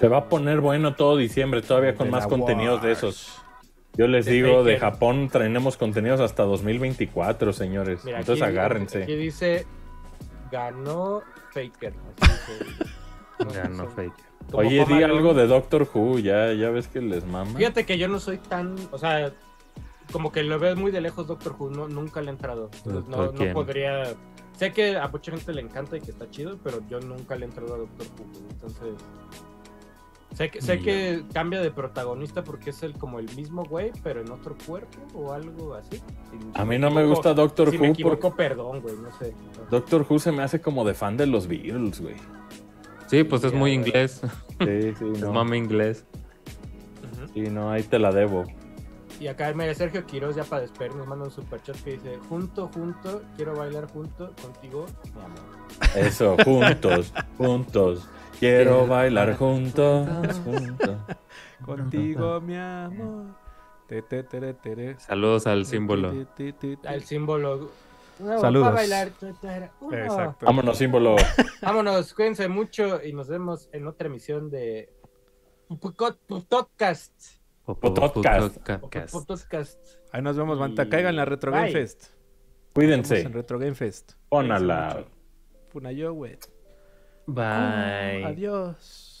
Te va a poner bueno todo diciembre, todavía con más contenidos de esos. Yo les digo, de Japón traemos contenidos hasta 2024, señores. Mira, entonces agárrense. Aquí dice, ganó Faker. Así que, ganó Faker. Oye, di algo de Doctor Who, ya ves que les mama. Fíjate que yo no soy tan, o sea, como que lo veo muy de lejos Doctor Who, nunca le he entrado. No podría, sé que a mucha gente le encanta y que está chido, pero yo nunca le he entrado a Doctor Who, entonces sé que cambia de protagonista porque es como el mismo güey, pero en otro cuerpo o algo así. A mí no me gusta Doctor Who. Si me equivoco, perdón, güey, no sé. Doctor Who se me hace como de fan de los Beatles, güey. Sí, pues es muy inglés. Sí, no. Es mami inglés. Sí, no, ahí te la debo. Y acá mira, Sergio Quiroz, ya para despedir, nos manda un superchat que dice: Junto, quiero bailar junto contigo, mi amor. Eso, juntos. Quiero bailar juntos. Contigo, mi amor. Saludos al símbolo. Al símbolo. Saludos. A bailar. Exacto. Vámonos, símbolo. Vámonos, cuídense mucho y nos vemos en otra emisión de Podcast. Ahí nos vemos, banda. Caigan la Retro Game Fest. Cuídense. En Retro Game Fest. Pónala. Puna yo, güey. Bye. Adiós.